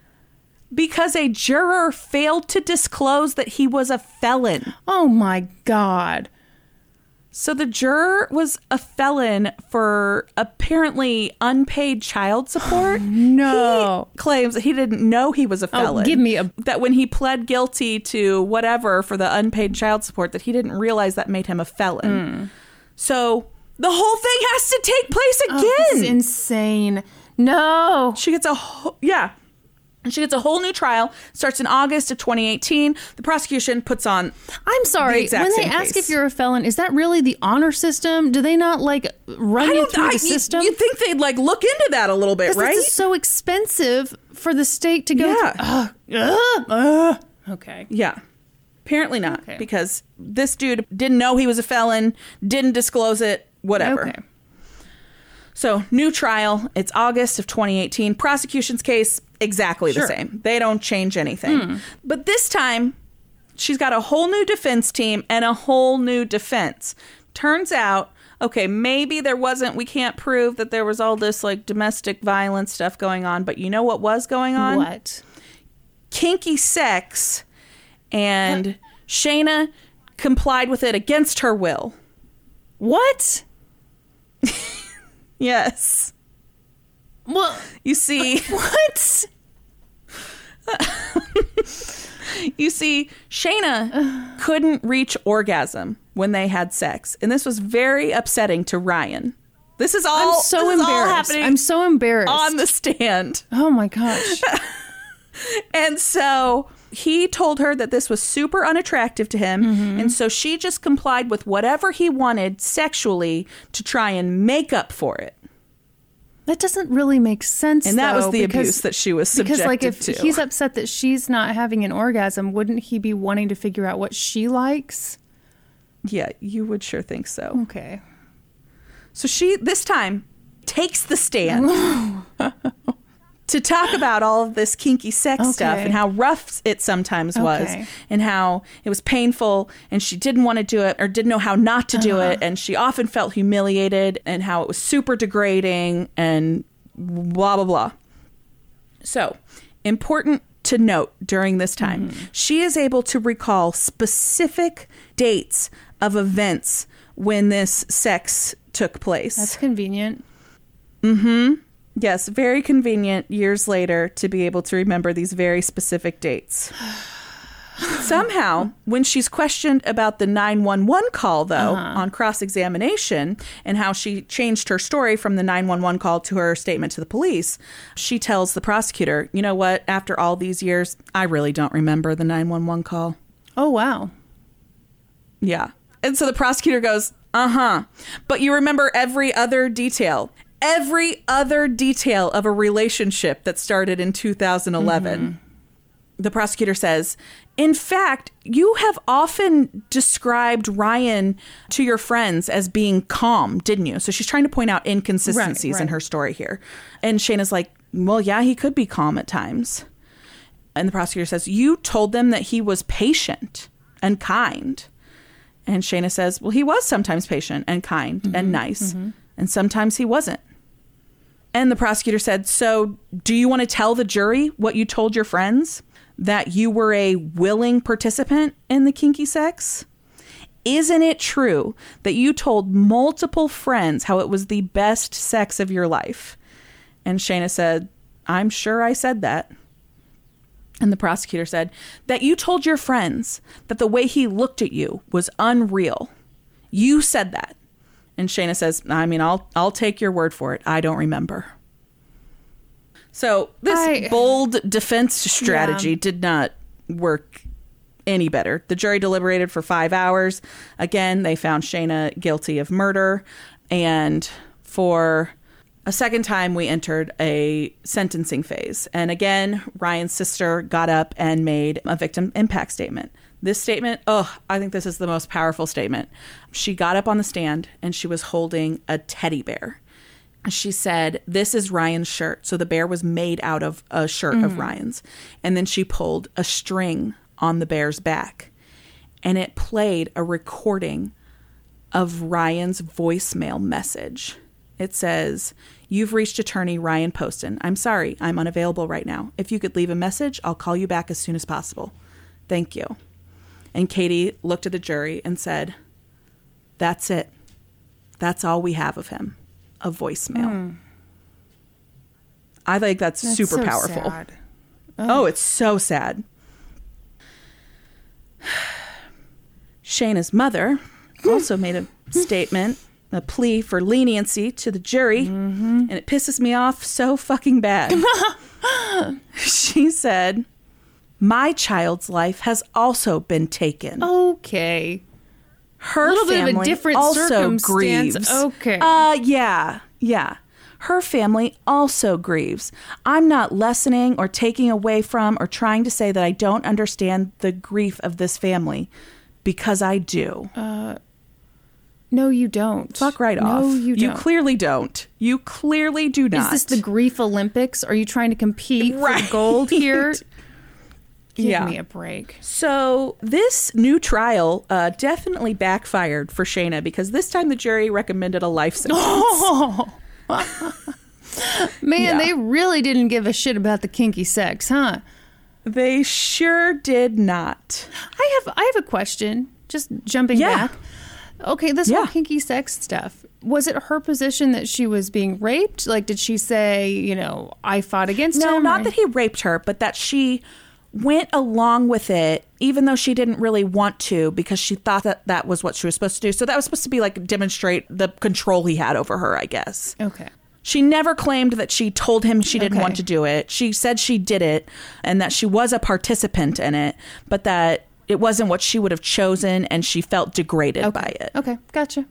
Because a juror failed to disclose that he was a felon. Oh, my God. So the juror was a felon for apparently unpaid child support. Oh, no. He claims that he didn't know he was a felon. Oh, give me a... That when he pled guilty to whatever for the unpaid child support, that he didn't realize that made him a felon. Mm. So the whole thing has to take place again. Oh, this is insane. No. She gets a... Yeah. And she gets a whole new trial. Starts in August of 2018. The prosecution puts on. I'm sorry. When they ask if you're a felon, is that really the honor system? Do they not like run you through the system? You'd think they'd like look into that a little bit, right? This is so expensive for the state to go. Yeah. Okay. Yeah. Apparently not, okay. Because this dude didn't know he was a felon, didn't disclose it, whatever. Okay. So new trial. It's August of 2018. Prosecution's case. Exactly the same. They don't change anything. Mm. But this time, she's got a whole new defense team and a whole new defense. Turns out, okay, maybe there wasn't, we can't prove that there was all this like domestic violence stuff going on. But you know what was going on? What? Kinky sex. And Shayna complied with it against her will. What? Yes. Well, you see what? You see, Shayna couldn't reach orgasm when they had sex, and this was very upsetting to Ryan. This is all. I'm so embarrassed. I'm so embarrassed on the stand. Oh my gosh! And so he told her that this was super unattractive to him, mm-hmm. and so she just complied with whatever he wanted sexually to try and make up for it. That doesn't really make sense, and that was the abuse that she was subjected to. Because, like, if he's upset that she's not having an orgasm, wouldn't he be wanting to figure out what she likes? Yeah, you would sure think so. Okay. So she, this time, takes the stand to talk about all of this kinky sex stuff and how rough it sometimes was and how it was painful and she didn't want to do it or didn't know how not to do it. And she often felt humiliated and how it was super degrading and blah, blah, blah. So important to note during this time, she is able to recall specific dates of events when this sex took place. That's convenient. Mm-hmm. Yes, very convenient years later to be able to remember these very specific dates. Somehow, when she's questioned about the 911 call, though, on cross-examination and how she changed her story from the 911 call to her statement to the police, she tells the prosecutor, you know what, after all these years, I really don't remember the 911 call. Oh, wow. Yeah. And so the prosecutor goes, but you remember every other detail. Every other detail of a relationship that started in 2011. Mm-hmm. The prosecutor says, in fact, you have often described Ryan to your friends as being calm, didn't you? So she's trying to point out inconsistencies in her story here. And Shayna's like, well, yeah, he could be calm at times. And the prosecutor says, you told them that he was patient and kind. And Shayna says, well, he was sometimes patient and kind and nice. Mm-hmm. And sometimes he wasn't. And the prosecutor said, so do you want to tell the jury what you told your friends? That you were a willing participant in the kinky sex? Isn't it true that you told multiple friends how it was the best sex of your life? And Shayna said, I'm sure I said that. And the prosecutor said, that you told your friends that the way he looked at you was unreal. You said that. And Shayna says, I mean, I'll take your word for it. I don't remember. So this bold defense strategy did not work any better. The jury deliberated for 5 hours. Again, they found Shayna guilty of murder. And for a second time, we entered a sentencing phase. And again, Ryan's sister got up and made a victim impact statement. This statement, I think this is the most powerful statement. She got up on the stand and she was holding a teddy bear. She said, this is Ryan's shirt. So the bear was made out of a shirt of Ryan's. And then she pulled a string on the bear's back. And it played a recording of Ryan's voicemail message. It says, you've reached attorney Ryan Poston. I'm sorry, I'm unavailable right now. If you could leave a message, I'll call you back as soon as possible. Thank you. And Katie looked at the jury and said, That's it. That's all we have of him, a voicemail. Mm. I think that's super so powerful. Sad. Oh, it's so sad. Shayna's mother also made a statement, a plea for leniency to the jury, and it pisses me off so fucking bad. She said, "My child's life has also been taken." Okay. Her family bit of a different also grieves. Okay. Yeah. Her family also grieves. I'm not lessening or taking away from or trying to say that I don't understand the grief of this family, because I do. No, you don't. Fuck right off. No, you don't. You clearly don't. You clearly do not. Is this the Grief Olympics? Are you trying to compete for gold here? Give me a break. So this new trial definitely backfired for Shayna, because this time the jury recommended a life sentence. Oh! Man, they really didn't give a shit about the kinky sex, huh? They sure did not. I have a question, just jumping back. Okay, this whole kinky sex stuff, was it her position that she was being raped? Like, did she say, you know, I fought against him? No, not that he raped her, but that she went along with it, even though she didn't really want to, because she thought that that was what she was supposed to do. So that was supposed to be like demonstrate the control he had over her, I guess. Okay. She never claimed that she told him she didn't want to do it. She said she did it and that she was a participant in it, but that it wasn't what she would have chosen, and she felt degraded by it. Okay, gotcha.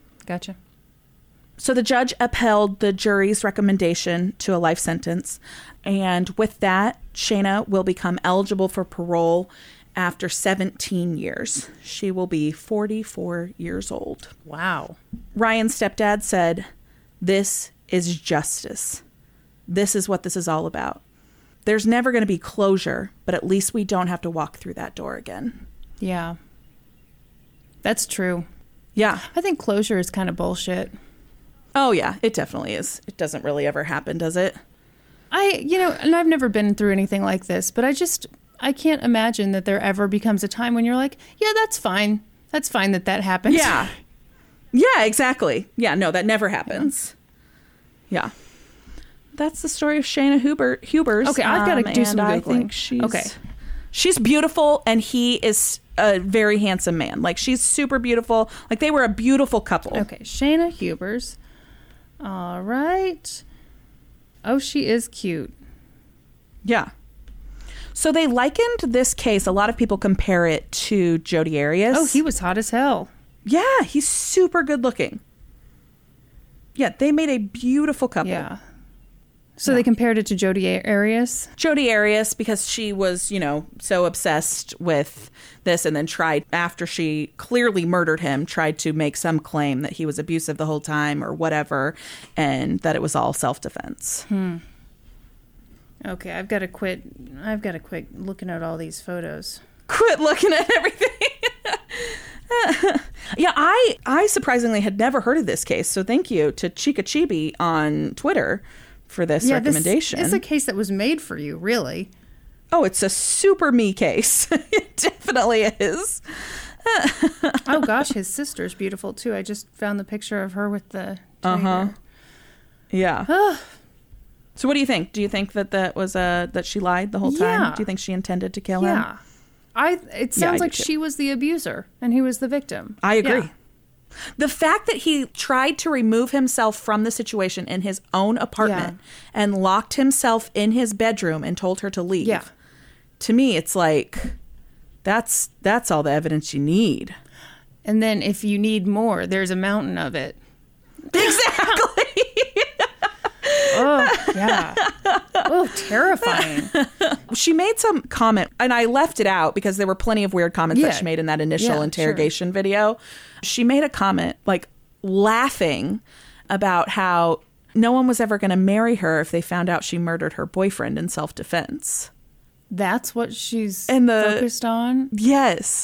So the judge upheld the jury's recommendation to a life sentence, and with that, Shayna will become eligible for parole after 17 years. She will be 44 years old. Wow. Ryan's stepdad said, "This is justice. This is what this is all about. There's never going to be closure, but at least we don't have to walk through that door again." Yeah. That's true. Yeah. I think closure is kind of bullshit. Oh, yeah. It definitely is. It doesn't really ever happen, does it? And I've never been through anything like this, but I can't imagine that there ever becomes a time when you're like, yeah, that's fine. That's fine that happens. Yeah. Yeah, exactly. Yeah, no, that never happens. Yeah. That's the story of Shayna Hubers. Okay, I've got to do some Googling. I think she's... Okay. She's beautiful, and he is a very handsome man. Like, she's super beautiful. Like, they were a beautiful couple. Okay, Shayna Hubers. All right. Oh, she is cute. Yeah. So they likened this case, a lot of people compare it to Jodi Arias. Oh, he was hot as hell. Yeah, he's super good looking. Yeah, they made a beautiful couple. Yeah. So they compared it to Jodi Arias? Jodi Arias, because she was, so obsessed with this, and then tried, after she clearly murdered him, tried to make some claim that he was abusive the whole time or whatever, and that it was all self-defense. Okay, I've got to quit looking at all these photos. Quit looking at everything. Yeah, I surprisingly had never heard of this case, so thank you to Chica Chibi on Twitter for this recommendation. It's a case that was made for you, really. Oh, it's a super me case. It definitely is. Oh, gosh, his sister's beautiful, too. I just found the picture of her with the tiger. Uh-huh. Yeah. So what do you think? Do you think that was that she lied the whole time? Do you think she intended to kill him? Yeah. It sounds like she was the abuser and he was the victim. I agree. Yeah. The fact that he tried to remove himself from the situation in his own apartment and locked himself in his bedroom and told her to leave. Yeah. To me, it's like, that's all the evidence you need. And then if you need more, there's a mountain of it. Exactly. Oh, yeah. Oh, terrifying. She made some comment, and I left it out because there were plenty of weird comments that she made in that initial interrogation video. She made a comment, like, laughing about how no one was ever going to marry her if they found out she murdered her boyfriend in self-defense. That's what she's focused on? Yes.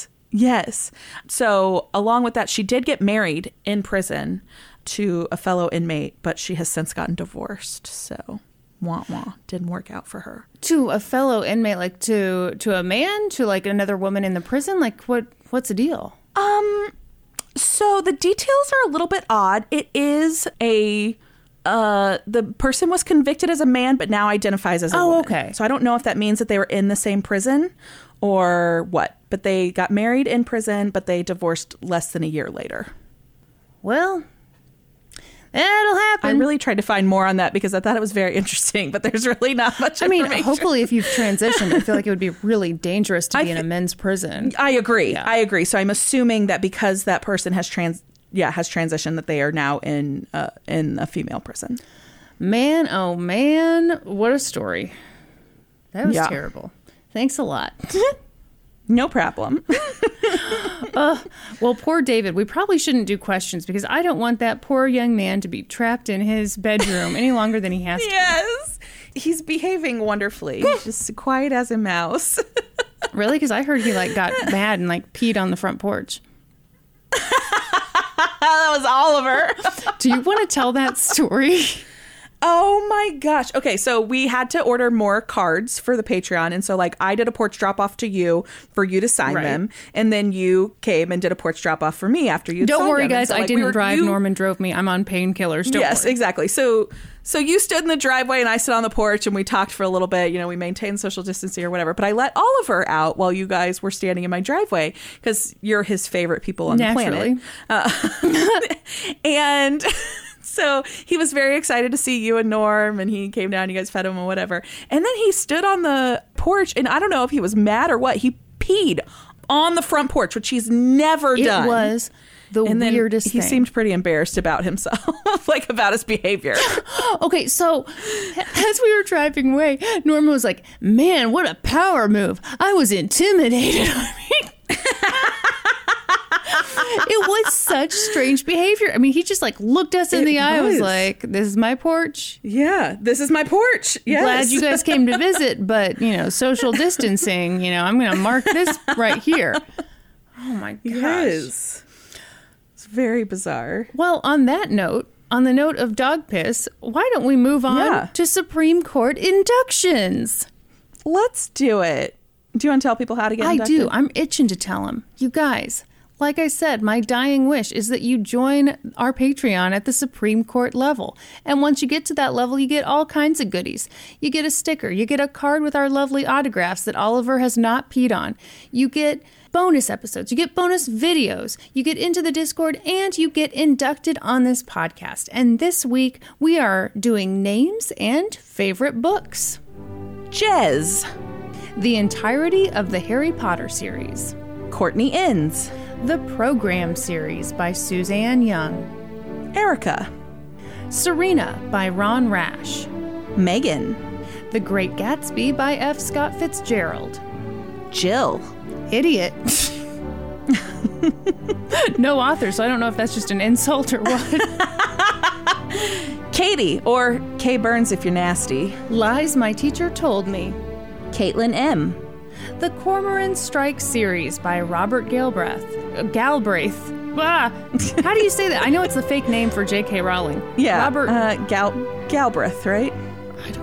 So along with that, she did get married in prison to a fellow inmate, but she has since gotten divorced, so... Wah-wah. Didn't work out for her. To a fellow inmate, like to a man, to like another woman in the prison? Like what's the deal? So the details are a little bit odd. It is a... the person was convicted as a man, but now identifies as a woman. Oh, okay. So I don't know if that means that they were in the same prison or what. But they got married in prison, but they divorced less than a year later. Well, it'll happen. I really tried to find more on that because I thought it was very interesting, but there's really not much information. I mean, hopefully if you've transitioned, I feel like it would be really dangerous to be in a men's prison. I agree. Yeah. I agree. So I'm assuming that because that person has transitioned that they are now in a female prison. Man, oh man, what a story. That was terrible. Thanks a lot. No problem. Well, poor David. We probably shouldn't do questions because I don't want that poor young man to be trapped in his bedroom any longer than he has to. Yes. He's behaving wonderfully. He's just quiet as a mouse. Really? Because I heard he got mad and peed on the front porch. That was Oliver. Do you want to tell that story? Oh my gosh. Okay, so we had to order more cards for the Patreon. And so I did a porch drop off to you for you to sign them. And then you came and did a porch drop off for me after you. Don't worry, guys. So, I didn't drive. Norman drove me. I'm on painkillers. Don't worry. Yes, exactly. So you stood in the driveway and I stood on the porch and we talked for a little bit. You know, we maintained social distancing or whatever. But I let Oliver out while you guys were standing in my driveway because you're his favorite people on the planet. And... So he was very excited to see you and Norm, and he came down, you guys fed him or whatever. And then he stood on the porch, and I don't know if he was mad or what, he peed on the front porch, which he's never done. It was the weirdest thing. He seemed pretty embarrassed about himself, about his behavior. Okay, so as we were driving away, Norman was like, man, what a power move. I was intimidated. It was such strange behavior. I mean, he just looked us in the eye. I was like, this is my porch. Yeah, this is my porch. Yes. Glad you guys came to visit, but, social distancing, I'm going to mark this right here. Oh, my gosh. Yes. It's very bizarre. Well, on that note, on the note of dog piss, why don't we move on to Supreme Court inductions? Let's do it. Do you want to tell people how to get inducted? I do. I'm itching to tell them. You guys... Like I said, my dying wish is that you join our Patreon at the Supreme Court level. And once you get to that level, you get all kinds of goodies. You get a sticker. You get a card with our lovely autographs that Oliver has not peed on. You get bonus episodes. You get bonus videos. You get into the Discord and you get inducted on this podcast. And this week, we are doing names and favorite books. Jez. The entirety of the Harry Potter series. Courtney Innes. The Program series by Suzanne Young. Erica. Serena by Ron Rash. Megan. The Great Gatsby by F. Scott Fitzgerald. Jill. Idiot. No author, so I don't know if that's just an insult or what. Katie, or Kay Burns if you're nasty. Lies My Teacher Told Me. Caitlin M. The Cormoran Strike series by Robert Galbraith. Ah, how do you say that? I know it's the fake name for J.K. Rowling. Yeah, Robert Galbraith, right?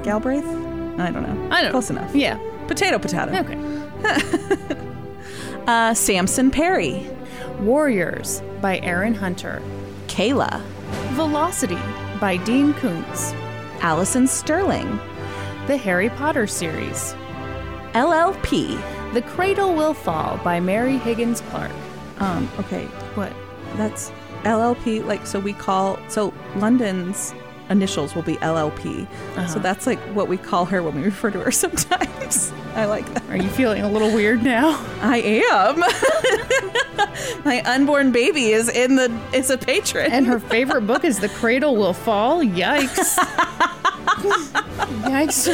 Galbraith? I don't know. Close enough. Yeah. Potato. Okay. Samson Perry. Warriors by Aaron Hunter. Kayla. Velocity by Dean Koontz. Allison Sterling. The Harry Potter series. LLP. The Cradle Will Fall by Mary Higgins Clark. Okay. What? That's LLP. London's initials will be LLP. Uh-huh. So that's what we call her when we refer to her sometimes. I like that. Are you feeling a little weird now? I am. My unborn baby is a patron. And her favorite book is The Cradle Will Fall. Yikes. Yikes.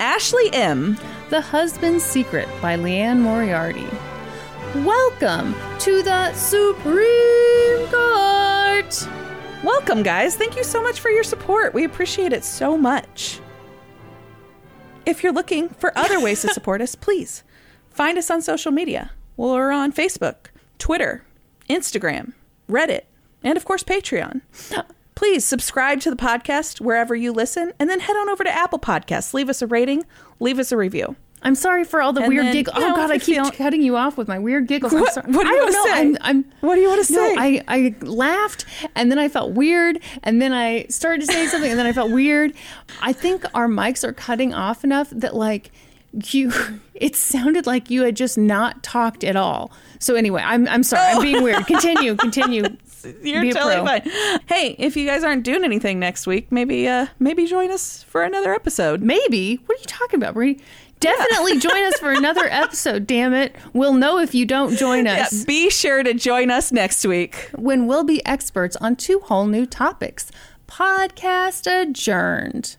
Ashley M. The Husband's Secret by Leanne Moriarty. Welcome to the Supreme Court. Welcome, guys. Thank you so much for your support. We appreciate it so much. If you're looking for other ways to support us, please find us on social media. We're on Facebook, Twitter, Instagram, Reddit, and of course, Patreon. Please subscribe to the podcast wherever you listen, and then head on over to Apple Podcasts. Leave us a rating, leave us a review. I'm sorry for all the weird giggles. Oh, God, I keep cutting you off with my weird giggles. What do you want to say? What do you want to say? I laughed, and then I felt weird, and then I started to say something, and then I felt weird. I think our mics are cutting off enough that, like, it sounded like you had just not talked at all. So anyway, I'm sorry. I'm being weird. Continue. You're totally fine. Hey, if you guys aren't doing anything next week, maybe join us for another episode. Maybe? What are you talking about, Brady? Definitely join us for another episode, damn it. We'll know if you don't join us. Yeah, be sure to join us next week, when we'll be experts on two whole new topics. Podcast adjourned.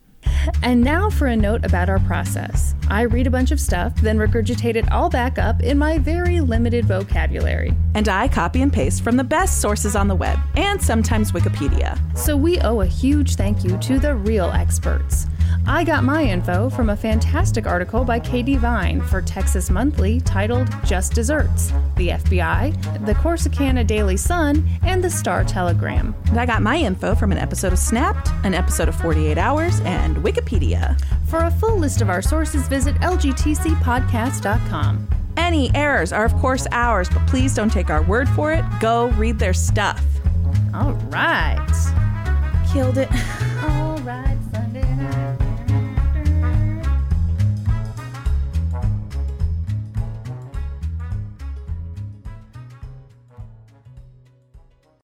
And now for a note about our process. I read a bunch of stuff, then regurgitate it all back up in my very limited vocabulary. And I copy and paste from the best sources on the web, and sometimes Wikipedia. So we owe a huge thank you to the real experts. I got my info from a fantastic article by Katy Vine for Texas Monthly titled Just Desserts, the FBI, the Corsicana Daily Sun, and the Star Telegram. And I got my info from an episode of Snapped, an episode of 48 Hours, and Wikipedia. For a full list of our sources, visit lgtcpodcast.com. Any errors are, of course, ours, but please don't take our word for it. Go read their stuff. All right. Killed it.